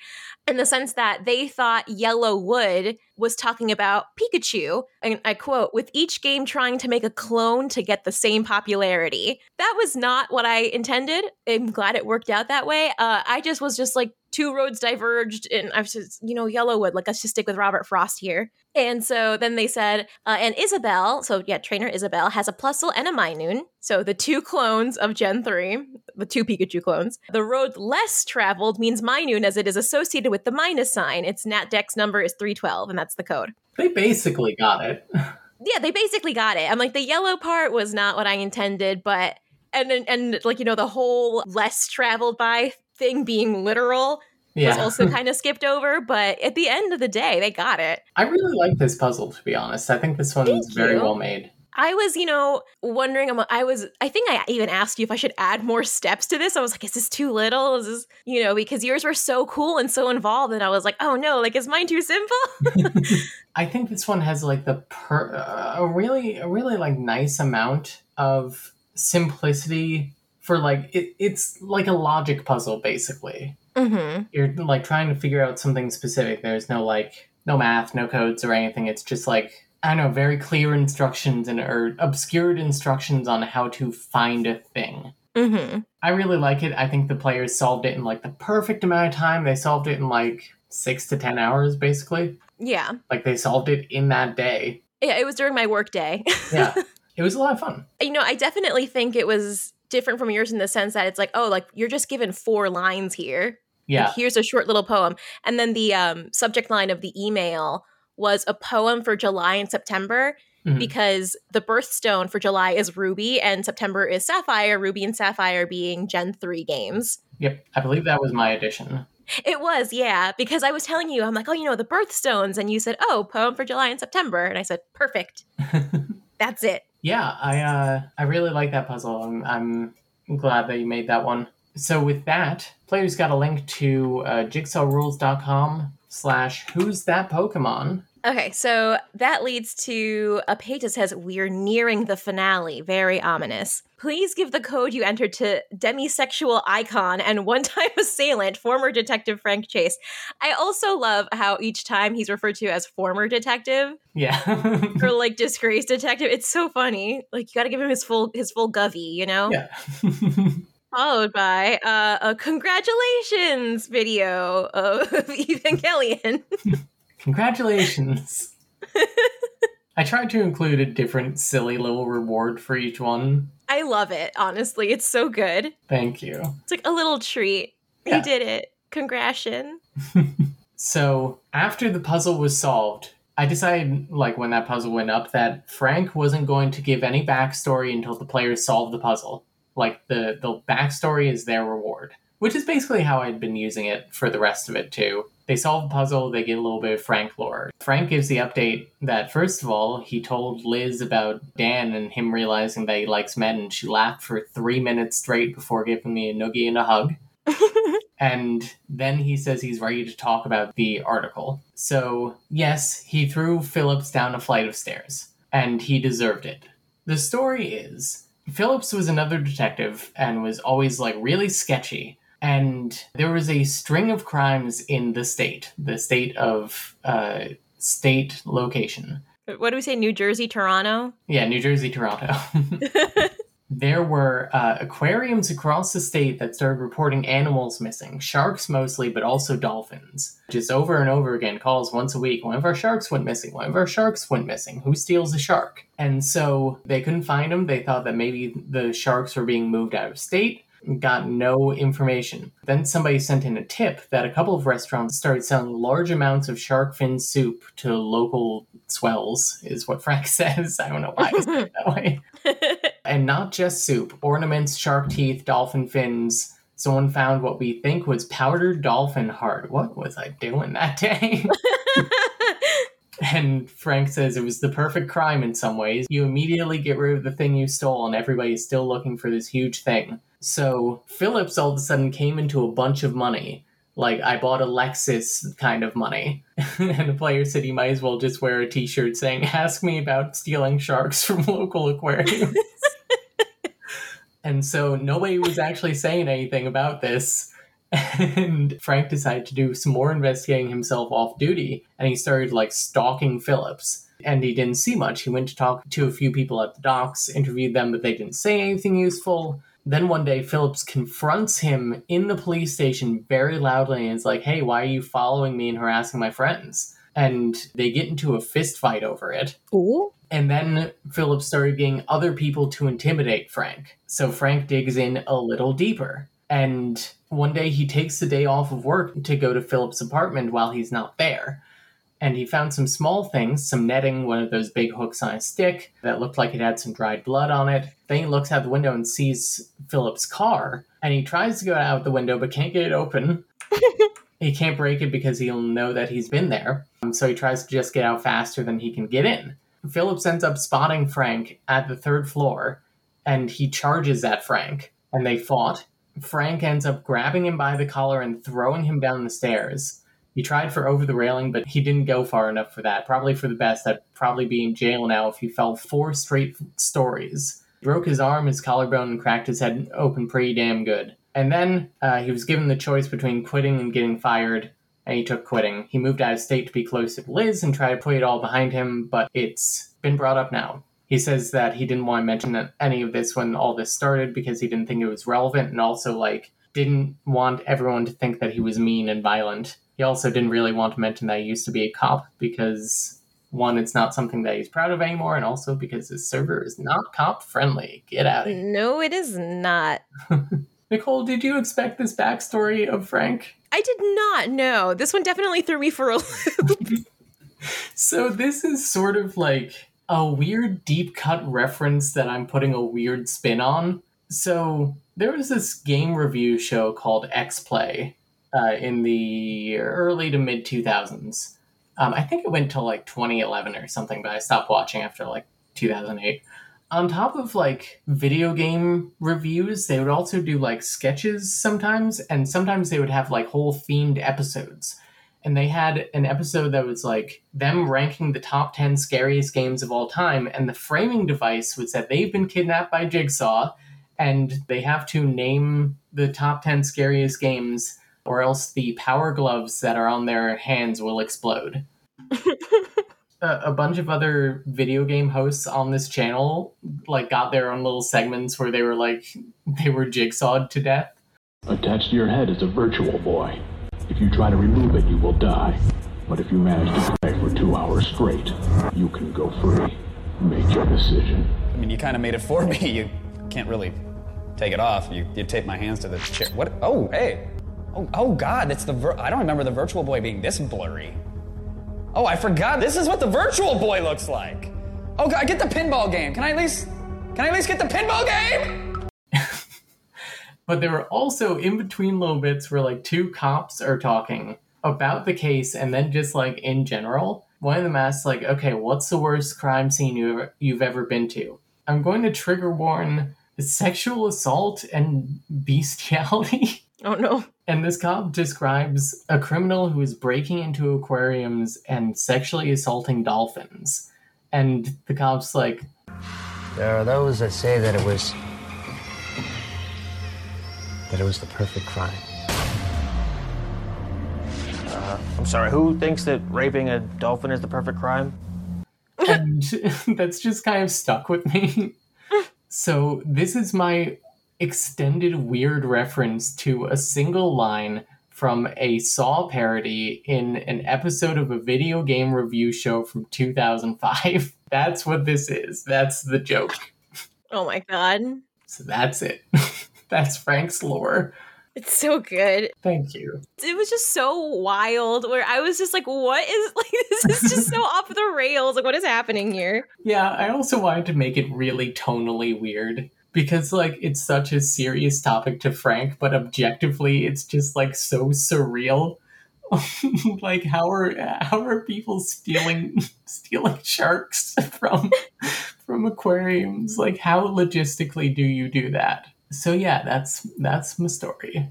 In the sense that they thought Yellowwood was talking about Pikachu, and I quote, with each game trying to make a clone to get the same popularity. That was not what I intended. I'm glad it worked out that way. Uh, I just was just like, two roads diverged, and I was just, you know, Yellowwood, like, let's just stick with Robert Frost here. And so then they said, uh, and Isabel, so yeah, trainer Isabel has a Plusle and a Minun. So the two clones of Gen three, the two Pikachu clones. The road less traveled means Minun, as it is associated with the minus sign. Its nat dex number is three twelve, and that's the code. They basically got it. Yeah, they basically got it. I'm like, the yellow part was not what I intended, but, and and, and like, you know, the whole less traveled by thing being literal yeah. was also kind of skipped over, but at the end of the day, they got it. I really like this puzzle, to be honest. I think this one Thank is very you. well made. I was, you know, wondering, I was, I think I even asked you if I should add more steps to this. I was like, is this too little? Is this, you know, because yours were so cool and so involved. And I was like, oh no, like, is mine too simple? I think this one has like the, per- uh, a really, a really like nice amount of simplicity for like, it, it's like a logic puzzle, basically. Mm-hmm. You're like trying to figure out something specific. There's no like, no math, no codes or anything. It's just like, I don't know, very clear instructions and or obscured instructions on how to find a thing. Mm-hmm. I really like it. I think the players solved it in like the perfect amount of time. They solved it in like six to ten hours, basically. Yeah. Like they solved it in that day. Yeah, it was during my work day. Yeah. It was a lot of fun. You know, I definitely think it was different from yours in the sense that it's like, oh, like you're just given four lines here. Yeah. Like, here's a short little poem. And then the um, subject line of the email was a poem for July and September, mm-hmm. because the birthstone for July is Ruby and September is Sapphire, Ruby and Sapphire being Gen three games. Yep. I believe that was my edition. It was, yeah, because I was telling you, I'm like, oh, you know, the birthstones. And you said, oh, poem for July and September. And I said, perfect. That's it. Yeah, I uh, I really like that puzzle. I'm, I'm glad that you made that one. So with that, players got a link to uh, jigsaw rules dot com slash who's that Pokemon? Okay, so that leads to a page that says, we're nearing the finale. Very ominous. Please give the code you entered to demisexual icon and one-time assailant, former detective Frank Chase. I also love how each time he's referred to as former detective. Yeah. Or like disgraced detective. It's so funny. Like, you got to give him his full his full govy, you know? Yeah. Followed by uh, a congratulations video of Ethan Kellyan. Congratulations. I tried to include a different silly little reward for each one. I love it, honestly. It's so good. Thank you. It's like a little treat. Yeah. You did it. Congratulations. So after the puzzle was solved, I decided, like, when that puzzle went up, that Frank wasn't going to give any backstory until the players solved the puzzle. like the the backstory is their reward, which is basically how I'd been using it for the rest of it too. They solve a puzzle, they get a little bit of Frank lore. Frank gives the update that, first of all, he told Liz about Dan and him realizing that he likes men, and she laughed for three minutes straight before giving me a noogie and a hug. And then he says he's ready to talk about the article. So, yes, he threw Phillips down a flight of stairs, and he deserved it. The story is, Phillips was another detective and was always, like, really sketchy. And there was a string of crimes in the state, the state of uh, state location. What do we say? New Jersey, Toronto? Yeah, New Jersey, Toronto. There were uh, aquariums across the state that started reporting animals missing, sharks mostly, but also dolphins. Just over and over again, calls once a week, one of our sharks went missing, one of our sharks went missing, who steals a shark? And so they couldn't find them. They thought that maybe the sharks were being moved out of state, got no information. Then somebody sent in a tip that a couple of restaurants started selling large amounts of shark fin soup to local swells, is what Frank says. I don't know why I said it that way. And not just soup, ornaments, shark teeth, dolphin fins. Someone found what we think was powdered dolphin heart. What was I doing that day? And Frank says it was the perfect crime in some ways. You immediately get rid of the thing you stole, and everybody's still looking for this huge thing. So Phillips all of a sudden came into a bunch of money. Like, I bought a Lexus kind of money. And the player said he might as well just wear a t-shirt saying, ask me about stealing sharks from local aquariums. And so nobody was actually saying anything about this. And Frank decided to do some more investigating himself off duty. And he started, like, stalking Phillips. And he didn't see much. He went to talk to a few people at the docks, interviewed them, but they didn't say anything useful. Then one day, Phillips confronts him in the police station very loudly and is like, hey, why are you following me and harassing my friends? And they get into a fist fight over it. Ooh. And then Phillips started getting other people to intimidate Frank. So Frank digs in a little deeper. And one day he takes the day off of work to go to Phillips' apartment while he's not there. And he found some small things, some netting, one of those big hooks on a stick that looked like it had some dried blood on it. Then he looks out the window and sees Phillips' car, and he tries to go out the window but can't get it open. He can't break it because he'll know that he's been there. Um, so he tries to just get out faster than he can get in. Phillips ends up spotting Frank at the third floor, and he charges at Frank, and they fought. Frank ends up grabbing him by the collar and throwing him down the stairs. He tried for over the railing, but he didn't go far enough for that. Probably for the best. I'd probably be in jail now if he fell four straight stories. He broke his arm, his collarbone, and cracked his head open pretty damn good. And then uh, he was given the choice between quitting and getting fired, and he took quitting. He moved out of state to be closer to Liz and tried to put it all behind him, but it's been brought up now. He says that he didn't want to mention any of this when all this started because he didn't think it was relevant, and also, like, didn't want everyone to think that he was mean and violent. He also didn't really want to mention that he used to be a cop because, one, it's not something that he's proud of anymore, and also because his server is not cop-friendly. Get out of here. No, it is not. Nicole, did you expect this backstory of Frank? I did not, no. This one definitely threw me for a loop. So this is sort of like a weird deep-cut reference that I'm putting a weird spin on. So there was this game review show called X-Play. Uh, in the early to mid two thousands. Um, I think it went till like twenty eleven or something, but I stopped watching after like two thousand eight. On top of like video game reviews, they would also do like sketches sometimes, and sometimes they would have like whole themed episodes. And they had an episode that was like them ranking the top ten scariest games of all time, and the framing device was that they've been kidnapped by Jigsaw, and they have to name the top ten scariest games, or else the power gloves that are on their hands will explode. a, a bunch of other video game hosts on this channel like got their own little segments where they were like, they were jigsawed to death. Attached to your head is a virtual boy. If you try to remove it, you will die. But if you manage to play for two hours straight, you can go free. Make your decision. I mean, you kind of made it for me. You can't really take it off. You, you tape my hands to the chair. What? Oh, hey. Oh, oh God, it's the vir- I don't remember the Virtual Boy being this blurry. Oh, I forgot. This is what the Virtual Boy looks like. Oh God, get the pinball game. Can I at least, can I at least get the pinball game? But there are also in between little bits where like two cops are talking about the case and then just like in general. One of them asks like, okay, what's the worst crime scene you ever, you've ever been to? I'm going to trigger warn sexual assault and bestiality. Oh no. And this cop describes a criminal who is breaking into aquariums and sexually assaulting dolphins. And the cop's like, there are those that say that it was that it was the perfect crime. Uh, I'm sorry, who thinks that raping a dolphin is the perfect crime? And that's just kind of stuck with me. So this is my extended weird reference to a single line from a Saw parody in an episode of a video game review show from two thousand five. That's what this is. That's the joke. Oh my god. So that's it. That's Frank's lore. It's so good. Thank you. It was just so wild where I was just like, what is, like, this is just so off the rails. Like, what is happening here? Yeah, I also wanted to make it really tonally weird because, like, it's such a serious topic to Frank, but objectively, it's just, like, so surreal. Like, how are how are people stealing stealing sharks from from aquariums? Like, how logistically do you do that? So yeah, that's that's my story.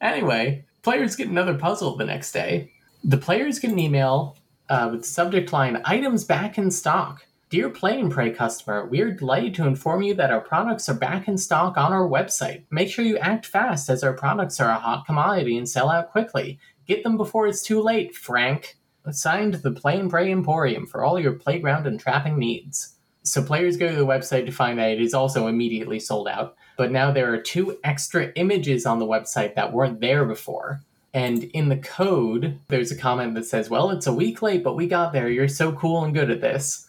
Anyway, players get another puzzle the next day. The players get an email uh, with the subject line, items back in stock. Dear Play and Prey customer, we are delighted to inform you that our products are back in stock on our website. Make sure you act fast as our products are a hot commodity and sell out quickly. Get them before it's too late, Frank. Signed, the Play and Prey Emporium, for all your playground and trapping needs. So players go to the website to find that it is also immediately sold out. But now there are two extra images on the website that weren't there before. And in the code, there's a comment that says, well, it's a week late, but we got there. You're so cool and good at this.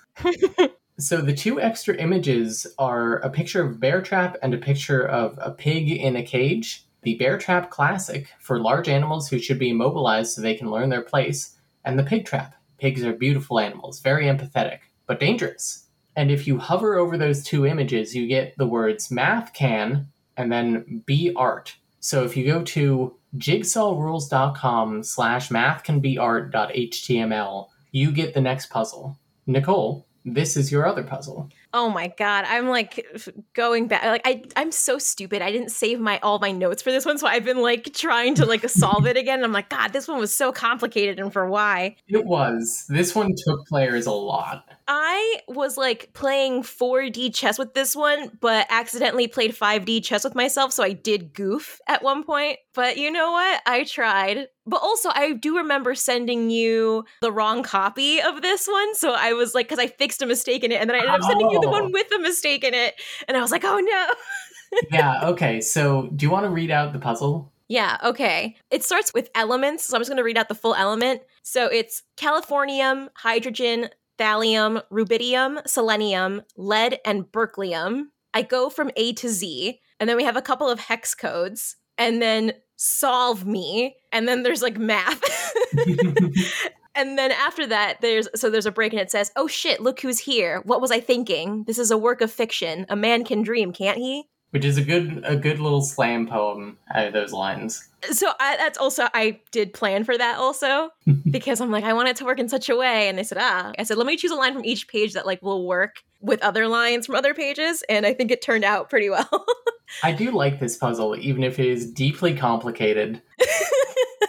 So the two extra images are a picture of a bear trap and a picture of a pig in a cage. The bear trap classic for large animals who should be immobilized so they can learn their place. And the pig trap. Pigs are beautiful animals, very empathetic, but dangerous. And if you hover over those two images, you get the words math can and then be art. So if you go to jigsawrules.com slash mathcanbeart.html, you get the next puzzle. Nicole, this is your other puzzle. Oh my god, I'm like going back. Like I, I'm so stupid. I didn't save my all my notes for this one, so I've been like trying to like solve it again. And I'm like, god, this one was so complicated, and for why? It was. This one took players a lot. I was like playing four D chess with this one, but accidentally played five D chess with myself, so I did goof at one point. But you know what? I tried. But also, I do remember sending you the wrong copy of this one, so I was like, because I fixed a mistake in it, and then I ended up sending oh. you the one with a mistake in it, and I was like, oh no. Yeah, okay, so do you want to read out the puzzle? Yeah, okay. It starts with elements, so I'm just going to read out the full element. So it's californium, hydrogen, thallium, rubidium, selenium, lead, and berkelium. I go from A to Z, and then we have a couple of hex codes, and then solve me, and then there's like math. And then after that, there's so there's a break and it says, oh shit, look who's here. What was I thinking? This is a work of fiction. A man can dream, can't he? Which is a good a good little slam poem out of those lines. So I, that's also, I did plan for that also, because I'm like, I want it to work in such a way. And I said, ah, I said, let me choose a line from each page that like will work with other lines from other pages. And I think it turned out pretty well. I do like this puzzle, even if it is deeply complicated.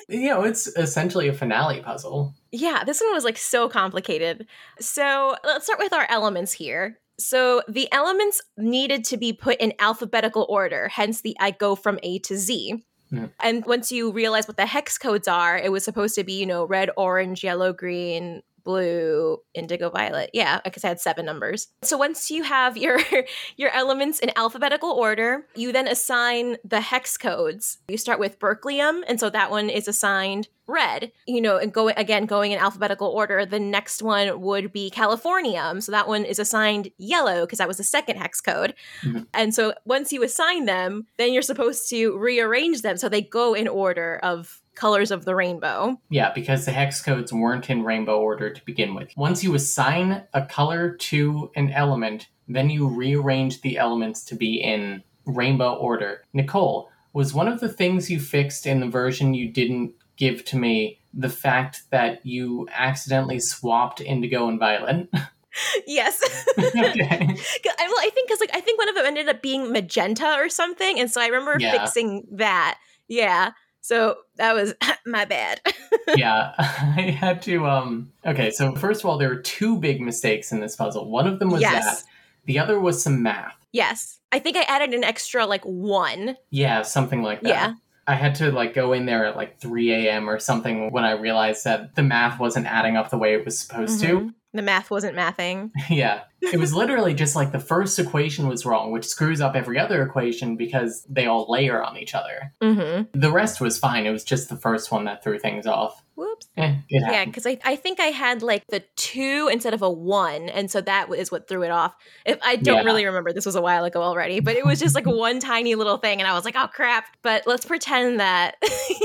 You know, it's essentially a finale puzzle. Yeah, this one was like so complicated. So let's start with our elements here. So the elements needed to be put in alphabetical order, hence the I go from A to Z. Yeah. And once you realize what the hex codes are, it was supposed to be, you know, red, orange, yellow, green, blue, indigo, violet. Yeah, because I had seven numbers. So once you have your your elements in alphabetical order, you then assign the hex codes. You start with berkelium, and so that one is assigned red. You know, and go again, going in alphabetical order. The next one would be californium, so that one is assigned yellow because that was the second hex code. Mm-hmm. And so once you assign them, then you're supposed to rearrange them so they go in order of colors of the rainbow. Yeah, because the hex codes weren't in rainbow order to begin with. Once you assign a color to an element, then you rearrange the elements to be in rainbow order. Nicole, was one of the things you fixed in the version you didn't give to me the fact that you accidentally swapped indigo and violet? Yes. Okay. I, well, I think because like I think one of them ended up being magenta or something, and so I remember yeah. fixing that. Yeah. So that was my bad. Yeah, I had to. Um, okay, so first of all, there were two big mistakes in this puzzle. One of them was yes. that. The other was some math. Yes, I think I added an extra like one. Yeah, something like that. Yeah. I had to like go in there at like three a.m. or something when I realized that the math wasn't adding up the way it was supposed mm-hmm. to. The math wasn't mathing. Yeah. It was literally just like the first equation was wrong, which screws up every other equation because they all layer on each other. Mm-hmm. The rest was fine. It was just the first one that threw things off. Whoops. Eh, yeah, because I, I think I had like the two instead of a one. And so that is what threw it off. If I don't yeah. really remember. This was a while ago already, but it was just like one tiny little thing. And I was like, oh, crap. But let's pretend that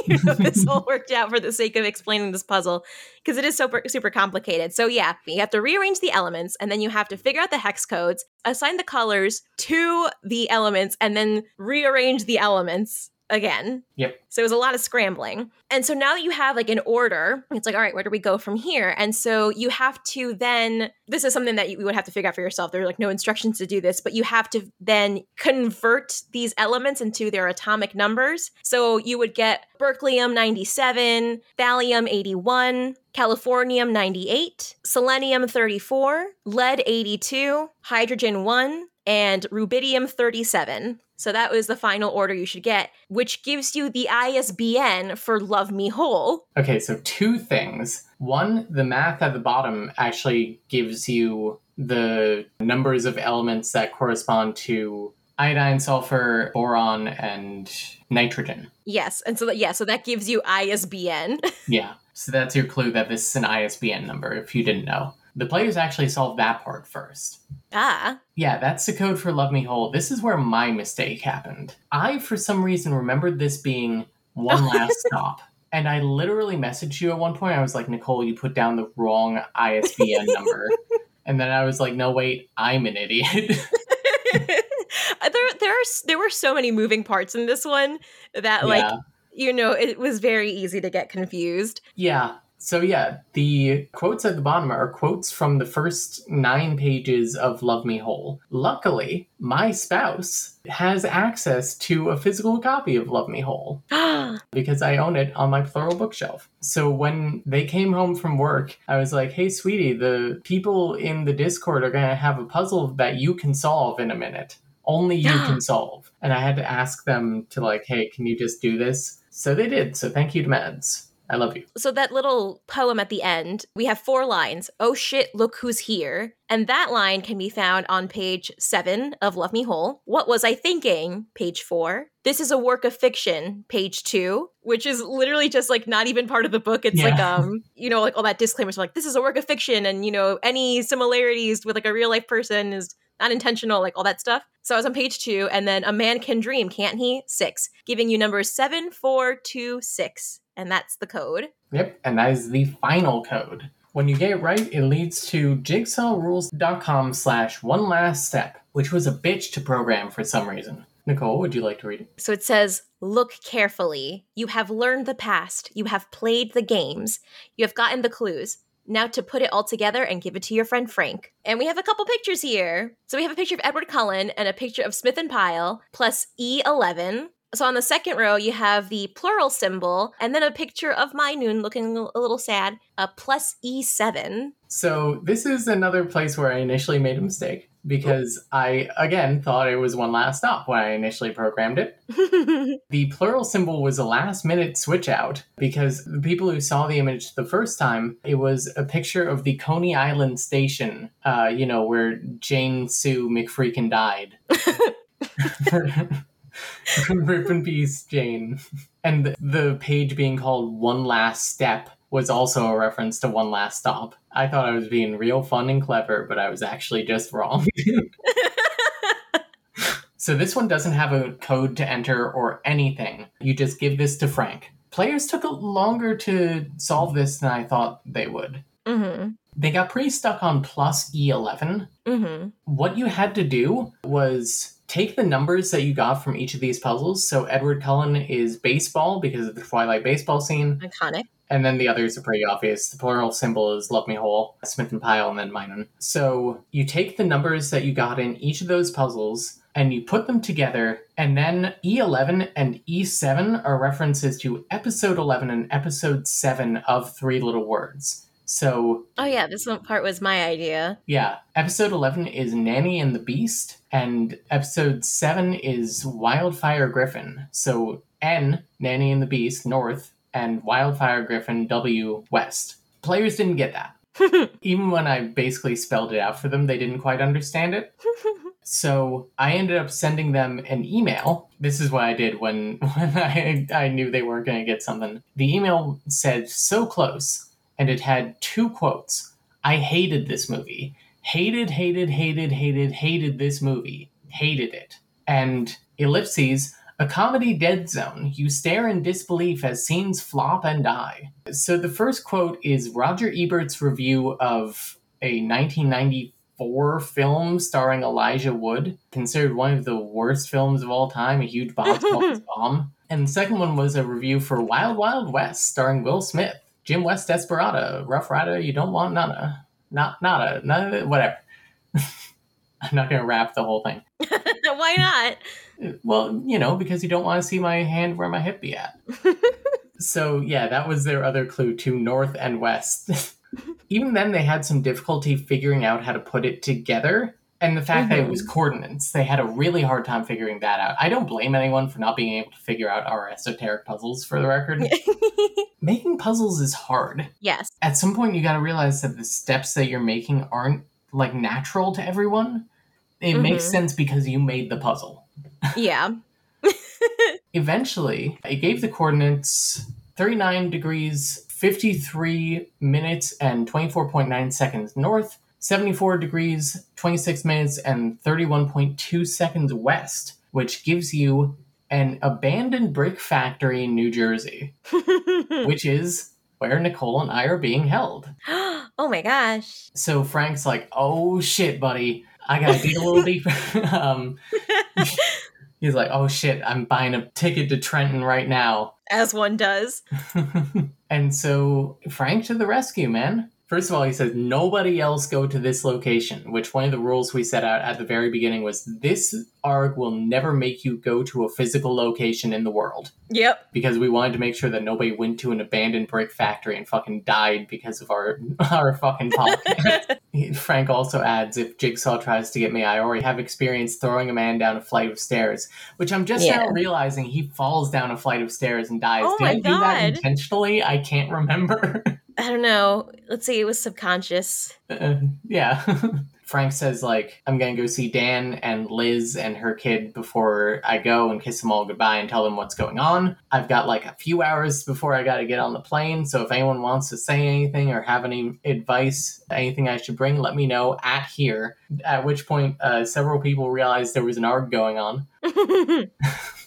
you know, this all worked out for the sake of explaining this puzzle because it is super, super complicated. So yeah, you have to rearrange the elements and then you have to figure out the hex codes, assign the colors to the elements, and then rearrange the elements again. Yep. So it was a lot of scrambling. And so now that you have like an order, it's like, all right, where do we go from here? And so you have to then, this is something that you would have to figure out for yourself. There are like no instructions to do this, but you have to then convert these elements into their atomic numbers. So you would get berkelium ninety-seven, thallium eighty-one, californium ninety-eight, selenium thirty-four, lead eighty-two, hydrogen one, and rubidium thirty-seven. So that was the final order you should get, which gives you the I S B N for Love Me Whole. Okay, so two things. One, the math at the bottom actually gives you the numbers of elements that correspond to iodine, sulfur, boron, and nitrogen. Yes, and so that, yeah, so that gives you I S B N. Yeah, so that's your clue that this is an I S B N number, if you didn't know. The players actually solved that part first. Ah. Yeah, that's the code for Love Me Whole. This is where my mistake happened. I, for some reason, remembered this being one last stop. And I literally messaged you at one point. I was like, Nicole, you put down the wrong I S B N number. And then I was like, no, wait, I'm an idiot. there, there, are, there were so many moving parts in this one that, yeah. like, you know, it was very easy to get confused. Yeah. So yeah, the quotes at the bottom are quotes from the first nine pages of Love Me Whole. Luckily, my spouse has access to a physical copy of Love Me Whole because I own it on my plural bookshelf. So when they came home from work, I was like, hey, sweetie, the people in the Discord are going to have a puzzle that you can solve in a minute. Only you can solve. And I had to ask them to like, hey, can you just do this? So they did. So thank you to Mads. I love you. So that little poem at the end, we have four lines. Oh shit, look who's here. And that line can be found on page seven of Love Me Whole. What was I thinking? Page four. This is a work of fiction. Page two, which is literally just like not even part of the book. It's yeah. like, um, you know, like all that disclaimers like, this is a work of fiction. And, you know, any similarities with like a real life person is not intentional, like all that stuff. So I was on page two. And then a man can dream, can't he? Six, giving you numbers seven, four, two, six. And that's the code. Yep, and that is the final code. When you get it right, it leads to jigsaw rules dot com slash one last step, which was a bitch to program for some reason. Nicole, would you like to read it? So it says, look carefully. You have learned the past. You have played the games. You have gotten the clues. Now to put it all together and give it to your friend Frank. And we have a couple pictures here. So we have a picture of Edward Cullen and a picture of Smith and Pyle plus E eleven. So on the second row, you have the plural symbol and then a picture of Minun looking a little sad, uh, plus E seven. So this is another place where I initially made a mistake because oh. I, again, thought it was one last stop when I initially programmed it. The plural symbol was a last minute switch out because the people who saw the image the first time, it was a picture of the Coney Island station, uh, you know, where Jane Sue McFreakin died. Rip in peace, Jane. And the, the page being called One Last Step was also a reference to One Last Stop. I thought I was being real fun and clever, but I was actually just wrong. So this one doesn't have a code to enter or anything. You just give this to Frank. Players took longer to solve this than I thought they would. Mm-hmm. They got pretty stuck on plus E eleven. Mm-hmm. What you had to do was take the numbers that you got from each of these puzzles. So Edward Cullen is baseball because of the Twilight baseball scene. Iconic. And then the others are pretty obvious. The plural symbol is Love Me Whole, Smith and Pyle, and then Minun. So you take the numbers that you got in each of those puzzles and you put them together, and then E eleven and E seven are references to episode eleven and episode seven of Three Little Words. So... Oh yeah, this one part was my idea. Yeah. Episode eleven is Nanny and the Beast, and episode seven is Wildfire Griffin. So N, Nanny and the Beast, North, and Wildfire Griffin, W, West. Players didn't get that. Even when I basically spelled it out for them, they didn't quite understand it. So I ended up sending them an email. This is what I did when, when I, I knew they weren't going to get something. The email said, so close, and it had two quotes. I hated this movie. Hated, hated, hated, hated, hated this movie. Hated it. And ellipses, a comedy dead zone. You stare in disbelief as scenes flop and die. So the first quote is Roger Ebert's review of a nineteen ninety-four film starring Elijah Wood, considered one of the worst films of all time, a huge box office bomb. And the second one was a review for Wild Wild West starring Will Smith, Jim West Desperado, Rough Rider, You Don't Want Nana, not Nada, nada whatever. I'm not going to wrap the whole thing. Why not? Well, you know, because you don't want to see my hand where my hip be at. So, yeah, that was their other clue to North and West. Even then, they had some difficulty figuring out how to put it together. And the fact mm-hmm. that it was coordinates, they had a really hard time figuring that out. I don't blame anyone for not being able to figure out our esoteric puzzles, for the record. Making puzzles is hard. Yes. At some point, you got to realize that the steps that you're making aren't, like, natural to everyone. It mm-hmm. makes sense because you made the puzzle. Yeah. Eventually, I gave the coordinates thirty-nine degrees, fifty-three minutes, and twenty-four point nine seconds north, seventy-four degrees, twenty-six minutes, and thirty-one point two seconds west, which gives you an abandoned brick factory in New Jersey, which is where Nicole and I are being held. Oh my gosh. So Frank's like, oh shit, buddy. I gotta dig a little deeper. um, he's like, oh shit, I'm buying a ticket to Trenton right now. As one does. And so Frank to the rescue, man. First of all, he says, nobody else go to this location, which one of the rules we set out at the very beginning was this A R G will never make you go to a physical location in the world. Yep. Because we wanted to make sure that nobody went to an abandoned brick factory and fucking died because of our, our fucking podcast. Frank also adds, if Jigsaw tries to get me, I already have experience throwing a man down a flight of stairs, which I'm just yeah. now realizing he falls down a flight of stairs and dies. Oh Did my I do God. that intentionally? I can't remember. I don't know. Let's see. It was subconscious. Uh, yeah. Frank says, like, I'm going to go see Dan and Liz and her kid before I go and kiss them all goodbye and tell them what's going on. I've got, like, a few hours before I got to get on the plane. So if anyone wants to say anything or have any advice, anything I should bring, let me know at here. At which point, uh, several people realized there was an A R G going on.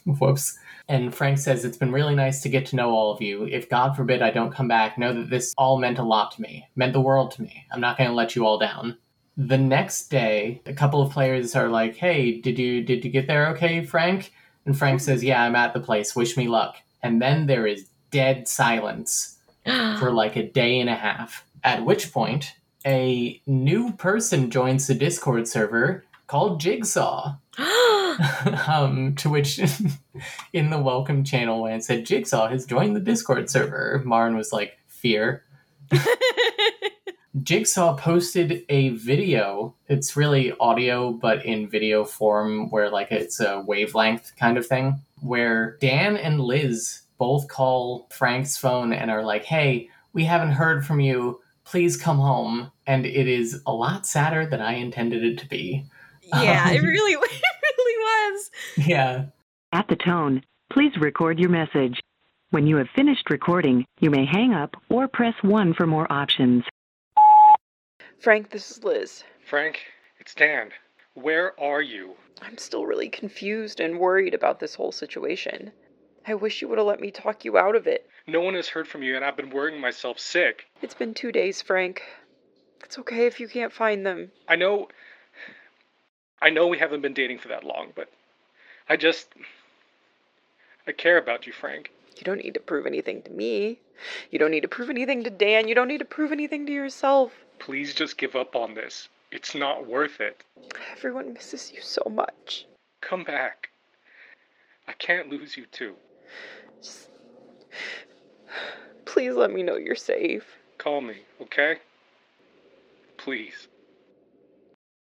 Whoops. And Frank says, it's been really nice to get to know all of you. If God forbid I don't come back, know that this all meant a lot to me, meant the world to me. I'm not going to let you all down. The next day, a couple of players are like, hey, did you did you get there okay, Frank? And Frank says, yeah, I'm at the place. Wish me luck. And then there is dead silence for like a day and a half, at which point a new person joins the Discord server called Jigsaw. um, to which in the welcome channel when it said Jigsaw has joined the Discord server, Marn was like, fear. Jigsaw posted a video. It's really audio, but in video form where like it's a wavelength kind of thing where Dan and Liz both call Frank's phone and are like, hey, we haven't heard from you. Please come home. And it is a lot sadder than I intended it to be. Yeah, um, it really was. Yeah. At the tone, please record your message. When you have finished recording, you may hang up or press one for more options. Frank, this is Liz. Frank, it's Dan. Where are you? I'm still really confused and worried about this whole situation. I wish you would have let me talk you out of it. No one has heard from you, and I've been worrying myself sick. It's been two days, Frank. It's okay if you can't find them. I know. I know we haven't been dating for that long, but I just, I care about you, Frank. You don't need to prove anything to me. You don't need to prove anything to Dan. You don't need to prove anything to yourself. Please just give up on this. It's not worth it. Everyone misses you so much. Come back. I can't lose you too. Just... Please let me know you're safe. Call me, okay? Please.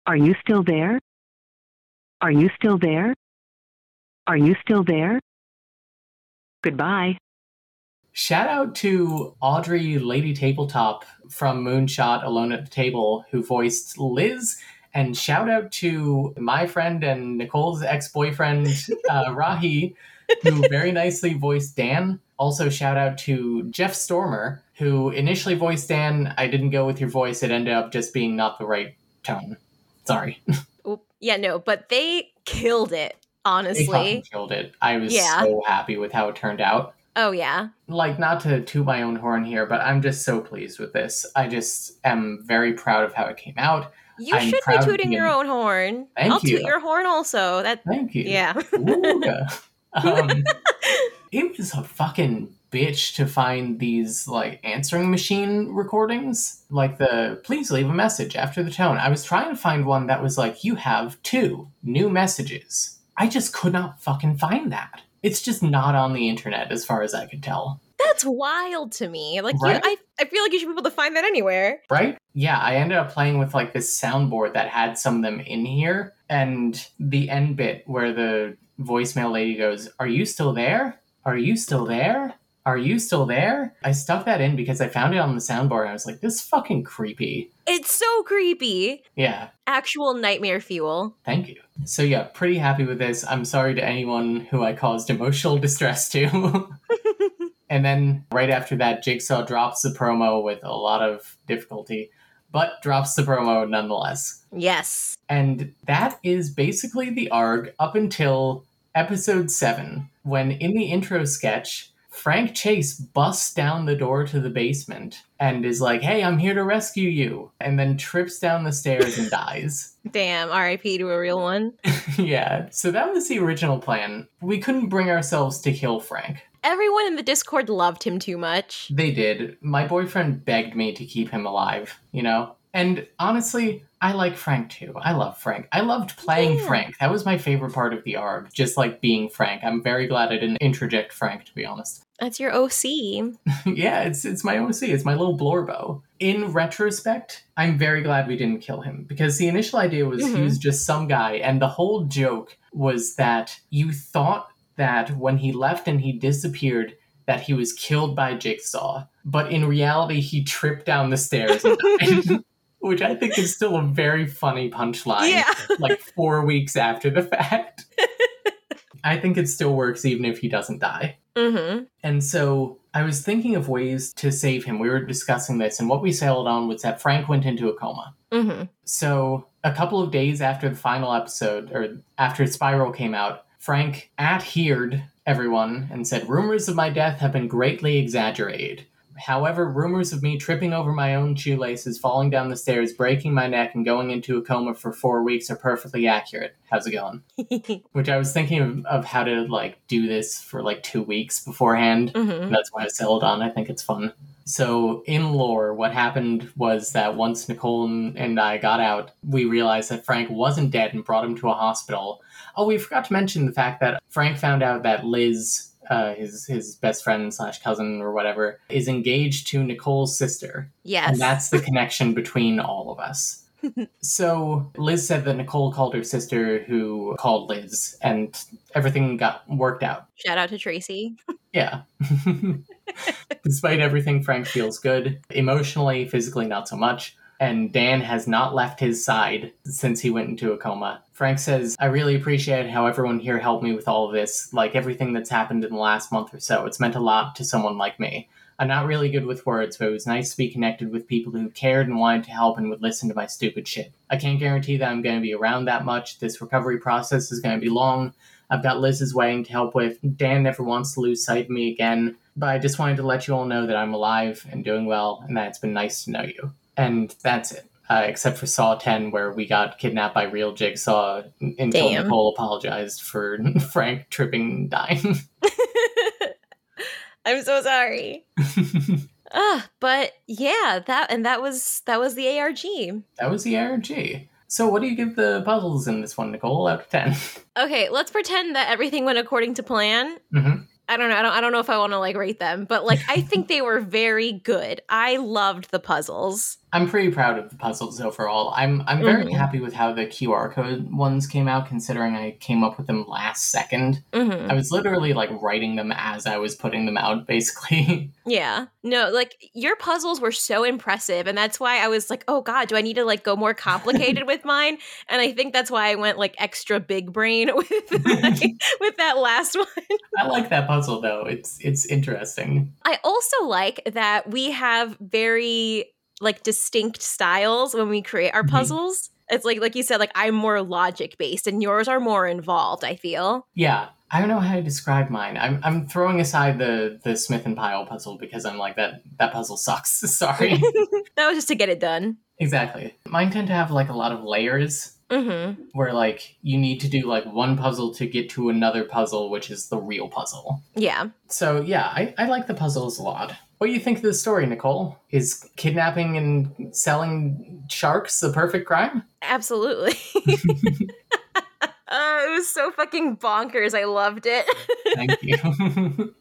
Are you still there? Are you still there? Are you still there? Goodbye. Shout out to Audrey Lady Tabletop from Moonshot Alone at the Table, who voiced Liz, and shout out to my friend and Nicole's ex-boyfriend, uh, Rahi, who very nicely voiced Dan. Also shout out to Jeff Stormer, who initially voiced Dan. I didn't go with your voice. It ended up just being not the right tone. Sorry. Yeah, no, but they killed it, honestly. They fucking killed it. I was yeah. so happy with how it turned out. Oh, yeah. Like, not to toot my own horn here, but I'm just so pleased with this. I just am very proud of how it came out. You I'm should be tooting your own horn. Thank I'll you. Toot your horn also. That... Thank you. Yeah. um, it was a fucking bitch to find these, like, answering machine recordings. Like the, please leave a message after the tone. I was trying to find one that was like, you have two new messages. I just could not fucking find that. It's just not on the internet, as far as I can tell. That's wild to me. Like, right? you, I, I feel like you should be able to find that anywhere. Right? Yeah, I ended up playing with, like, this soundboard that had some of them in here. And the end bit where the voicemail lady goes, are you still there? Are you still there? Are you still there? I stuck that in because I found it on the soundboard and I was like, this is fucking creepy. It's so creepy. Yeah. Actual nightmare fuel. Thank you. So yeah, pretty happy with this. I'm sorry to anyone who I caused emotional distress to. And then right after that, Jigsaw drops the promo with a lot of difficulty, but drops the promo nonetheless. Yes. And that is basically the A R G up until episode seven, when in the intro sketch, Frank Chase busts down the door to the basement and is like, hey, I'm here to rescue you, and then trips down the stairs and dies. Damn, R I P to a real one. Yeah, so that was the original plan. We couldn't bring ourselves to kill Frank. Everyone in the Discord loved him too much. They did. My boyfriend begged me to keep him alive, you know? And honestly, I like Frank too. I love Frank. I loved playing yeah. Frank. That was my favorite part of the A R G, just like being Frank. I'm very glad I didn't interject Frank, to be honest. That's your O C. Yeah, it's it's my O C. It's my little Blorbo. In retrospect, I'm very glad we didn't kill him, because the initial idea was mm-hmm. he was just some guy, and the whole joke was that you thought that when he left and he disappeared, that he was killed by Jigsaw. But in reality, he tripped down the stairs and died. Which I think is still a very funny punchline, yeah. Like four weeks after the fact. I think it still works even if he doesn't die. Mm-hmm. And so I was thinking of ways to save him. We were discussing this, and what we settled on was that Frank went into a coma. Mm-hmm. So a couple of days after the final episode, or after Spiral came out, Frank adhered everyone and said, rumors of my death have been greatly exaggerated. However, rumors of me tripping over my own shoelaces, falling down the stairs, breaking my neck, and going into a coma for four weeks are perfectly accurate. How's it going? Which I was thinking of, of how to, like, do this for, like, two weeks beforehand. Mm-hmm. That's why I settled on. I think it's fun. So, in lore, what happened was that once Nicole and I got out, we realized that Frank wasn't dead and brought him to a hospital. Oh, we forgot to mention the fact that Frank found out that Liz... Uh, his his best friend slash cousin or whatever, is engaged to Nicole's sister. Yes. And that's the connection between all of us. So Liz said that Nicole called her sister, who called Liz, and everything got worked out. Shout out to Tracy. Yeah. Despite everything, Frank feels good. Emotionally, physically, not so much. And Dan has not left his side since he went into a coma. Frank says, I really appreciate how everyone here helped me with all of this, like everything that's happened in the last month or so. It's meant a lot to someone like me. I'm not really good with words, but it was nice to be connected with people who cared and wanted to help and would listen to my stupid shit. I can't guarantee that I'm going to be around that much. This recovery process is going to be long. I've got Liz's wedding to help with. Dan never wants to lose sight of me again. But I just wanted to let you all know that I'm alive and doing well, and that it's been nice to know you. And that's it. uh, except for Saw ten, where we got kidnapped by real Jigsaw until Damn. Nicole apologized for Frank tripping and dying. I'm so sorry. uh, but yeah, that and that was that was the A R G. That was the A R G. So what do you give the puzzles in this one, Nicole, out of ten? Okay, let's pretend that everything went according to plan. Mm-hmm. I don't know. I don't I don't know if I want to like rate them, but like I think they were very good. I loved the puzzles. I'm pretty proud of the puzzles overall. I'm I'm very mm-hmm. happy with how the Q R code ones came out, considering I came up with them last second. Mm-hmm. I was literally like writing them as I was putting them out, basically. Yeah. No, like your puzzles were so impressive, and that's why I was like, oh God, do I need to like go more complicated with mine? And I think that's why I went like extra big brain with like, with that last one. I like that puzzle though. It's it's interesting. I also like that we have very like distinct styles when we create our puzzles. Mm-hmm. It's like like you said, like I'm more logic based and yours are more involved, I feel. Yeah. I don't know how to describe mine. I'm I'm throwing aside the the Smith and Pyle puzzle because I'm like that that puzzle sucks. Sorry. That was just to get it done. Exactly. Mine tend to have like a lot of layers. Mm-hmm. Where like you need to do like one puzzle to get to another puzzle, which is the real puzzle. Yeah. So yeah, I, I like the puzzles a lot. What do you think of the story, Nicole? Is kidnapping and selling sharks the perfect crime? Absolutely. uh, it was so fucking bonkers. I loved it. Thank you.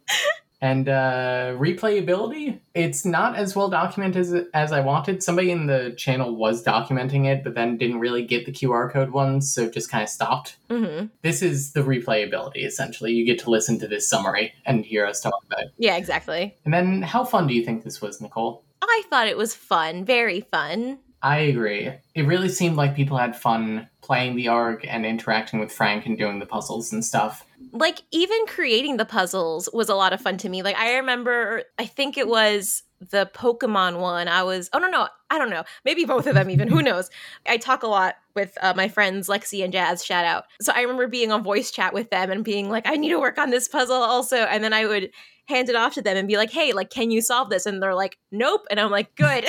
And uh, replayability, it's not as well documented as, as I wanted. Somebody in the channel was documenting it, but then didn't really get the Q R code ones, so just kind of stopped. Mm-hmm. This is the replayability, essentially. You get to listen to this summary and hear us talk about it. Yeah, exactly. And then how fun do you think this was, Nicole? I thought it was fun. Very fun. I agree. It really seemed like people had fun playing the A R G and interacting with Frank and doing the puzzles and stuff. Like, even creating the puzzles was a lot of fun to me. Like, I remember, I think it was the Pokemon one. I was, oh, no, no, I don't know. Maybe both of them even. Who knows? I talk a lot with uh, my friends Lexi and Jazz, shout out. So I remember being on voice chat with them and being like, I need to work on this puzzle also. And then I would hand it off to them and be like, hey, like, can you solve this? And they're like, nope. And I'm like, good.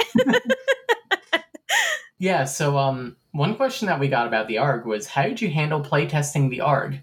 Yeah, so um, one question that we got about the A R G was, how did you handle playtesting the A R G?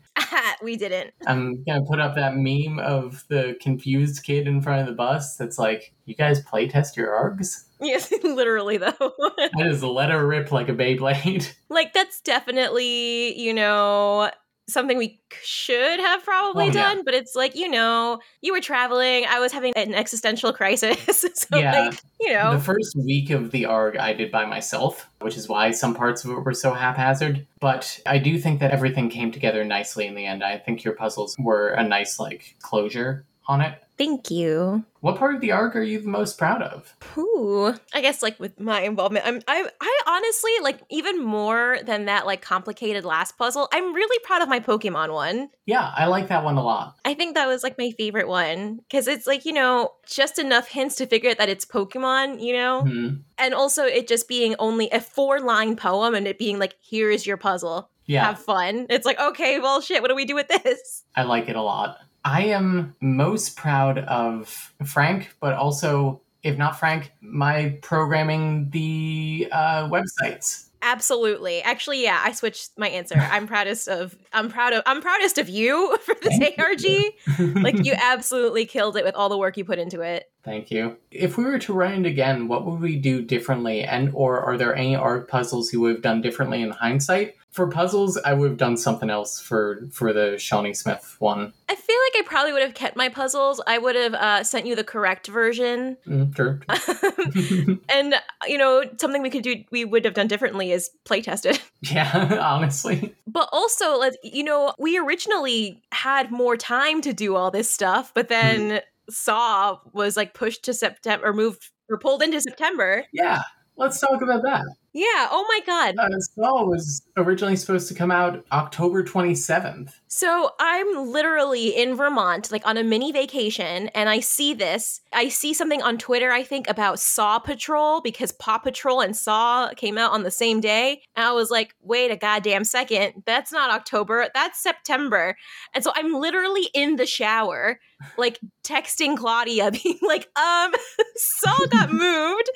We didn't. I'm going to put up that meme of the confused kid in front of the bus that's like, you guys playtest your A R Gs? Yes, literally, though. I just let her rip like a Beyblade. Like, that's definitely, you know, something we should have probably oh, done, yeah. But it's like, you know, you were traveling, I was having an existential crisis. So yeah. Like, you know. The first week of the A R G I did by myself, which is why some parts of it were so haphazard. But I do think that everything came together nicely in the end. I think your puzzles were a nice, like, closure on it. Thank you. What part of the A R G are you the most proud of? Ooh, I guess like with my involvement, I'm, I I honestly, like even more than that like complicated last puzzle, I'm really proud of my Pokemon one. Yeah, I like that one a lot. I think that was like my favorite one because it's like, you know, just enough hints to figure out that it's Pokemon, you know? Mm-hmm. And also it just being only a four line poem and it being like, here is your puzzle. Yeah. Have fun. It's like, okay, well, shit, what do we do with this? I like it a lot. I am most proud of Frank, but also, if not Frank, my programming the uh, websites. Absolutely. Actually, yeah, I switched my answer. I'm proudest of I'm proud of I'm proudest of you for this Thank A R G. You. Like you absolutely killed it with all the work you put into it. Thank you. If we were to run it again, what would we do differently? And or are there any A R G puzzles you would have done differently in hindsight? For puzzles, I would have done something else for, for the Shawnee Smith one. I feel like I probably would have kept my puzzles. I would have uh, sent you the correct version. Mm, sure. Um, and, you know, something we could do, we would have done differently is play test it. Yeah, honestly. But also, like, you know, we originally had more time to do all this stuff, but then mm. Saw was like pushed to September or moved or pulled into September. Yeah. Let's talk about that. Yeah. Oh, my God. Uh, Saw was originally supposed to come out October twenty-seventh. So I'm literally in Vermont, like on a mini vacation, and I see this. I see something on Twitter, I think, about Saw Patrol because Paw Patrol and Saw came out on the same day. And I was like, wait a goddamn second. That's not October. That's September. And so I'm literally in the shower, like texting Claudia being like, um, Saw got moved.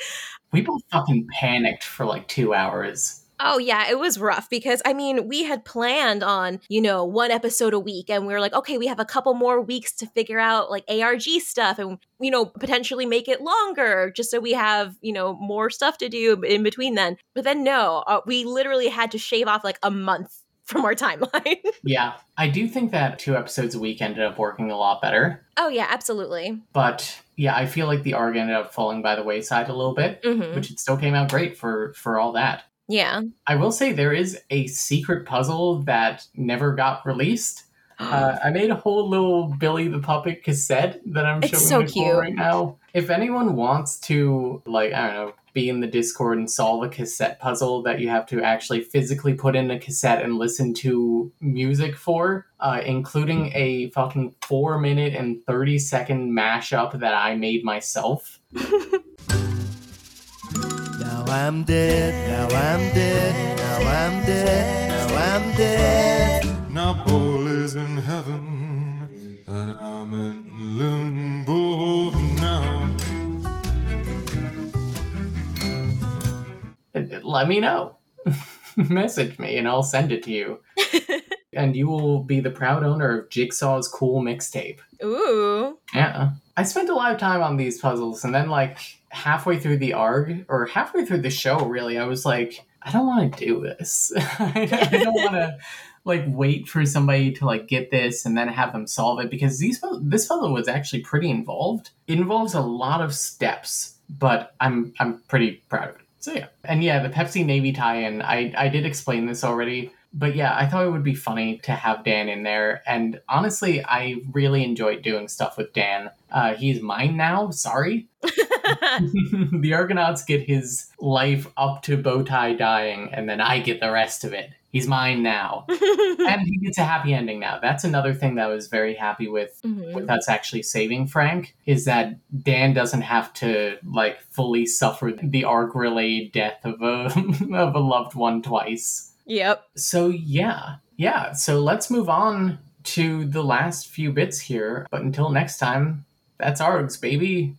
We both fucking panicked for like like two hours. Oh, yeah, it was rough because, I mean, we had planned on, you know, one episode a week and we were like, okay, we have a couple more weeks to figure out like A R G stuff and, you know, potentially make it longer just so we have, you know, more stuff to do in between then. But then, no, uh, we literally had to shave off like a month from our timeline. Yeah, I do think that two episodes a week ended up working a lot better. Oh, yeah, absolutely. But yeah, I feel like the arc ended up falling by the wayside a little bit, mm-hmm. which it still came out great for for all that. Yeah. I will say there is a secret puzzle that never got released. Uh, I made a whole little Billy the Puppet cassette that I'm it's showing so Nicole right now. If anyone wants to, like, I don't know, be in the Discord and solve a cassette puzzle that you have to actually physically put in a cassette and listen to music for, uh, including a fucking four minute and thirty second mashup that I made myself. Now I'm dead, now I'm dead, now I'm dead, now I'm dead. Now Paul is in heaven, and I'm in limbo now. Let me know. Message me and I'll send it to you. And you will be the proud owner of Jigsaw's cool mixtape. Ooh. Yeah. I spent a lot of time on these puzzles, and then like halfway through the A R G, or halfway through the show, really, I was like, I don't want to do this. I, I don't want to like wait for somebody to like get this and then have them solve it, because these this puzzle was actually pretty involved. It involves a lot of steps, but I'm I'm pretty proud of it. So yeah, and yeah, the Pepsi Navy tie-in. I I did explain this already. But yeah, I thought it would be funny to have Dan in there. And honestly, I really enjoyed doing stuff with Dan. Uh, he's mine now. Sorry. The Argonauts get his life up to bow tie dying, and then I get the rest of it. He's mine now. And he gets a happy ending now. That's another thing that I was very happy with, mm-hmm. with us actually saving Frank, is that Dan doesn't have to like fully suffer the arc-related death of a, of a loved one twice. Yep. So yeah. Yeah. So let's move on to the last few bits here. But until next time, that's A R Gs, baby.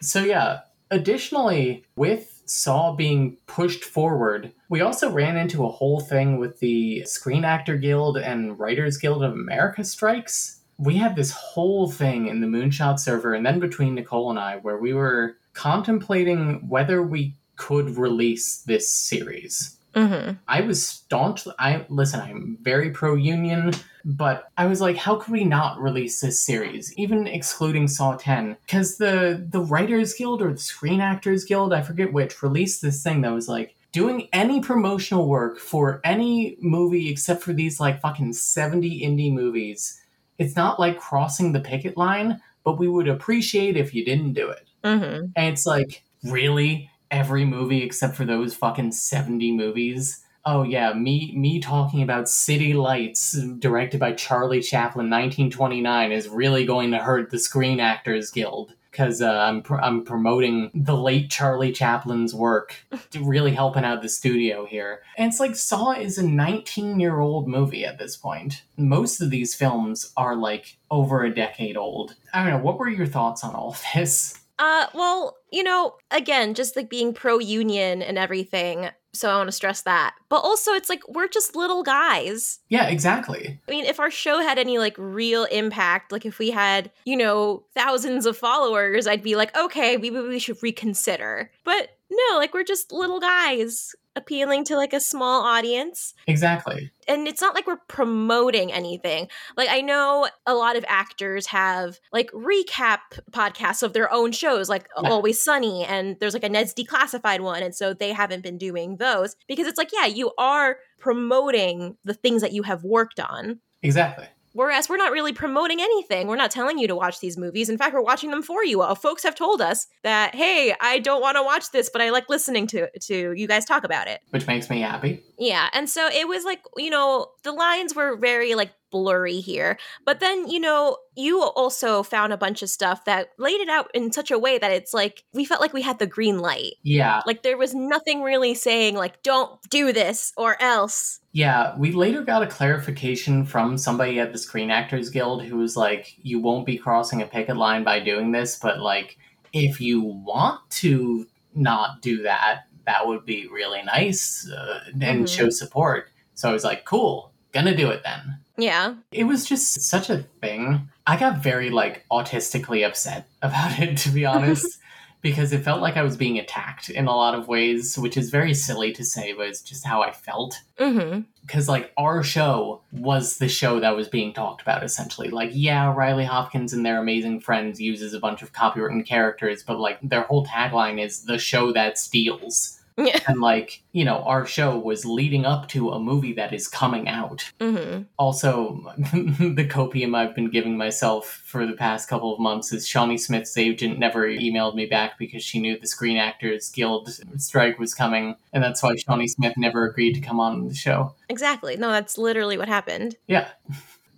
So yeah. Additionally, with Saw being pushed forward, we also ran into a whole thing with the Screen Actor Guild and Writers Guild of America strikes. We had this whole thing in the Moonshot server, and then between Nicole and I, where we were contemplating whether we could release this series. Mm-hmm. I was staunch. I listen, I'm very pro-union, but I was like, how could we not release this series, even excluding Saw ten? Because the, the Writers Guild or the Screen Actors Guild, I forget which, released this thing that was like, doing any promotional work for any movie except for these like fucking seventy indie movies, it's not like crossing the picket line, but we would appreciate if you didn't do it. Mm-hmm. And it's like, really? Every movie except for those fucking seventy movies. Oh yeah, me me talking about City Lights, directed by Charlie Chaplin, nineteen twenty-nine, is really going to hurt the Screen Actors Guild, because uh, I'm pr- I'm promoting the late Charlie Chaplin's work, to really helping out the studio here. And it's like, Saw is a nineteen-year-old movie at this point. Most of these films are like over a decade old. I don't know. What were your thoughts on all this? Uh, well, you know, again, just like being pro-union and everything. So I want to stress that. But also it's like, we're just little guys. Yeah, exactly. I mean, if our show had any like real impact, like if we had, you know, thousands of followers, I'd be like, okay, maybe we should reconsider. But no, like we're just little guys appealing to like a small audience. Exactly. And it's not like we're promoting anything. Like I know a lot of actors have like recap podcasts of their own shows, like yeah. Always Sunny, and there's like a Ned's Declassified one. And so they haven't been doing those because it's like, yeah, you are promoting the things that you have worked on. Exactly. Whereas we're not really promoting anything. We're not telling you to watch these movies. In fact, we're watching them for you all. Folks have told us that, hey, I don't want to watch this, but I like listening to to you guys talk about it. Which makes me happy. Yeah. And so it was like, you know, the lines were very like blurry here. But then, you know, you also found a bunch of stuff that laid it out in such a way that it's like, we felt like we had the green light. Yeah. Like there was nothing really saying like, don't do this or else. Yeah. We later got a clarification from somebody at the Screen Actors Guild who was like, you won't be crossing a picket line by doing this, but like, if you want to not do that, that would be really nice uh, and mm-hmm. show support. So I was like, cool, gonna do it then. Yeah. It was just such a thing. I got very like autistically upset about it, to be honest, because it felt like I was being attacked in a lot of ways, which is very silly to say, but it's just how I felt. Mm-hmm. Because like our show was the show that was being talked about, essentially. Like, yeah, Riley Hopkins and their amazing friends uses a bunch of copywritten characters, but like their whole tagline is the show that steals. Yeah. And like, you know, our show was leading up to a movie that is coming out. Mm-hmm. Also, the copium I've been giving myself for the past couple of months is Shawnee Smith's agent never emailed me back because she knew the Screen Actors Guild strike was coming. And that's why Shawnee Smith never agreed to come on the show. Exactly. No, that's literally what happened. Yeah.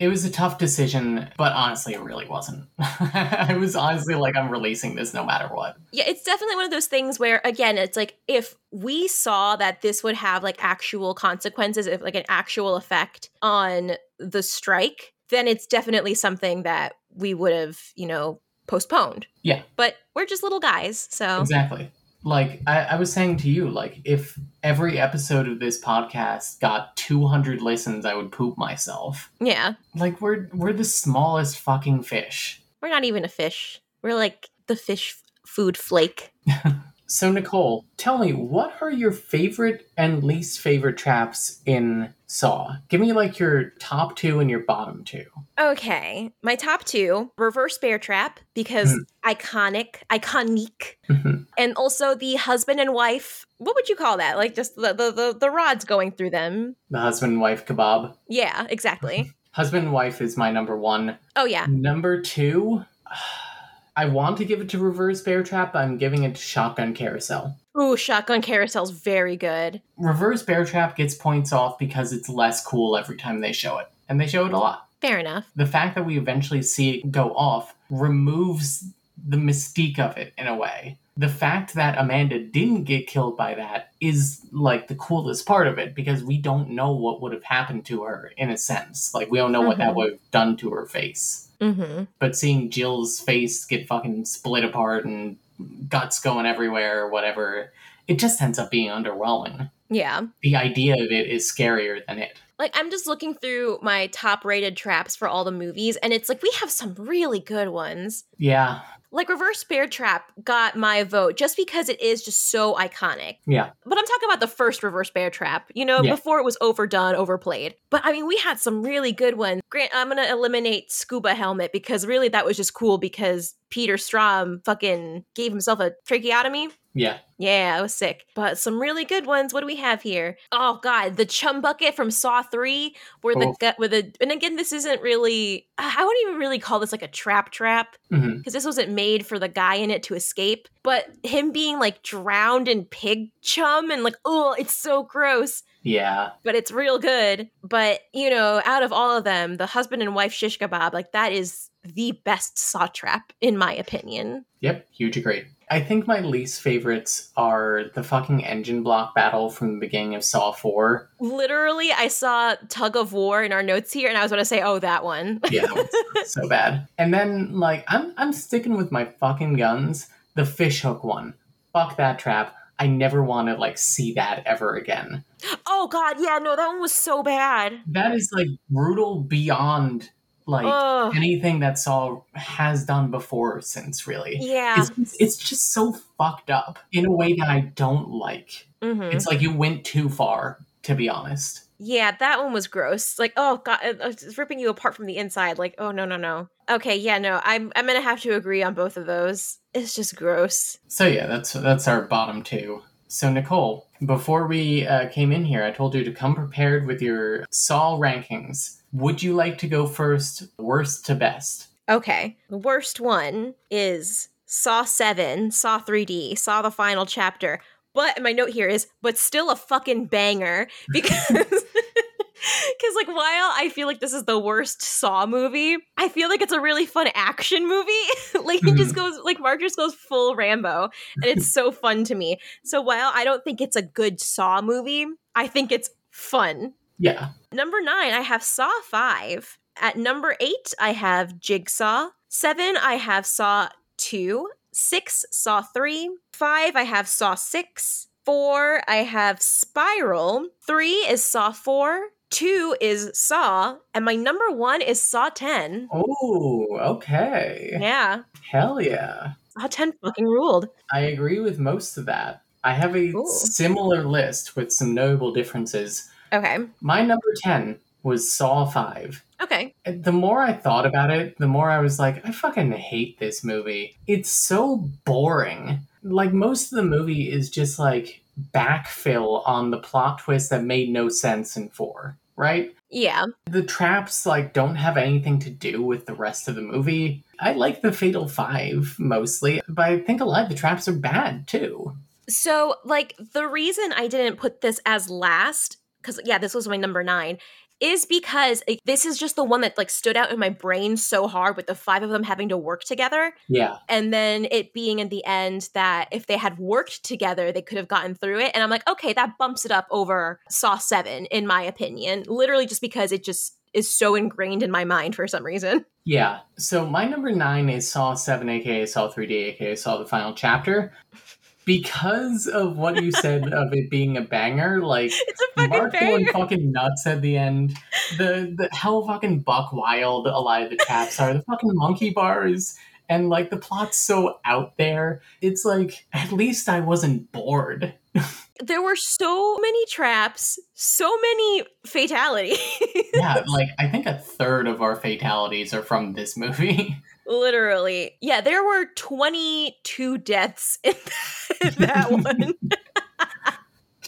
It was a tough decision, but honestly, it really wasn't. I was honestly like, I'm releasing this no matter what. Yeah, it's definitely one of those things where, again, it's like, if we saw that this would have like actual consequences, if like an actual effect on the strike, then it's definitely something that we would have, you know, postponed. Yeah. But we're just little guys, so. Exactly. Like, I, I was saying to you, like, if every episode of this podcast got two hundred listens, I would poop myself. Yeah. Like, we're we're the smallest fucking fish. We're not even a fish. We're like the fish food flake. So, Nicole, tell me, what are your favorite and least favorite traps in Saw? Give me, like, your top two and your bottom two. Okay. My top two, reverse bear trap, because mm. iconic, iconic. Mm-hmm. And also the husband and wife, what would you call that? Like, just the, the, the, the rods going through them. The husband and wife kebab. Yeah, exactly. Husband and wife is my number one. Oh, yeah. Number two... I want to give it to Reverse Bear Trap, but I'm giving it to Shotgun Carousel. Ooh, Shotgun Carousel's very good. Reverse Bear Trap gets points off because it's less cool every time they show it. And they show it a lot. Fair enough. The fact that we eventually see it go off removes the mystique of it in a way. The fact that Amanda didn't get killed by that is, like, the coolest part of it, because we don't know what would have happened to her, in a sense. Like, we don't know mm-hmm. what that would have done to her face. Mm-hmm. But seeing Jill's face get fucking split apart and guts going everywhere or whatever, it just ends up being underwhelming. Yeah. The idea of it is scarier than it. Like, I'm just looking through my top rated traps for all the movies, and it's like, we have some really good ones. Yeah. Like, Reverse Bear Trap got my vote just because it is just so iconic. Yeah. But I'm talking about the first Reverse Bear Trap, you know, yeah. before it was overdone, overplayed. But, I mean, we had some really good ones. Grant, I'm going to eliminate Scuba Helmet because really that was just cool because Peter Strom fucking gave himself a tracheotomy. Yeah. Yeah, I was sick. But some really good ones. What do we have here? Oh, God. The Chum Bucket from Saw three. Where oh. the gut with a, and again, this isn't really, I wouldn't even really call this like a trap trap. Because mm-hmm. this wasn't made for the guy in it to escape. But him being like drowned in pig chum and like, oh, it's so gross. Yeah. But it's real good. But, you know, out of all of them, the husband and wife shish kebab, like that is the best Saw trap, in my opinion. Yep. Huge agree. I think my least favorites are the fucking engine block battle from the beginning of Saw four. Literally, I saw Tug of War in our notes here, and I was going to say, oh, that one. Yeah, that one's so bad. And then, like, I'm I'm sticking with my fucking guns. The fish hook one. Fuck that trap. I never want to, like, see that ever again. Oh, God, yeah, no, that one was so bad. That is, like, brutal beyond... Like, ugh. Anything that Saw has done before or since, really. Yeah. It's, it's just so fucked up in a way that I don't like. Mm-hmm. It's like you went too far, to be honest. Yeah, that one was gross. Like, oh, God, it's ripping you apart from the inside. Like, oh, no, no, no. Okay, yeah, no, I'm I'm going to have to agree on both of those. It's just gross. So, yeah, that's, that's our bottom two. So, Nicole, before we uh, came in here, I told you to come prepared with your Saw rankings. Would you like to go first, worst to best? Okay. The worst one is Saw seven, Saw three D, Saw the Final Chapter. But my note here is, but still a fucking banger because Because, like, while I feel like this is the worst Saw movie, I feel like it's a really fun action movie. Like, it just goes, like, Mark just goes full Rambo. And it's so fun to me. So while I don't think it's a good Saw movie, I think it's fun. Yeah. Number nine, I have Saw five. At number eight, I have Jigsaw. Seven, I have Saw two. Six, Saw three. Five, I have Saw six. Four, I have Spiral. Three is Saw four. Two is Saw. And my number one is Saw ten. Oh, okay. Yeah. Hell yeah. Saw ten fucking ruled. I agree with most of that. I have a Ooh. similar list with some notable differences. Okay. My number ten was Saw five. Okay. The more I thought about it, the more I was like, I fucking hate this movie. It's so boring. Like, most of the movie is just, like, backfill on the plot twist that made no sense in four, right? Yeah. The traps, like, don't have anything to do with the rest of the movie. I like the Fatal Five, mostly, but I think a lot of the traps are bad, too. So, like, the reason I didn't put this as last, because, yeah, this was my number nine, is because it, this is just the one that, like, stood out in my brain so hard with the five of them having to work together. Yeah. And then it being in the end that if they had worked together, they could have gotten through it. And I'm like, okay, that bumps it up over Saw seven, in my opinion, literally just because it just is so ingrained in my mind for some reason. Yeah. So my number nine is Saw seven, aka Saw three D, aka Saw the Final Chapter. Because of what you said of it being a banger, like, it's a fucking Mark banger. Going fucking nuts at the end. The the how fucking buck wild a lot of the traps are. The fucking monkey bars. And, like, the plot's so out there. It's like, at least I wasn't bored. There were so many traps, so many fatalities. Yeah, like, I think a third of our fatalities are from this movie. Literally. Yeah, there were twenty-two deaths in that, in that one.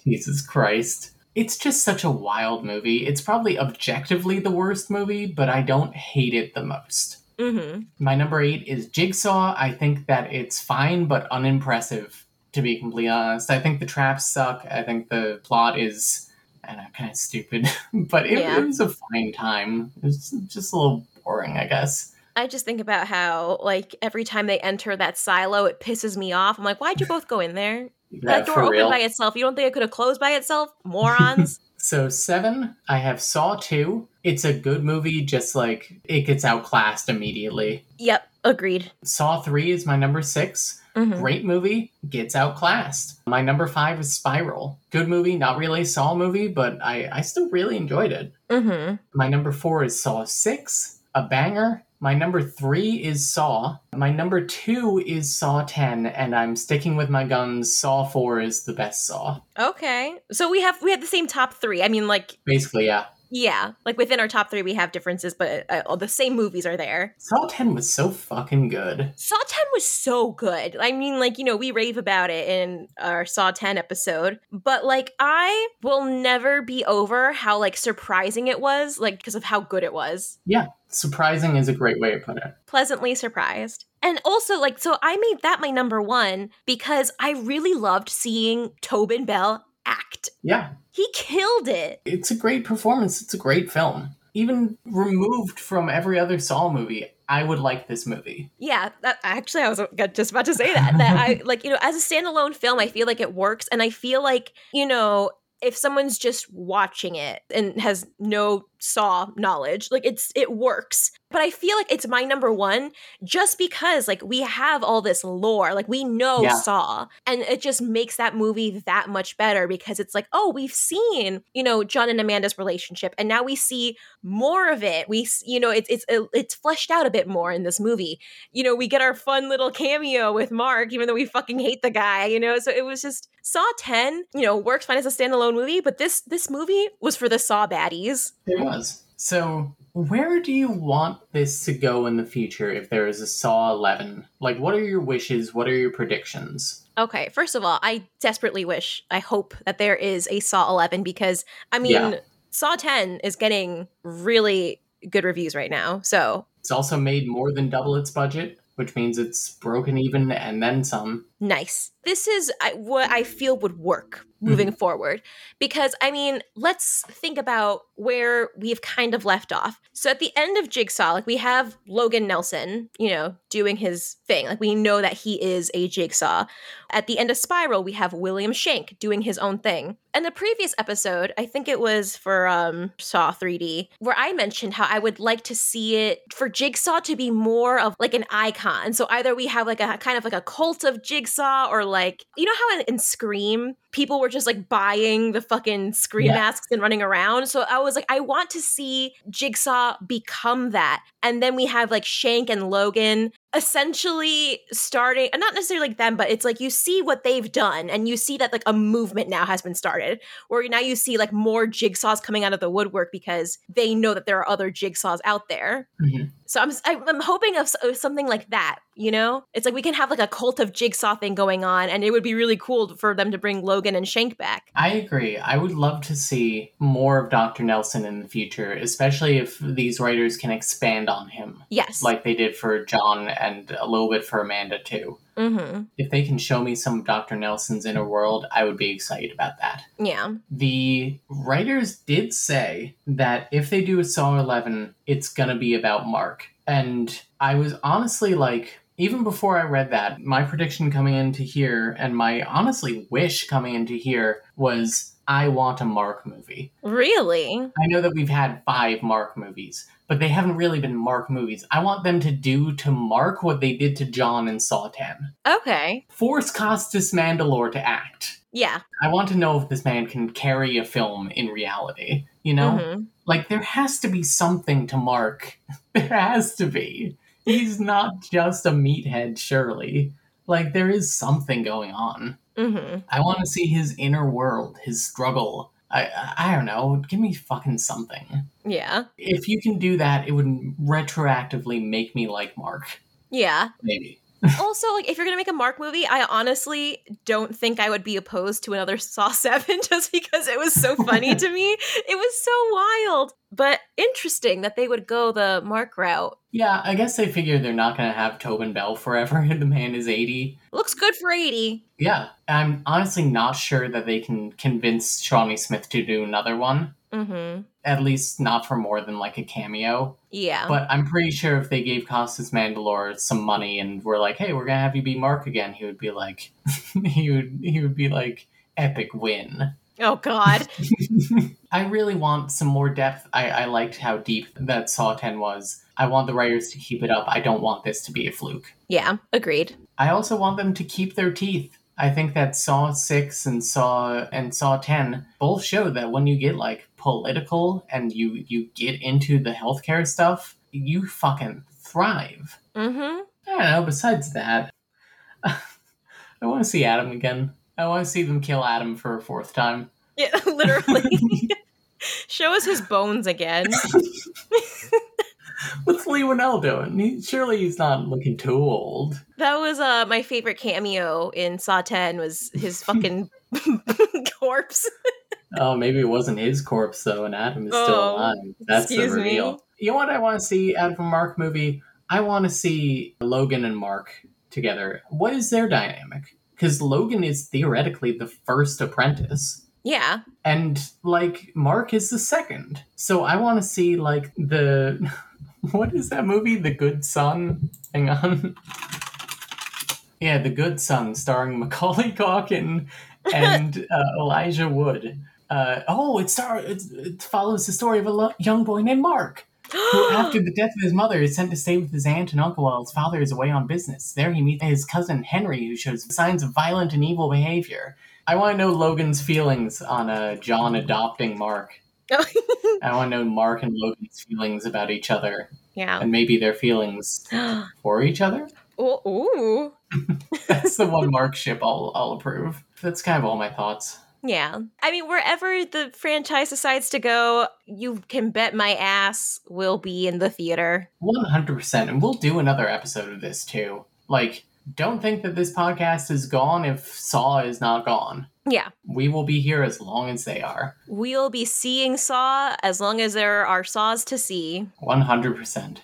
Jesus Christ. It's just such a wild movie. It's probably objectively the worst movie, but I don't hate it the most. Mm-hmm. My number eight is Jigsaw. I think that it's fine, but unimpressive. To be completely honest, I think the traps suck. I think the plot is, I don't know, kind of stupid, but it, yeah. it was a fine time. It was just a little boring, I guess. I just think about how, like, every time they enter that silo, it pisses me off. I'm like, why'd you both go in there? Yeah, that door opened real? by itself. You don't think it could have closed by itself? Morons. So seven, I have Saw two. It's a good movie, just, like, it gets outclassed immediately. Yep, agreed. Saw three is my number six. Mm-hmm. Great movie, gets outclassed. My number five is Spiral. Good movie, not really a Saw movie, but I, I still really enjoyed it. Mm-hmm. My number four is Saw six, a banger. My number three is Saw. My number two is Saw ten, and I'm sticking with my guns. Saw four is the best Saw. Okay. So we have we have the same top three. I mean, like... Basically, yeah. Yeah. Like, within our top three, we have differences, but uh, all the same movies are there. Saw ten was so fucking good. Saw ten was so good. I mean, like, you know, we rave about it in our Saw ten episode, but, like, I will never be over how, like, surprising it was, like, because of how good it was. Yeah. Surprising is a great way to put it. Pleasantly surprised. And also, like, so I made that my number one because I really loved seeing Tobin Bell act. Yeah. He killed it. It's a great performance. It's a great film. Even removed from every other Saw movie, I would like this movie. Yeah, that, actually, I was just about to say that. That I, like, you know, as a standalone film, I feel like it works. And I feel like, you know, if someone's just watching it and has no Saw knowledge, like, it's it works. But I feel like it's my number one just because, like, we have all this lore. Like, we know yeah. Saw. And it just makes that movie that much better because it's like, oh, we've seen, you know, John and Amanda's relationship. And now we see more of it. We, you know, it's it's it's fleshed out a bit more in this movie. You know, we get our fun little cameo with Mark, even though we fucking hate the guy, you know. So it was just Saw ten, you know, works fine as a standalone movie. But this this movie was for the Saw baddies. It was. So... Where do you want this to go in the future if there is a Saw eleven? Like, what are your wishes? What are your predictions? Okay, first of all, I desperately wish, I hope that there is a Saw eleven because, I mean, yeah. Saw ten is getting really good reviews right now, so... It's also made more than double its budget, which means it's broken even and then some. Nice. This is what I feel would work moving mm-hmm. forward. Because, I mean, let's think about where we've kind of left off. So at the end of Jigsaw, like, we have Logan Nelson, you know, doing his thing. Like, we know that he is a Jigsaw. At the end of Spiral, we have William Shank doing his own thing. And the previous episode, I think it was for um, Saw three D, where I mentioned how I would like to see it for Jigsaw to be more of like an icon. So either we have like a kind of like a cult of Jigsaw, or like, you know how in, in Scream, people were just like buying the fucking Scream yeah. masks and running around. So I was like, I want to see Jigsaw become that. And then we have like Shank and Logan essentially starting, not necessarily like them, but it's like you see what they've done and you see that like a movement now has been started, or now you see like more Jigsaws coming out of the woodwork because they know that there are other Jigsaws out there. Mm-hmm. So I'm I'm hoping of something like that, you know? It's like we can have like a cult of Jigsaw thing going on, and it would be really cool for them to bring Logan and Shank back. I agree. I would love to see more of Doctor Nelson in the future, especially if these writers can expand on him. Yes. Like they did for John and a little bit for Amanda too. Mm-hmm. If they can show me some of Doctor Nelson's inner world, I would be excited about that. Yeah. The writers did say that if they do a Saw eleven, it's going to be about Mark. And I was honestly like, even before I read that, my prediction coming into here and my honestly wish coming into here was, I want a Mark movie. Really? I know that we've had five Mark movies, but they haven't really been Mark movies. I want them to do to Mark what they did to John in Saw ten. Okay. Force Costas Mandalore to act. Yeah. I want to know if this man can carry a film in reality, you know? Mm-hmm. Like, there has to be something to Mark. There has to be. He's not just a meathead, surely. Like, there is something going on. Mm-hmm. I want to see his inner world, his struggle. I I don't know. Give me fucking something. Yeah. If you can do that, it would retroactively make me like Mark. Yeah. Maybe. Also, like, if you're going to make a Mark movie, I honestly don't think I would be opposed to another Saw seven, just because it was so funny to me. It was so wild, but interesting that they would go the Mark route. Yeah, I guess they figure they're not going to have Tobin Bell forever. The man is eighty. Looks good for eighty. Yeah, I'm honestly not sure that they can convince Shawnee Smith to do another one. Mm-hmm. At least not for more than like a cameo. Yeah. But I'm pretty sure if they gave Costas Mandalore some money and were like, hey, we're going to have you be Mark again, he would be like, he would, he would be like, epic win. Oh, God. I really want some more depth. I, I liked how deep that Saw ten was. I want the writers to keep it up. I don't want this to be a fluke. Yeah, agreed. I also want them to keep their teeth. I think that Saw six and Saw and Saw ten both show that when you get, like, political and you, you get into the healthcare stuff, you fucking thrive. Mm-hmm. I don't know, besides that, I want to see Adam again. I want to see them kill Adam for a fourth time. Yeah, literally. Show us his bones again. What's Lee Whannell doing? He, surely he's not looking too old. That was uh, my favorite cameo in Saw ten was his fucking corpse. Oh, maybe it wasn't his corpse, though, and Adam is oh, still alive. That's the reveal. Me. You know what I want to see out of a Mark movie? I want to see Logan and Mark together. What is their dynamic? Because Logan is theoretically the first apprentice. Yeah. And, like, Mark is the second. So I want to see, like, the... What is that movie? The Good Son? Hang on. Yeah, The Good Son, starring Macaulay Culkin and uh, Elijah Wood. Uh, oh, it, star- it, it follows the story of a lo- young boy named Mark, who, after the death of his mother, is sent to stay with his aunt and uncle while his father is away on business. There he meets his cousin Henry, who shows signs of violent and evil behavior. I want to know Logan's feelings on uh, John adopting Mark. I want to know Mark and Logan's feelings about each other. Yeah. And maybe their feelings for each other. Ooh. That's the one Mark ship I'll, I'll approve. That's kind of all my thoughts. Yeah. I mean, wherever the franchise decides to go, you can bet my ass will be in the theater. one hundred percent. And we'll do another episode of this, too. Like, don't think that this podcast is gone if Saw is not gone. Yeah. We will be here as long as they are. We'll be seeing Saw as long as there are Saws to see. one hundred percent.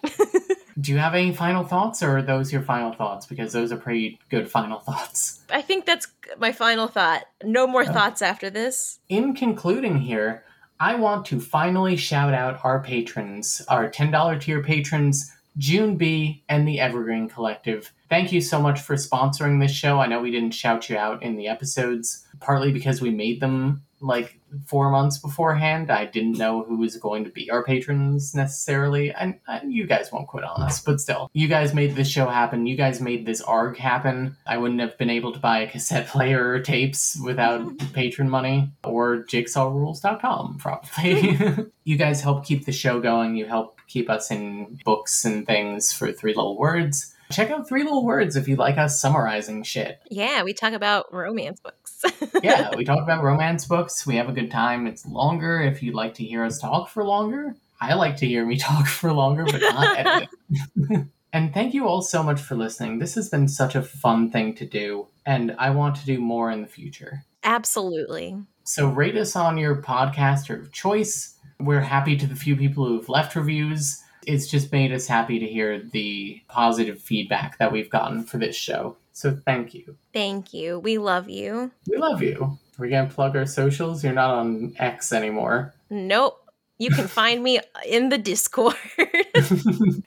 Do you have any final thoughts, or are those your final thoughts? Because those are pretty good final thoughts. I think that's my final thought. No more okay. thoughts after this. In concluding here, I want to finally shout out our patrons, our ten dollars tier patrons, June B and the Evergreen Collective. Thank you so much for sponsoring this show. I know we didn't shout you out in the episodes, partly because we made them like four months beforehand. I didn't know who was going to be our patrons necessarily, and, and you guys won't quit on us, but still, you guys made this show happen. You guys made this A R G happen. I wouldn't have been able to buy a cassette player or tapes without patron money, or jigsaw rules dot com probably. You guys help keep the show going. You help keep us in books and things for Three Little Words. Check out Three Little Words if you like us summarizing shit. Yeah, we talk about romance books. Yeah, we talk about romance books. We have a good time. It's longer if you'd like to hear us talk for longer. I like to hear me talk for longer, but not edited. And thank you all so much for listening. This has been such a fun thing to do, and I want to do more in the future. Absolutely. So rate us on your podcaster of choice. We're happy to the few people who have left reviews. It's just made us happy to hear the positive feedback that we've gotten for this show. So thank you. Thank you. We love you. We love you. We're going to plug our socials. You're not on X anymore. Nope. You can find me in the Discord.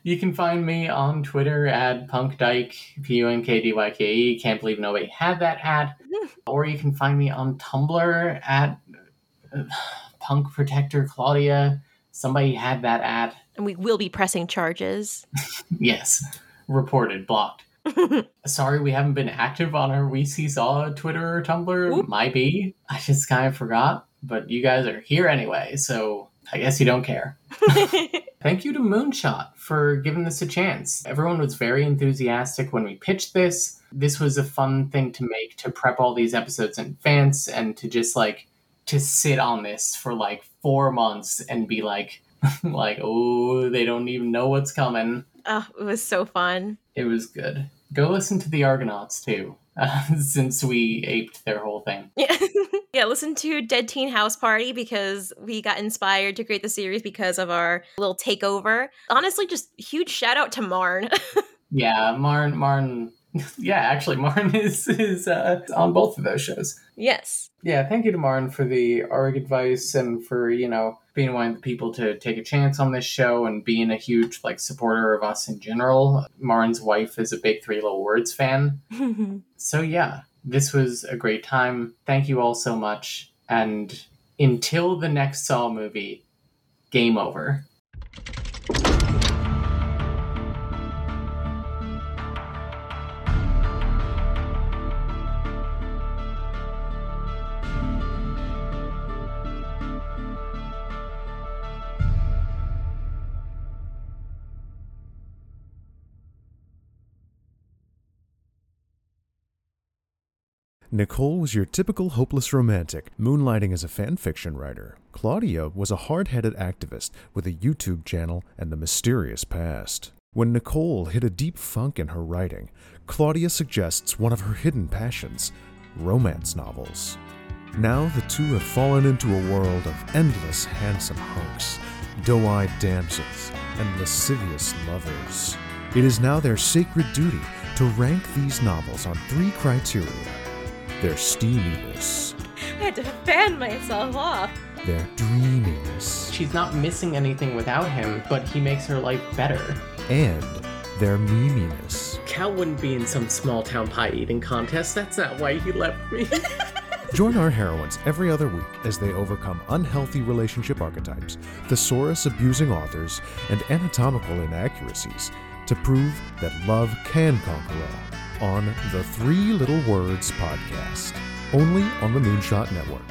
You can find me on Twitter at punkdyke, P U N K D Y K E. Can't believe nobody had that at. Or you can find me on Tumblr at uh, punk protector Claudia. Somebody had that at. And we will be pressing charges. Yes. Reported. Blocked. Sorry we haven't been active on our We See Saw Twitter or Tumblr. Oop. Might be. I just kind of forgot. But you guys are here anyway, so I guess you don't care. Thank you to Moonshot for giving this a chance. Everyone was very enthusiastic when we pitched this. This was a fun thing to make, to prep all these episodes in advance and to just, like, to sit on this for, like, four months and be like... like, oh, they don't even know what's coming. Oh, it was so fun. It was good. Go listen to the Argonauts, too, uh, since we aped their whole thing. Yeah. Yeah, listen to Dead Teen House Party, because we got inspired to create the series because of our little takeover. Honestly, just huge shout out to Marn. Yeah, Marn, Marn. Yeah, actually, Marn is, is uh, on both of those shows. Yes. Yeah, thank you to Marn for the A R G advice and for, you know, being one of the people to take a chance on this show and being a huge, like, supporter of us in general. Marn's wife is a big Three Little Words fan. So, yeah, this was a great time. Thank you all so much. And until the next Saw movie, game over. Nicole was your typical hopeless romantic, moonlighting as a fan fiction writer. Claudia was a hard-headed activist with a YouTube channel and a mysterious past. When Nicole hit a deep funk in her writing, Claudia suggests one of her hidden passions, romance novels. Now the two have fallen into a world of endless handsome hunks, doe-eyed damsels, and lascivious lovers. It is now their sacred duty to rank these novels on three criteria. Their steaminess. I had to fan myself off. Their dreaminess. She's not missing anything without him, but he makes her life better. And their meaminess. Cal wouldn't be in some small town pie eating contest. That's not why he left me. Join our heroines every other week as they overcome unhealthy relationship archetypes, thesaurus-abusing authors, and anatomical inaccuracies to prove that love can conquer all. On the Three Little Words podcast, only on the Moonshot Network.